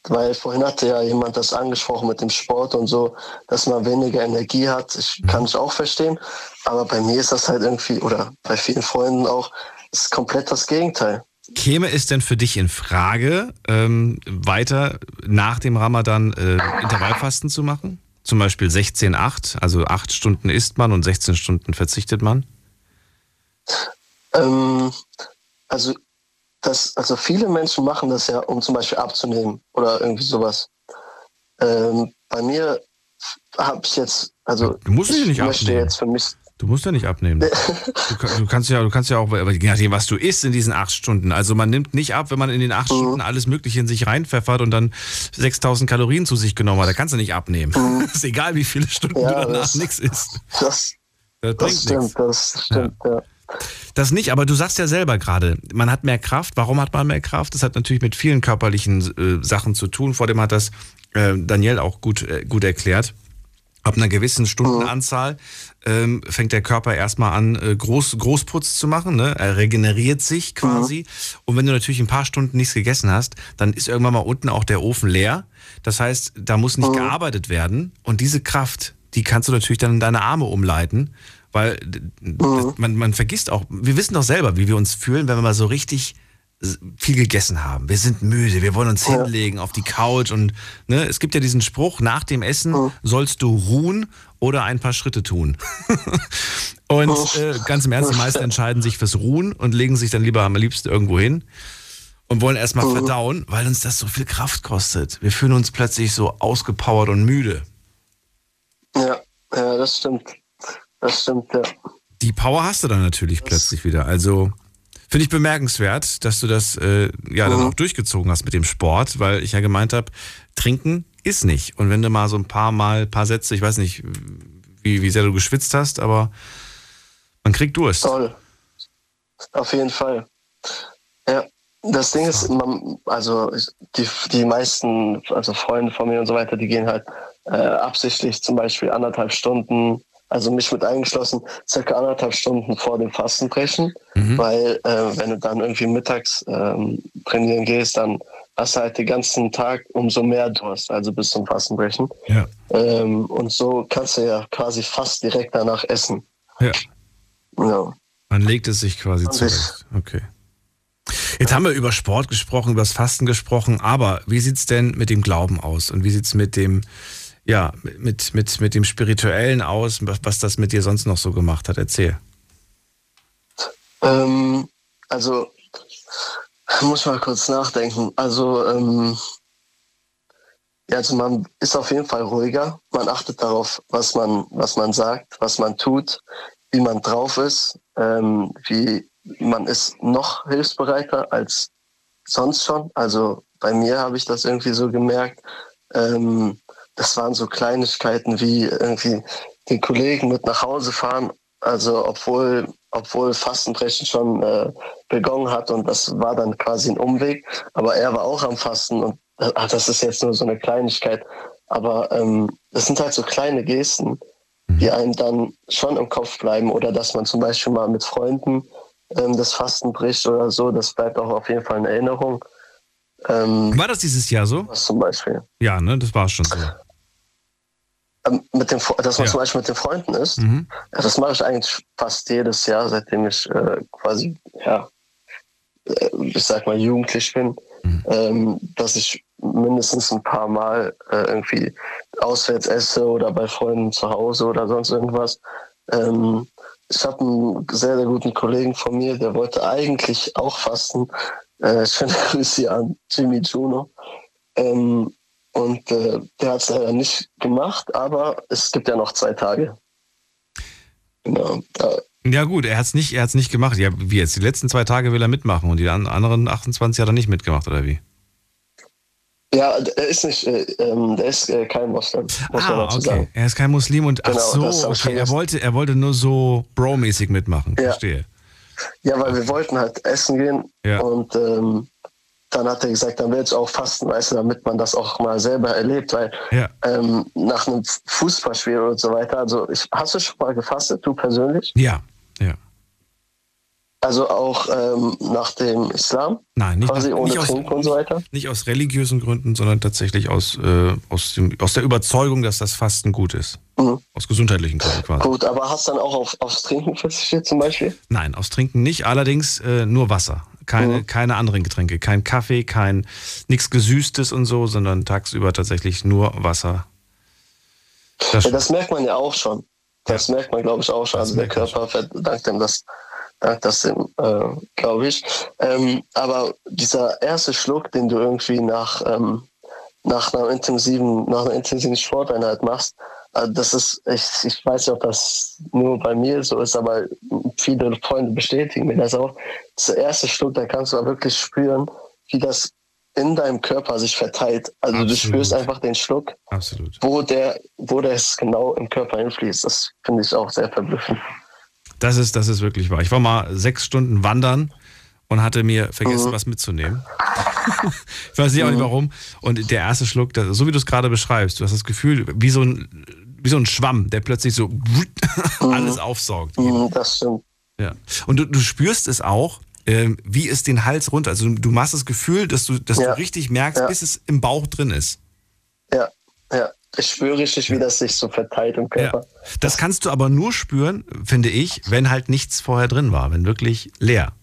Weil vorhin hatte ja jemand das angesprochen mit dem Sport und so, dass man weniger Energie hat. Ich kann es auch verstehen, aber bei mir ist das halt irgendwie, oder bei vielen Freunden auch, ist komplett das Gegenteil. Käme es denn für dich in Frage, weiter nach dem Ramadan Intervallfasten zu machen? Zum Beispiel 16-8, also 8 Stunden isst man und 16 Stunden verzichtet man? Also viele Menschen machen das ja, um zum Beispiel abzunehmen oder irgendwie sowas. Bei mir habe ich jetzt, also du musst ich nicht möchte abnehmen. Jetzt für mich... Du musst ja nicht abnehmen. Du kannst ja auch, je nachdem, was du isst in diesen 8 Stunden. Also man nimmt nicht ab, wenn man in den 8 Stunden alles Mögliche in sich reinpfeffert und dann 6.000 Kalorien zu sich genommen hat. Da kannst du nicht abnehmen. Ist egal, wie viele Stunden du danach nichts isst. Das stimmt. Das nicht, aber du sagst ja selber gerade, man hat mehr Kraft. Warum hat man mehr Kraft? Das hat natürlich mit vielen körperlichen Sachen zu tun. Vor dem hat das Daniel auch gut erklärt. Ab einer gewissen Stundenanzahl fängt der Körper erstmal an, Großputz zu machen. Ne? Er regeneriert sich quasi. Und wenn du natürlich ein paar Stunden nichts gegessen hast, dann ist irgendwann mal unten auch der Ofen leer. Das heißt, da muss nicht gearbeitet werden. Und diese Kraft, die kannst du natürlich dann in deine Arme umleiten. Weil man vergisst auch, wir wissen doch selber, wie wir uns fühlen, wenn wir mal so richtig viel gegessen haben. Wir sind müde, wir wollen uns hinlegen auf die Couch und ne, es gibt ja diesen Spruch, nach dem Essen sollst du ruhen oder ein paar Schritte tun. Und ganz im Ernst, die meisten entscheiden sich fürs Ruhen und legen sich dann lieber am liebsten irgendwo hin und wollen erstmal verdauen, weil uns das so viel Kraft kostet. Wir fühlen uns plötzlich so ausgepowert und müde. Ja, das stimmt. Das stimmt, ja. Die Power hast du dann natürlich plötzlich wieder, also... Finde ich bemerkenswert, dass du das dann auch durchgezogen hast mit dem Sport, weil ich ja gemeint habe, trinken ist nicht. Und wenn du mal so ein paar Sätze, ich weiß nicht, wie sehr du geschwitzt hast, aber man kriegt Durst. Toll. Auf jeden Fall. Ja, das Ding ist, die meisten, also Freunde von mir und so weiter, die gehen halt absichtlich zum Beispiel 1,5 Stunden also mich mit eingeschlossen, circa 1,5 Stunden vor dem Fastenbrechen, weil wenn du dann irgendwie mittags trainieren gehst, dann hast du halt den ganzen Tag umso mehr Durst, also bis zum Fastenbrechen. Ja. Und so kannst du ja quasi fast direkt danach essen. Ja. Ja. Man legt es sich quasi zurecht. Okay. Jetzt haben wir über Sport gesprochen, über das Fasten gesprochen, aber wie sieht es denn mit dem Glauben aus? Und wie sieht es mit dem, ja, mit dem Spirituellen aus, was das mit dir sonst noch so gemacht hat? Erzähl. Also, muss mal kurz nachdenken. Also, ja, also man ist auf jeden Fall ruhiger. Man achtet darauf, was man sagt, was man tut, wie man drauf ist, wie man ist noch hilfsbereiter als sonst schon. Also bei mir habe ich das irgendwie so gemerkt. Das waren so Kleinigkeiten wie irgendwie den Kollegen mit nach Hause fahren. Also obwohl Fastenbrechen schon begonnen hat und das war dann quasi ein Umweg. Aber er war auch am Fasten und das ist jetzt nur so eine Kleinigkeit. Aber das sind halt so kleine Gesten, die einem dann schon im Kopf bleiben. Oder dass man zum Beispiel mal mit Freunden das Fasten bricht oder so. Das bleibt auch auf jeden Fall in Erinnerung. War das dieses Jahr so? Was zum Beispiel? Ja, ne, das war schon so. Dass man zum Beispiel mit den Freunden ist, ja, das mache ich eigentlich fast jedes Jahr, seitdem ich quasi, ja, ich sag mal, jugendlich bin, dass ich mindestens ein paar Mal irgendwie auswärts esse oder bei Freunden zu Hause oder sonst irgendwas. Ich habe einen sehr, sehr guten Kollegen von mir, der wollte eigentlich auch fasten. Schöne Grüße an Jimmy Juno. Und der hat es leider nicht gemacht, aber es gibt ja noch 2 Tage. Genau. Ja gut, er hat's nicht gemacht. Ja, wie jetzt? Die letzten 2 Tage will er mitmachen und die anderen 28 hat er nicht mitgemacht, oder wie? Ja, er ist nicht, der ist kein Muslim. Muss man dazu sagen. Er ist kein Muslim und genau, ach so, okay, er wollte nur so Bro-mäßig mitmachen, ja. Verstehe. Ja, weil wir wollten halt essen gehen und dann hat er gesagt, dann will ich auch fasten, weißt du, damit man das auch mal selber erlebt, weil nach einem Fußballspiel und so weiter, also hast du schon mal gefastet, du persönlich? Ja. Also auch nach dem Islam? Nein, nicht aus religiösen Gründen, sondern tatsächlich aus der Überzeugung, dass das Fasten gut ist. Mhm. Aus gesundheitlichen Gründen quasi. Gut, aber hast du dann auch aufs Trinken verzichtet zum Beispiel? Nein, aufs Trinken nicht, allerdings nur Wasser. Keine anderen Getränke, kein Kaffee, nichts Gesüßtes und so, sondern tagsüber tatsächlich nur Wasser. Das merkt man ja auch schon. Das merkt man, glaube ich, auch schon. Also der Körper verdankt dem das. Das sind, glaube ich. Aber dieser erste Schluck, den du irgendwie nach einer intensiven Sporteinheit machst, das ist, ich weiß nicht, ob das nur bei mir so ist, aber viele Freunde bestätigen mir das auch. Dieser erste Schluck, da kannst du aber wirklich spüren, wie das in deinem Körper sich verteilt. Also absolut. Du spürst einfach den Schluck, absolut, wo der es genau im Körper hinfließt. Das finde ich auch sehr verblüffend. Das ist wirklich wahr. Ich war mal 6 Stunden wandern und hatte mir vergessen, was mitzunehmen. Ich weiß nicht auch nicht warum. Und der erste Schluck, so wie du es gerade beschreibst, du hast das Gefühl, wie so ein Schwamm, der plötzlich so alles aufsaugt. Das stimmt. Ja. Und du spürst es auch, wie es den Hals runter. Also du machst das Gefühl, dass du richtig merkst, bis es im Bauch drin ist. Ja, ja. Ich spüre richtig, wie das sich so verteilt im Körper. Ja. Das kannst du aber nur spüren, finde ich, wenn halt nichts vorher drin war, wenn wirklich leer.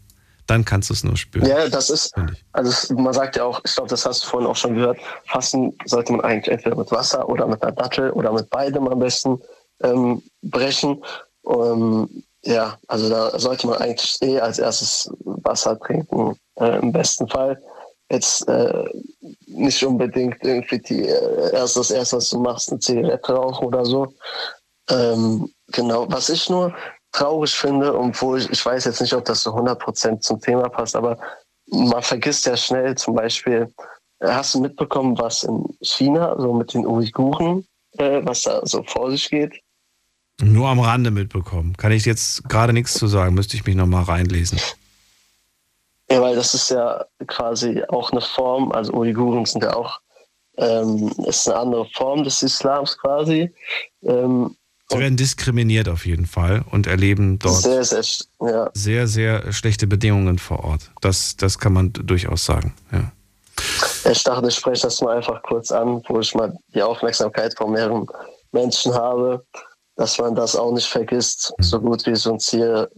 Dann kannst du es nur spüren. Ja, das ist, also man sagt ja auch, ich glaube, das hast du vorhin auch schon gehört, Fasten sollte man eigentlich entweder mit Wasser oder mit einer Dattel oder mit beidem am besten brechen. Ja, also da sollte man eigentlich als erstes Wasser trinken, im besten Fall. Jetzt nicht unbedingt irgendwie das erste, was du machst, eine Zigarette rauchen oder so. Genau, was ich nur traurig finde, obwohl ich weiß jetzt nicht, ob das so 100% zum Thema passt, aber man vergisst ja schnell zum Beispiel, hast du mitbekommen, was in China so mit den Uiguren, was da so vor sich geht? Nur am Rande mitbekommen. Kann ich jetzt gerade nichts zu sagen, müsste ich mich nochmal reinlesen. Ja, weil das ist ja quasi auch eine Form, also Uiguren sind ja auch, ist eine andere Form des Islams quasi, Sie werden diskriminiert auf jeden Fall und erleben dort sehr, sehr schlechte Bedingungen vor Ort. Das kann man durchaus sagen, ja. Ich dachte, ich spreche das mal einfach kurz an, wo ich mal die Aufmerksamkeit von mehreren Menschen habe, dass man das auch nicht vergisst, so gut wie es uns hier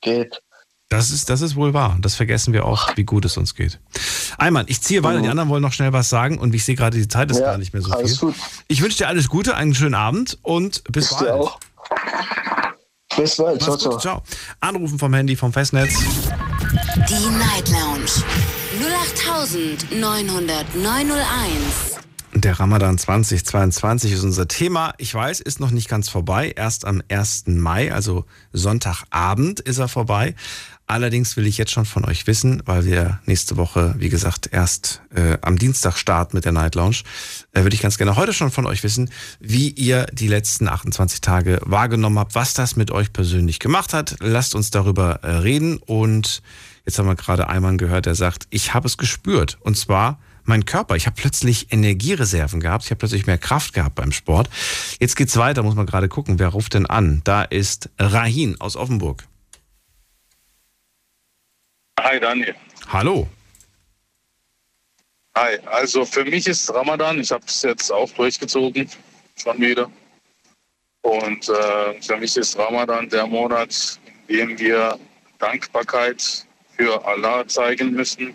geht. Das ist wohl wahr. Das vergessen wir auch, wie gut es uns geht. Einmal, ich ziehe weiter, die anderen wollen noch schnell was sagen und ich sehe gerade, die Zeit ist gar nicht mehr so viel. Gut. Ich wünsche dir alles Gute, einen schönen Abend und bis bald. Auch. Bis bald, ciao. Anrufen vom Handy, vom Festnetz. Die Night Lounge 08900 901. Der Ramadan 2022 ist unser Thema. Ich weiß, ist noch nicht ganz vorbei. Erst am 1. Mai, also Sonntagabend, ist er vorbei. Allerdings will ich jetzt schon von euch wissen, weil wir nächste Woche, wie gesagt, erst am Dienstag starten mit der Night Lounge, würde ich ganz gerne heute schon von euch wissen, wie ihr die letzten 28 Tage wahrgenommen habt, was das mit euch persönlich gemacht hat. Lasst uns darüber reden. Und jetzt haben wir gerade Ayman gehört, der sagt, ich habe es gespürt. Und zwar mein Körper, ich habe plötzlich Energiereserven gehabt, ich habe plötzlich mehr Kraft gehabt beim Sport. Jetzt geht's weiter, muss man gerade gucken, wer ruft denn an? Da ist Rahin aus Offenburg. Hi Daniel. Hallo. Hi, also für mich ist Ramadan, ich habe es jetzt auch durchgezogen, schon wieder. Und für mich ist Ramadan der Monat, in dem wir Dankbarkeit für Allah zeigen müssen,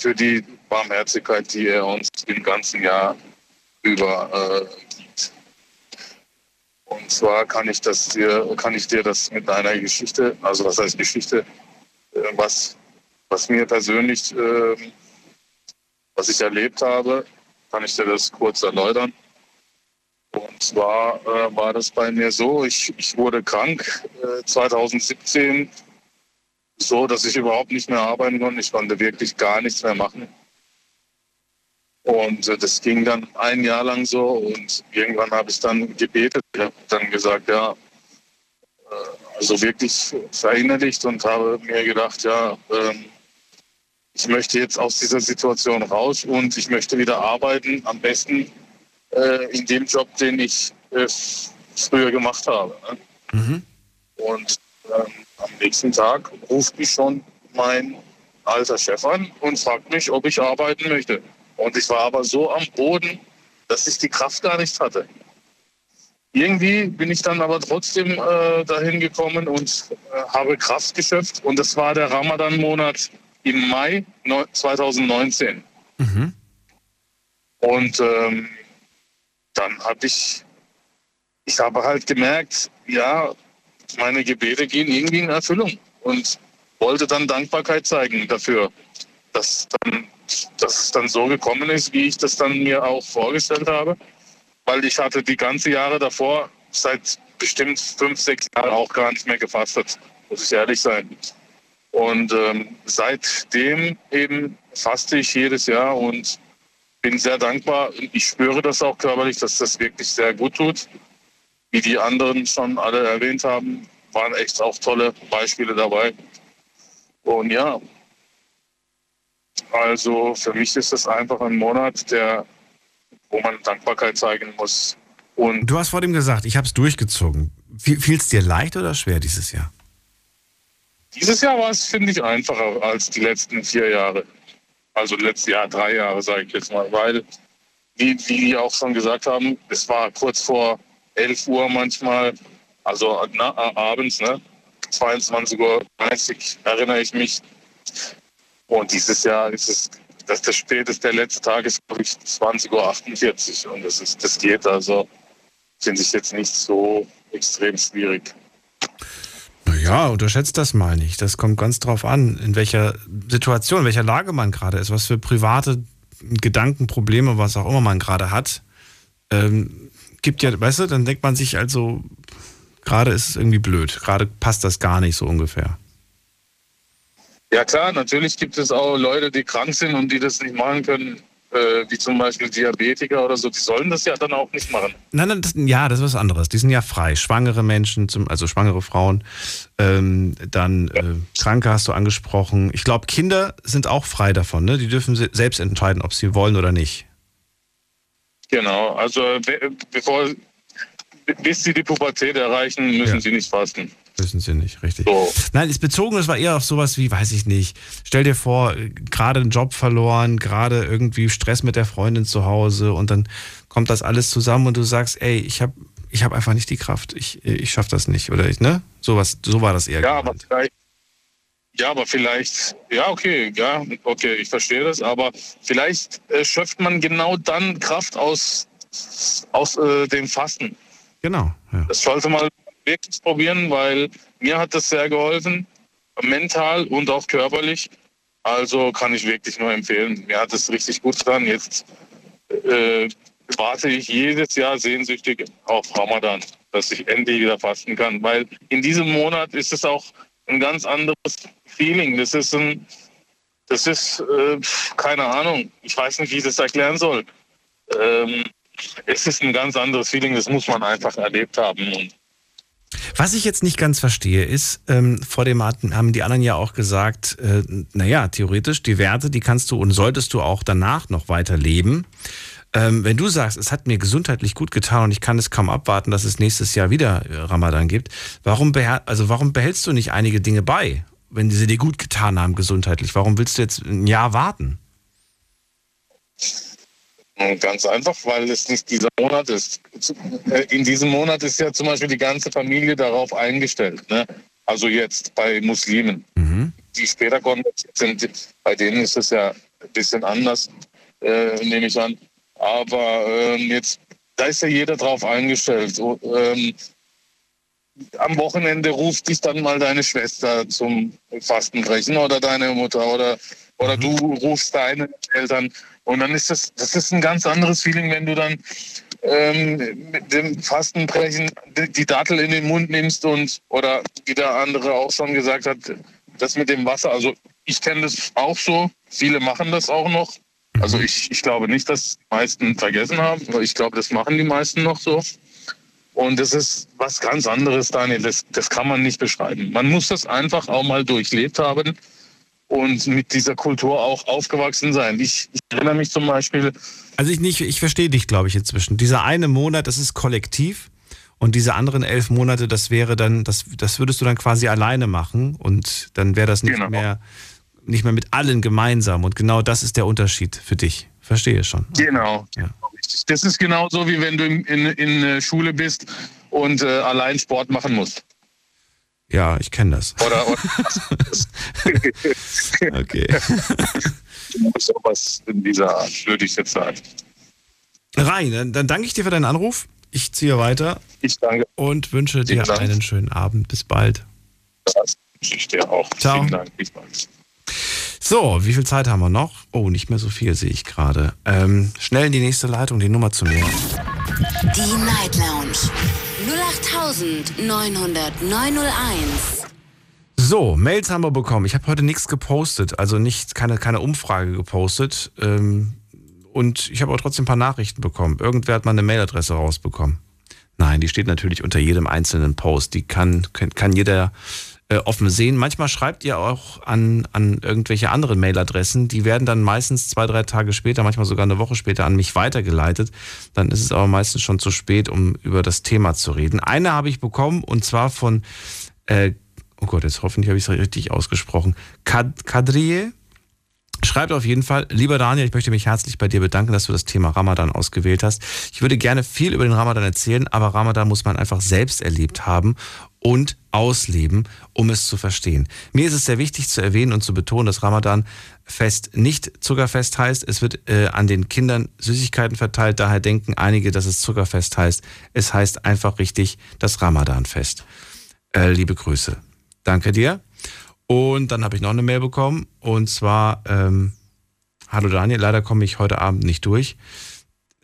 für die Barmherzigkeit, die er uns im ganzen Jahr über gibt. Und zwar kann ich dir das mit einer Geschichte, also was heißt Geschichte, was mir persönlich, was ich erlebt habe, kann ich dir das kurz erläutern. Und zwar war das bei mir so, ich wurde krank 2017, so, dass ich überhaupt nicht mehr arbeiten konnte. Ich konnte wirklich gar nichts mehr machen. Und das ging dann ein Jahr lang so. Und irgendwann habe ich dann gebetet. Ich habe dann gesagt, also wirklich verinnerlicht und habe mir gedacht, ich möchte jetzt aus dieser Situation raus und ich möchte wieder arbeiten, am besten in dem Job, den ich früher gemacht habe. Mhm. Und am nächsten Tag ruft mich schon mein alter Chef an und fragt mich, ob ich arbeiten möchte. Und ich war aber so am Boden, dass ich die Kraft gar nicht hatte. Irgendwie bin ich dann aber trotzdem dahin gekommen und habe Kraft geschöpft. Und das war der Ramadan-Monat im Mai 2019. Mhm. Und dann habe ich habe halt gemerkt, meine Gebete gehen irgendwie in Erfüllung und wollte dann Dankbarkeit zeigen dafür, dass es dann so gekommen ist, wie ich das dann mir auch vorgestellt habe, weil ich hatte die ganzen Jahre davor seit bestimmt 5, 6 Jahren auch gar nicht mehr gefastet, muss ich ehrlich sein. Und seitdem eben faste ich jedes Jahr und bin sehr dankbar. Ich spüre das auch körperlich, dass das wirklich sehr gut tut. Wie die anderen schon alle erwähnt haben, waren echt auch tolle Beispiele dabei. Und also für mich ist das einfach ein Monat, wo man Dankbarkeit zeigen muss. Und du hast vor dem gesagt, ich habe es durchgezogen. Fiel es dir leicht oder schwer dieses Jahr? Dieses Jahr war es, finde ich, einfacher als die letzten 4 Jahre. Also letztes Jahr 3 Jahre, sage ich jetzt mal. Weil, wie die auch schon gesagt haben, es war kurz vor 11 Uhr manchmal, also abends, 22:30 Uhr, erinnere ich mich. Und dieses Jahr ist es, dass der späteste, der letzte Tag ist, glaube ich, 20:48 Uhr. Und das geht, also finde ich jetzt nicht so extrem schwierig. Naja, unterschätzt das mal nicht. Das kommt ganz drauf an, in welcher Situation, in welcher Lage man gerade ist, was für private Gedanken, Probleme, was auch immer man gerade hat. Gibt ja, weißt du, dann denkt man sich also, gerade ist es irgendwie blöd, gerade passt das gar nicht so ungefähr. Ja klar, natürlich gibt es auch Leute, die krank sind und die das nicht machen können, wie zum Beispiel Diabetiker oder so, die sollen das ja dann auch nicht machen. Nein, das ist was anderes, die sind ja frei, schwangere Menschen, also schwangere Frauen, Kranke hast du angesprochen. Ich glaube, Kinder sind auch frei davon, ne? Die dürfen selbst entscheiden, ob sie wollen oder nicht. Genau, also bevor bis sie die Pubertät erreichen, müssen sie nicht fasten. Müssen sie nicht, richtig. So. Nein, ist bezogen, das war eher auf sowas wie, weiß ich nicht, stell dir vor, gerade einen Job verloren, gerade irgendwie Stress mit der Freundin zu Hause und dann kommt das alles zusammen und du sagst, ey, ich hab einfach nicht die Kraft, ich schaff das nicht, oder ich, ne? Sowas, so war das eher. Ja, gemeint. aber vielleicht, ich verstehe das, aber vielleicht schöpft man genau dann Kraft aus dem Fasten. Genau. Ja. Das sollte man wirklich probieren, weil mir hat das sehr geholfen, mental und auch körperlich. Also kann ich wirklich nur empfehlen. Mir hat es richtig gut getan. Jetzt warte ich jedes Jahr sehnsüchtig auf Ramadan, dass ich endlich wieder fasten kann. Weil in diesem Monat ist es auch ein ganz anderes Feeling. Das ist keine Ahnung. Ich weiß nicht, wie ich das erklären soll. Es ist ein ganz anderes Feeling, das muss man einfach erlebt haben. Was ich jetzt nicht ganz verstehe, ist, vor dem haben die anderen ja auch gesagt, naja, theoretisch, die Werte, die kannst du und solltest du auch danach noch weiter leben. Wenn du sagst, es hat mir gesundheitlich gut getan und ich kann es kaum abwarten, dass es nächstes Jahr wieder Ramadan gibt, warum behältst du nicht einige Dinge bei, wenn sie dir gut getan haben gesundheitlich? Warum willst du jetzt ein Jahr warten? Ganz einfach, weil es nicht dieser Monat ist. In diesem Monat ist ja zum Beispiel die ganze Familie darauf eingestellt, ne? Also jetzt bei Muslimen. Mhm. Die später konvertiert sind, bei denen ist es ja ein bisschen anders, nehme ich an. Aber jetzt, da ist ja jeder drauf eingestellt. Am Wochenende ruft dich dann mal deine Schwester zum Fastenbrechen oder deine Mutter oder du rufst deine Eltern, und dann ist das ist ein ganz anderes Feeling, wenn du dann mit dem Fastenbrechen die Dattel in den Mund nimmst, und oder wie der andere auch schon gesagt hat, das mit dem Wasser. Also ich kenne das auch so, viele machen das auch noch. Also ich glaube nicht, dass die meisten vergessen haben, aber ich glaube, das machen die meisten noch so. Und das ist was ganz anderes, Daniel, das kann man nicht beschreiben. Man muss das einfach auch mal durchlebt haben und mit dieser Kultur auch aufgewachsen sein. Ich erinnere mich zum Beispiel... Also ich verstehe dich, glaube ich, inzwischen. Dieser eine Monat, das ist kollektiv, und diese anderen 11 Monate, das wäre dann, das würdest du dann quasi alleine machen, und dann wäre das nicht mehr mit allen gemeinsam, und genau das ist der Unterschied für dich. Verstehe schon. Genau. Ja. Das ist genauso, wie wenn du in Schule bist und allein Sport machen musst. Ja, ich kenne das. Oder okay. Sowas in dieser Art, würde ich jetzt sagen. Rein, dann danke ich dir für deinen Anruf. Ich ziehe weiter. Ich danke. Und wünsche dir einen schönen Abend. Bis bald. Das wünsche ich dir auch. Ciao. Vielen Dank. Bis bald. So, wie viel Zeit haben wir noch? Oh, nicht mehr so viel, sehe ich gerade. Schnell in die nächste Leitung, die Nummer zu nehmen. Die Night Lounge 08900901. So, Mails haben wir bekommen. Ich habe heute nichts gepostet, also keine Umfrage gepostet. Und ich habe aber trotzdem ein paar Nachrichten bekommen. Irgendwer hat mal eine Mailadresse rausbekommen. Nein, die steht natürlich unter jedem einzelnen Post. Die kann jeder... offen sehen. Manchmal schreibt ihr auch an irgendwelche anderen Mailadressen. Die werden dann meistens 2-3 Tage später, manchmal sogar eine Woche später an mich weitergeleitet. Dann ist es aber meistens schon zu spät, um über das Thema zu reden. Eine habe ich bekommen, und zwar von, oh Gott, jetzt hoffentlich habe ich es richtig ausgesprochen, Kadrie. Schreibt auf jeden Fall: Lieber Daniel, ich möchte mich herzlich bei dir bedanken, dass du das Thema Ramadan ausgewählt hast. Ich würde gerne viel über den Ramadan erzählen, aber Ramadan muss man einfach selbst erlebt haben und ausleben, um es zu verstehen. Mir ist es sehr wichtig zu erwähnen und zu betonen, dass Ramadan-Fest nicht Zuckerfest heißt. Es wird an den Kindern Süßigkeiten verteilt, daher denken einige, dass es Zuckerfest heißt. Es heißt einfach richtig das Ramadan-Fest. Liebe Grüße. Danke dir. Und dann habe ich noch eine Mail bekommen, und zwar, hallo Daniel, leider komme ich heute Abend nicht durch.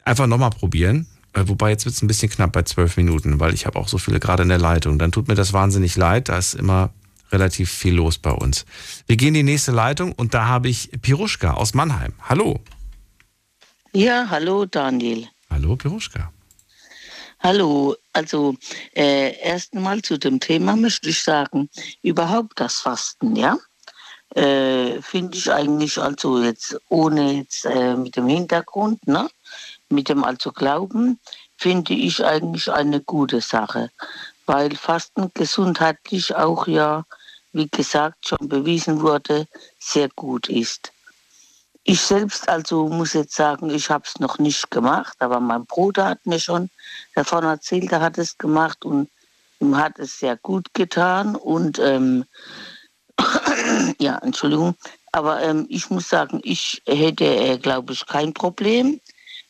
Einfach nochmal probieren, wobei jetzt wird es ein bisschen knapp bei 12 Minuten, weil ich habe auch so viele gerade in der Leitung. Dann tut mir das wahnsinnig leid, da ist immer relativ viel los bei uns. Wir gehen in die nächste Leitung, und da habe ich Piruschka aus Mannheim. Hallo. Ja, hallo Daniel. Hallo Piruschka. Hallo, also erst einmal zu dem Thema möchte ich sagen, überhaupt das Fasten, ja, finde ich eigentlich, also jetzt ohne jetzt mit dem Hintergrund, ne, mit dem also Glauben, finde ich eigentlich eine gute Sache, weil Fasten gesundheitlich auch ja, wie gesagt, schon bewiesen wurde, sehr gut ist. Ich selbst also muss jetzt sagen, ich habe es noch nicht gemacht, aber mein Bruder hat mir schon davon erzählt, er hat es gemacht und ihm hat es sehr gut getan und ja, Entschuldigung, aber ich muss sagen, ich hätte, glaube ich, kein Problem,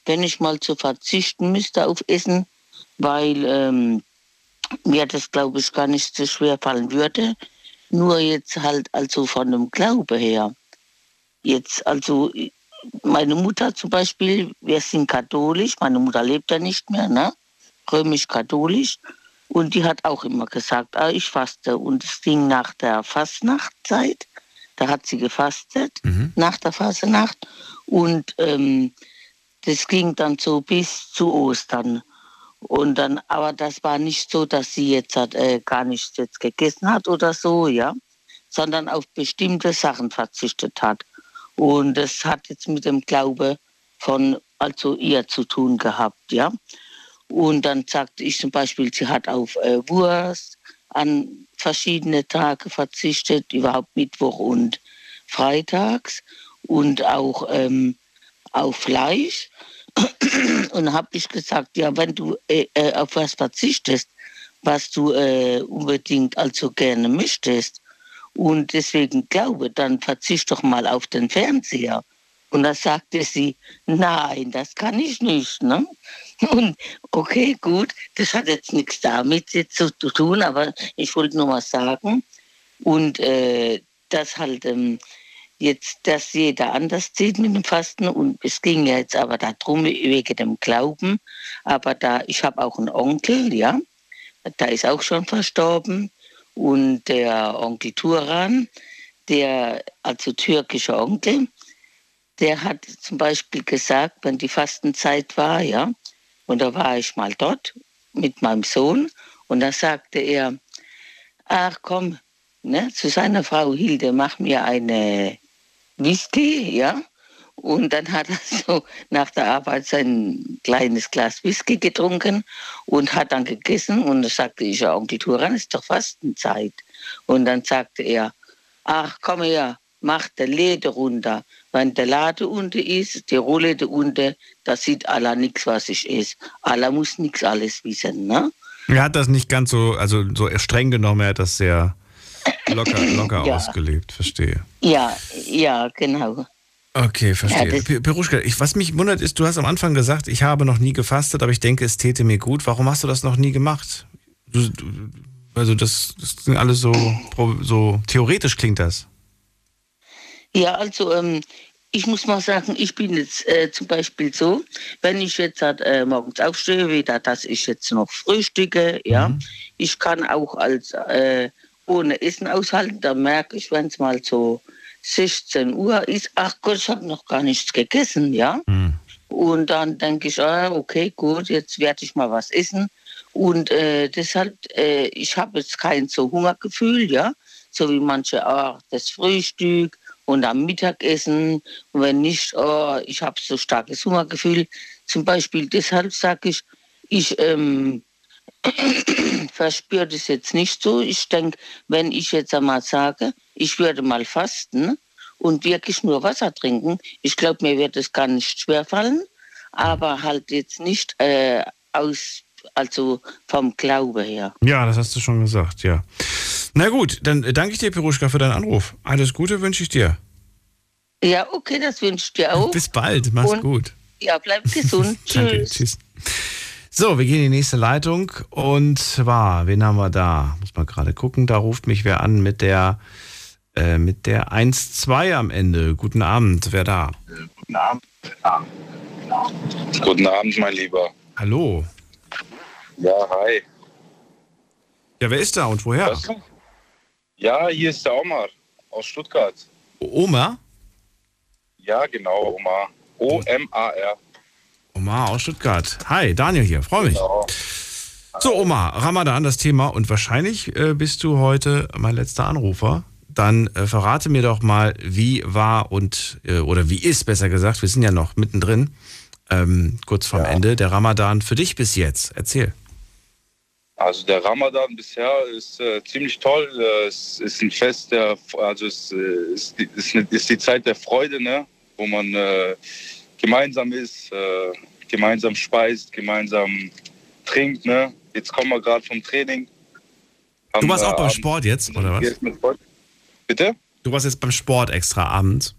wenn ich mal zu verzichten müsste auf Essen, weil mir das, glaube ich, gar nicht so schwer fallen würde. Nur jetzt halt also von dem Glaube her. Jetzt also meine Mutter zum Beispiel, wir sind katholisch, meine Mutter lebt ja nicht mehr, ne? Römisch-katholisch. Und die hat auch immer gesagt, ah, ich faste. Und es ging nach der Fastnachtzeit, da hat sie gefastet, nach der Fastnacht. Und das ging dann so bis zu Ostern. Und dann, aber das war nicht so, dass sie jetzt hat, gar nichts jetzt gegessen hat oder so, ja, sondern auf bestimmte Sachen verzichtet hat. Und das hat jetzt mit dem Glaube von also ihr zu tun gehabt, ja. Und dann sagte ich zum Beispiel, sie hat auf Wurst an verschiedene Tage verzichtet, überhaupt Mittwoch und freitags und auch auf Fleisch. Und habe ich gesagt, ja, wenn du auf was verzichtest, was du unbedingt also gerne möchtest und deswegen glaube, dann verzicht doch mal auf den Fernseher. Und da sagte sie, nein, das kann ich nicht. Ne? Und okay, gut, das hat jetzt nichts damit jetzt so zu tun, aber ich wollte nur mal sagen, und das halt jetzt, dass jeder anders zieht mit dem Fasten. Und es ging ja jetzt aber darum, wegen dem Glauben. Aber da, ich habe auch einen Onkel, ja, da ist auch schon verstorben. Und der Onkel Turan, der, also türkischer Onkel, der hat zum Beispiel gesagt, wenn die Fastenzeit war, ja, und da war ich mal dort mit meinem Sohn, und da sagte er, ach komm, ne, zu seiner Frau Hilde, mach mir eine Whisky, ja. Und dann hat er so nach der Arbeit sein kleines Glas Whisky getrunken und hat dann gegessen. Und da sagte ich, ja, Onkel Turan, ist doch Fastenzeit. Und dann sagte er, ach komm her, mach der Lade runter. Wenn der Lade unten ist, die Rohlade unten, da sieht Allah nichts, was ich esse. Allah muss nichts alles wissen, ne? Er hat das nicht ganz so, also so streng genommen, er hat das sehr locker ja, ausgelebt, verstehe. Ja, ja, genau. Okay, verstehe. Ja, Peruschka, was mich wundert ist, du hast am Anfang gesagt, ich habe noch nie gefastet, aber ich denke, es täte mir gut. Warum hast du das noch nie gemacht? Also das sind alles so theoretisch klingt das. Ja, also ich muss mal sagen, ich bin jetzt zum Beispiel so, wenn ich jetzt morgens aufstehe, wieder, dass ich jetzt noch frühstücke, ja, ich kann auch als ohne Essen aushalten, da merke ich, wenn es mal so 16 Uhr ist, ach Gott, ich habe noch gar nichts gegessen, ja. Und dann denke ich, ah, okay, gut, jetzt werde ich mal was essen. Und deshalb, ich habe jetzt kein so Hungergefühl, ja, so wie manche, ah, das Frühstück und am Mittagessen. Und wenn nicht, ah, ich habe so starkes Hungergefühl. Zum Beispiel deshalb sage ich, ich verspüre das jetzt nicht so. Ich denke, wenn ich jetzt einmal sage, ich würde mal fasten und wirklich nur Wasser trinken, ich glaube, mir wird es gar nicht schwerfallen, aber halt jetzt nicht also vom Glaube her. Ja, das hast du schon gesagt, ja. Na gut, dann danke ich dir, Peruschka, für deinen Anruf. Alles Gute wünsche ich dir. Ja, okay, das wünsche ich dir auch. Bis bald, mach's und, gut. Ja, bleib gesund. Danke, tschüss. So, wir gehen in die nächste Leitung und zwar, wen haben wir da? Muss man gerade gucken, da ruft mich wer an mit der 1-2 am Ende. Guten Abend, wer da? Guten Abend. Genau. Guten Abend, mein Lieber. Hallo. Ja, hi. Ja, wer ist da und woher? Weißt du? Ja, hier ist der Omar aus Stuttgart. Omar? Ja, genau, Omar. O-M-A-R. Omar aus Stuttgart. Hi, Daniel hier, freue mich. Genau. So, Omar, Ramadan, das Thema. Und wahrscheinlich bist du heute mein letzter Anrufer. Dann verrate mir doch mal, wie war oder wie ist, besser gesagt, wir sind ja noch mittendrin, kurz vorm Ende. Der Ramadan für dich bis jetzt. Erzähl. Also der Ramadan bisher ist ziemlich toll. Es ist ein Fest, ist die Zeit der Freude, ne? Wo man gemeinsam ist, gemeinsam speist, gemeinsam trinkt. Ne? Jetzt kommen wir gerade vom Training. Du warst auch beim Sport jetzt, oder was? Bitte? Du warst jetzt beim Sport extra abends?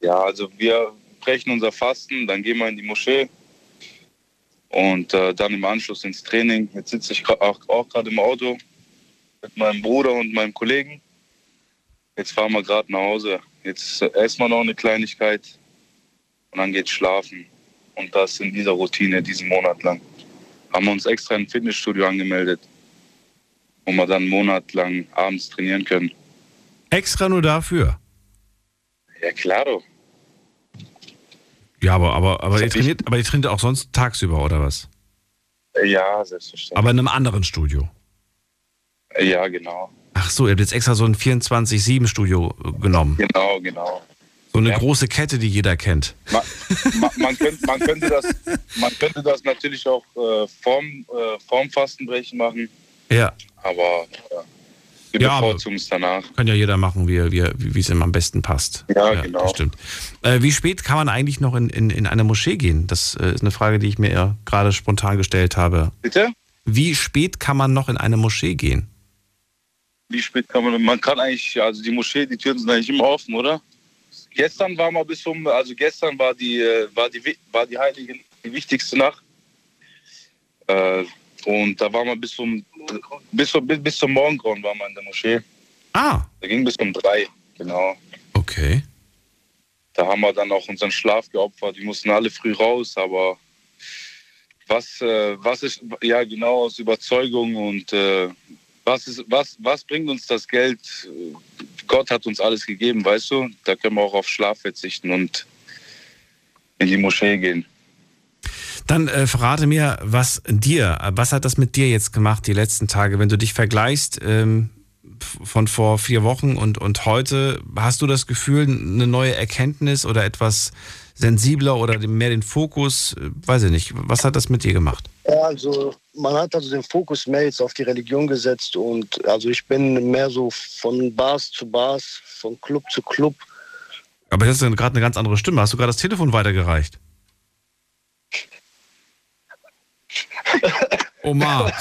Ja, also wir brechen unser Fasten, dann gehen wir in die Moschee. Und dann im Anschluss ins Training. Jetzt sitze ich auch gerade im Auto mit meinem Bruder und meinem Kollegen. Jetzt fahren wir gerade nach Hause. Jetzt essen wir noch eine Kleinigkeit und dann geht's schlafen. Und das in dieser Routine diesen Monat lang. Haben wir uns extra im Fitnessstudio angemeldet, wo wir dann einen Monat lang abends trainieren können. Extra nur dafür? Ja, klaro. Ja, aber ihr trainiert auch sonst tagsüber, oder was? Ja, selbstverständlich. Aber in einem anderen Studio? Ja, genau. Ach so, ihr habt jetzt extra so ein 24/7-Studio genommen. Genau. So eine große Kette, die jeder kennt. Man könnte das natürlich auch vorm Fastenbrechen machen. Ja. Aber wir bevorzugen es danach. Kann ja jeder machen, wie es ihm am besten passt. Ja, genau. Das stimmt. Wie spät kann man eigentlich noch in eine Moschee gehen? Das ist eine Frage, die ich mir ja gerade spontan gestellt habe. Bitte? Wie spät kann man noch in eine Moschee gehen? Wie spät kann man? Man kann eigentlich, also die Moschee, die Türen sind eigentlich immer offen, oder? Gestern war mal die wichtigste Nacht. Und da waren wir bis zum Morgengrauen waren wir in der Moschee. Ah. Da ging bis um 3, genau. Okay. Da haben wir dann auch unseren Schlaf geopfert. Wir mussten alle früh raus, aber aus Überzeugung und was bringt uns das Geld? Gott hat uns alles gegeben, weißt du? Da können wir auch auf Schlaf verzichten und in die Moschee gehen. Dann verrate mir, was hat das mit dir jetzt gemacht die letzten Tage, wenn du dich vergleichst von vor 4 Wochen und heute, hast du das Gefühl, eine neue Erkenntnis oder etwas sensibler oder mehr den Fokus, weiß ich nicht, was hat das mit dir gemacht? Ja, also man hat den Fokus mehr jetzt auf die Religion gesetzt und also ich bin mehr so von Bars zu Bars, von Club zu Club. Aber jetzt ist gerade eine ganz andere Stimme, hast du gerade das Telefon weitergereicht? Omar,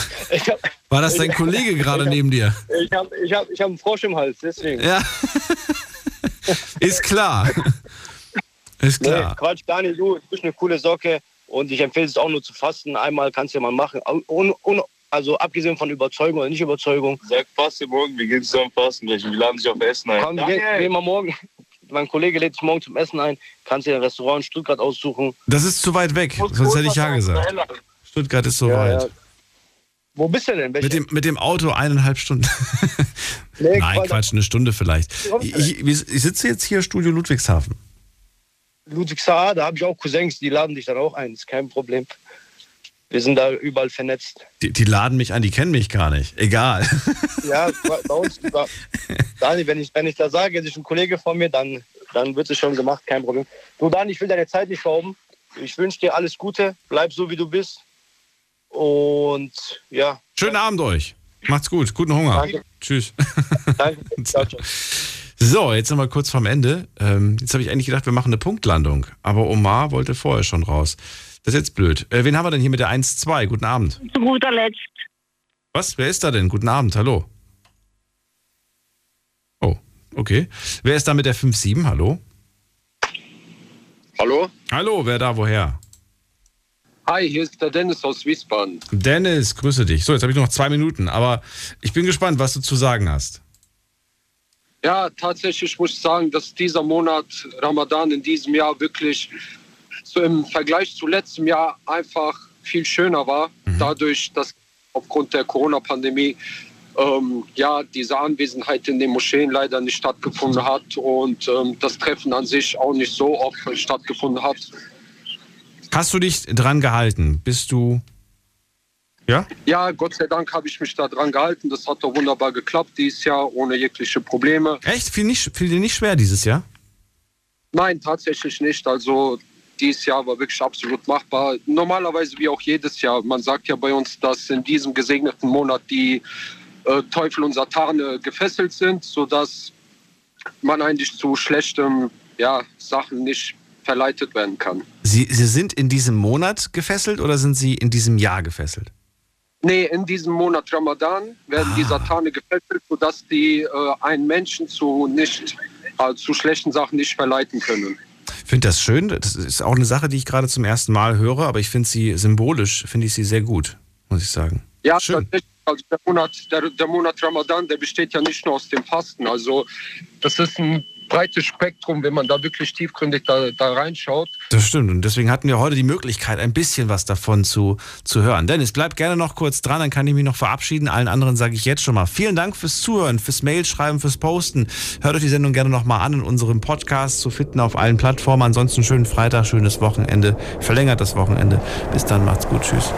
war das dein Kollege gerade neben dir? Ich hab einen Frosch im Hals, deswegen. Ja, ist klar. Nee, Quatsch, Daniel, du bist eine coole Socke und ich empfehle es auch nur zu fasten. Einmal kannst du ja mal machen, also abgesehen von Überzeugung oder nicht Überzeugung. Sag, faste morgen, wir gehen zusammen fasten, wir laden dich auf Essen ein. Komm, gehen wir morgen. Mein Kollege lädt sich morgen zum Essen ein, kannst dir ein Restaurant in Stuttgart aussuchen. Das ist zu weit weg, sonst hätte ich ja gesagt. Stuttgart ist so weit. Ja. Wo bist du denn? Mit dem Auto 1,5 Stunden. Nee, nein, Quatsch, 1 Stunde vielleicht. Ich sitze jetzt hier, Studio Ludwigshafen. Ludwigshafen, da habe ich auch Cousins, die laden dich dann auch ein, ist kein Problem. Wir sind da überall vernetzt. Die laden mich ein, die kennen mich gar nicht. Egal. Ja, bei uns. Dani, wenn ich da sage, es ist ein Kollege von mir, dann wird es schon gemacht, kein Problem. Du, Dani, ich will deine Zeit nicht rauben. Ich wünsche dir alles Gute, bleib so, wie du bist. Und ja. Schönen Abend euch. Macht's gut, guten Hunger. Danke. Tschüss. Danke. Ciao, ciao. So, jetzt sind wir kurz vorm Ende. Jetzt habe ich eigentlich gedacht, wir machen eine Punktlandung. Aber Omar wollte vorher schon raus. Das ist jetzt blöd. Wen haben wir denn hier mit der 1-2? Guten Abend. Zu guter Letzt. Was? Wer ist da denn? Guten Abend, hallo. Oh, okay. Wer ist da mit der 5-7? Hallo? Hallo? Hallo, wer da, woher? Hi, hier ist der Dennis aus Wiesbaden. Dennis, grüße dich. So, jetzt habe ich nur noch 2 Minuten, aber ich bin gespannt, was du zu sagen hast. Ja, tatsächlich muss ich sagen, dass dieser Monat Ramadan in diesem Jahr wirklich so im Vergleich zu letztem Jahr einfach viel schöner war. Mhm. Dadurch, dass aufgrund der Corona-Pandemie diese Anwesenheit in den Moscheen leider nicht stattgefunden hat und das Treffen an sich auch nicht so oft stattgefunden hat. Hast du dich dran gehalten? Bist du... Ja? Ja, Gott sei Dank habe ich mich da dran gehalten. Das hat doch wunderbar geklappt dieses Jahr, ohne jegliche Probleme. Echt? Fiel dir nicht schwer dieses Jahr? Nein, tatsächlich nicht. Also Dieses Jahr war wirklich absolut machbar. Normalerweise wie auch jedes Jahr. Man sagt ja bei uns, dass in diesem gesegneten Monat die Teufel und Satane gefesselt sind, sodass man eigentlich zu schlechten Sachen nicht verleitet werden kann. Sie sind in diesem Monat gefesselt oder sind Sie in diesem Jahr gefesselt? Nee, in diesem Monat Ramadan werden die Satane gefesselt, sodass die einen Menschen zu schlechten Sachen nicht verleiten können. Ich finde das schön. Das ist auch eine Sache, die ich gerade zum ersten Mal höre, aber ich finde sie symbolisch, finde ich sie sehr gut, muss ich sagen. Ja, schön. Also der Monat Ramadan, der besteht ja nicht nur aus dem Fasten. Also das ist ein breites Spektrum, wenn man da wirklich tiefgründig da reinschaut. Das stimmt. Und deswegen hatten wir heute die Möglichkeit, ein bisschen was davon zu hören. Dennis, bleib gerne noch kurz dran, dann kann ich mich noch verabschieden. Allen anderen sage ich jetzt schon mal vielen Dank fürs Zuhören, fürs Mailschreiben, fürs Posten. Hört euch die Sendung gerne nochmal an in unserem Podcast zu finden auf allen Plattformen. Ansonsten schönen Freitag, schönes Wochenende, verlängertes Wochenende. Bis dann, macht's gut, tschüss.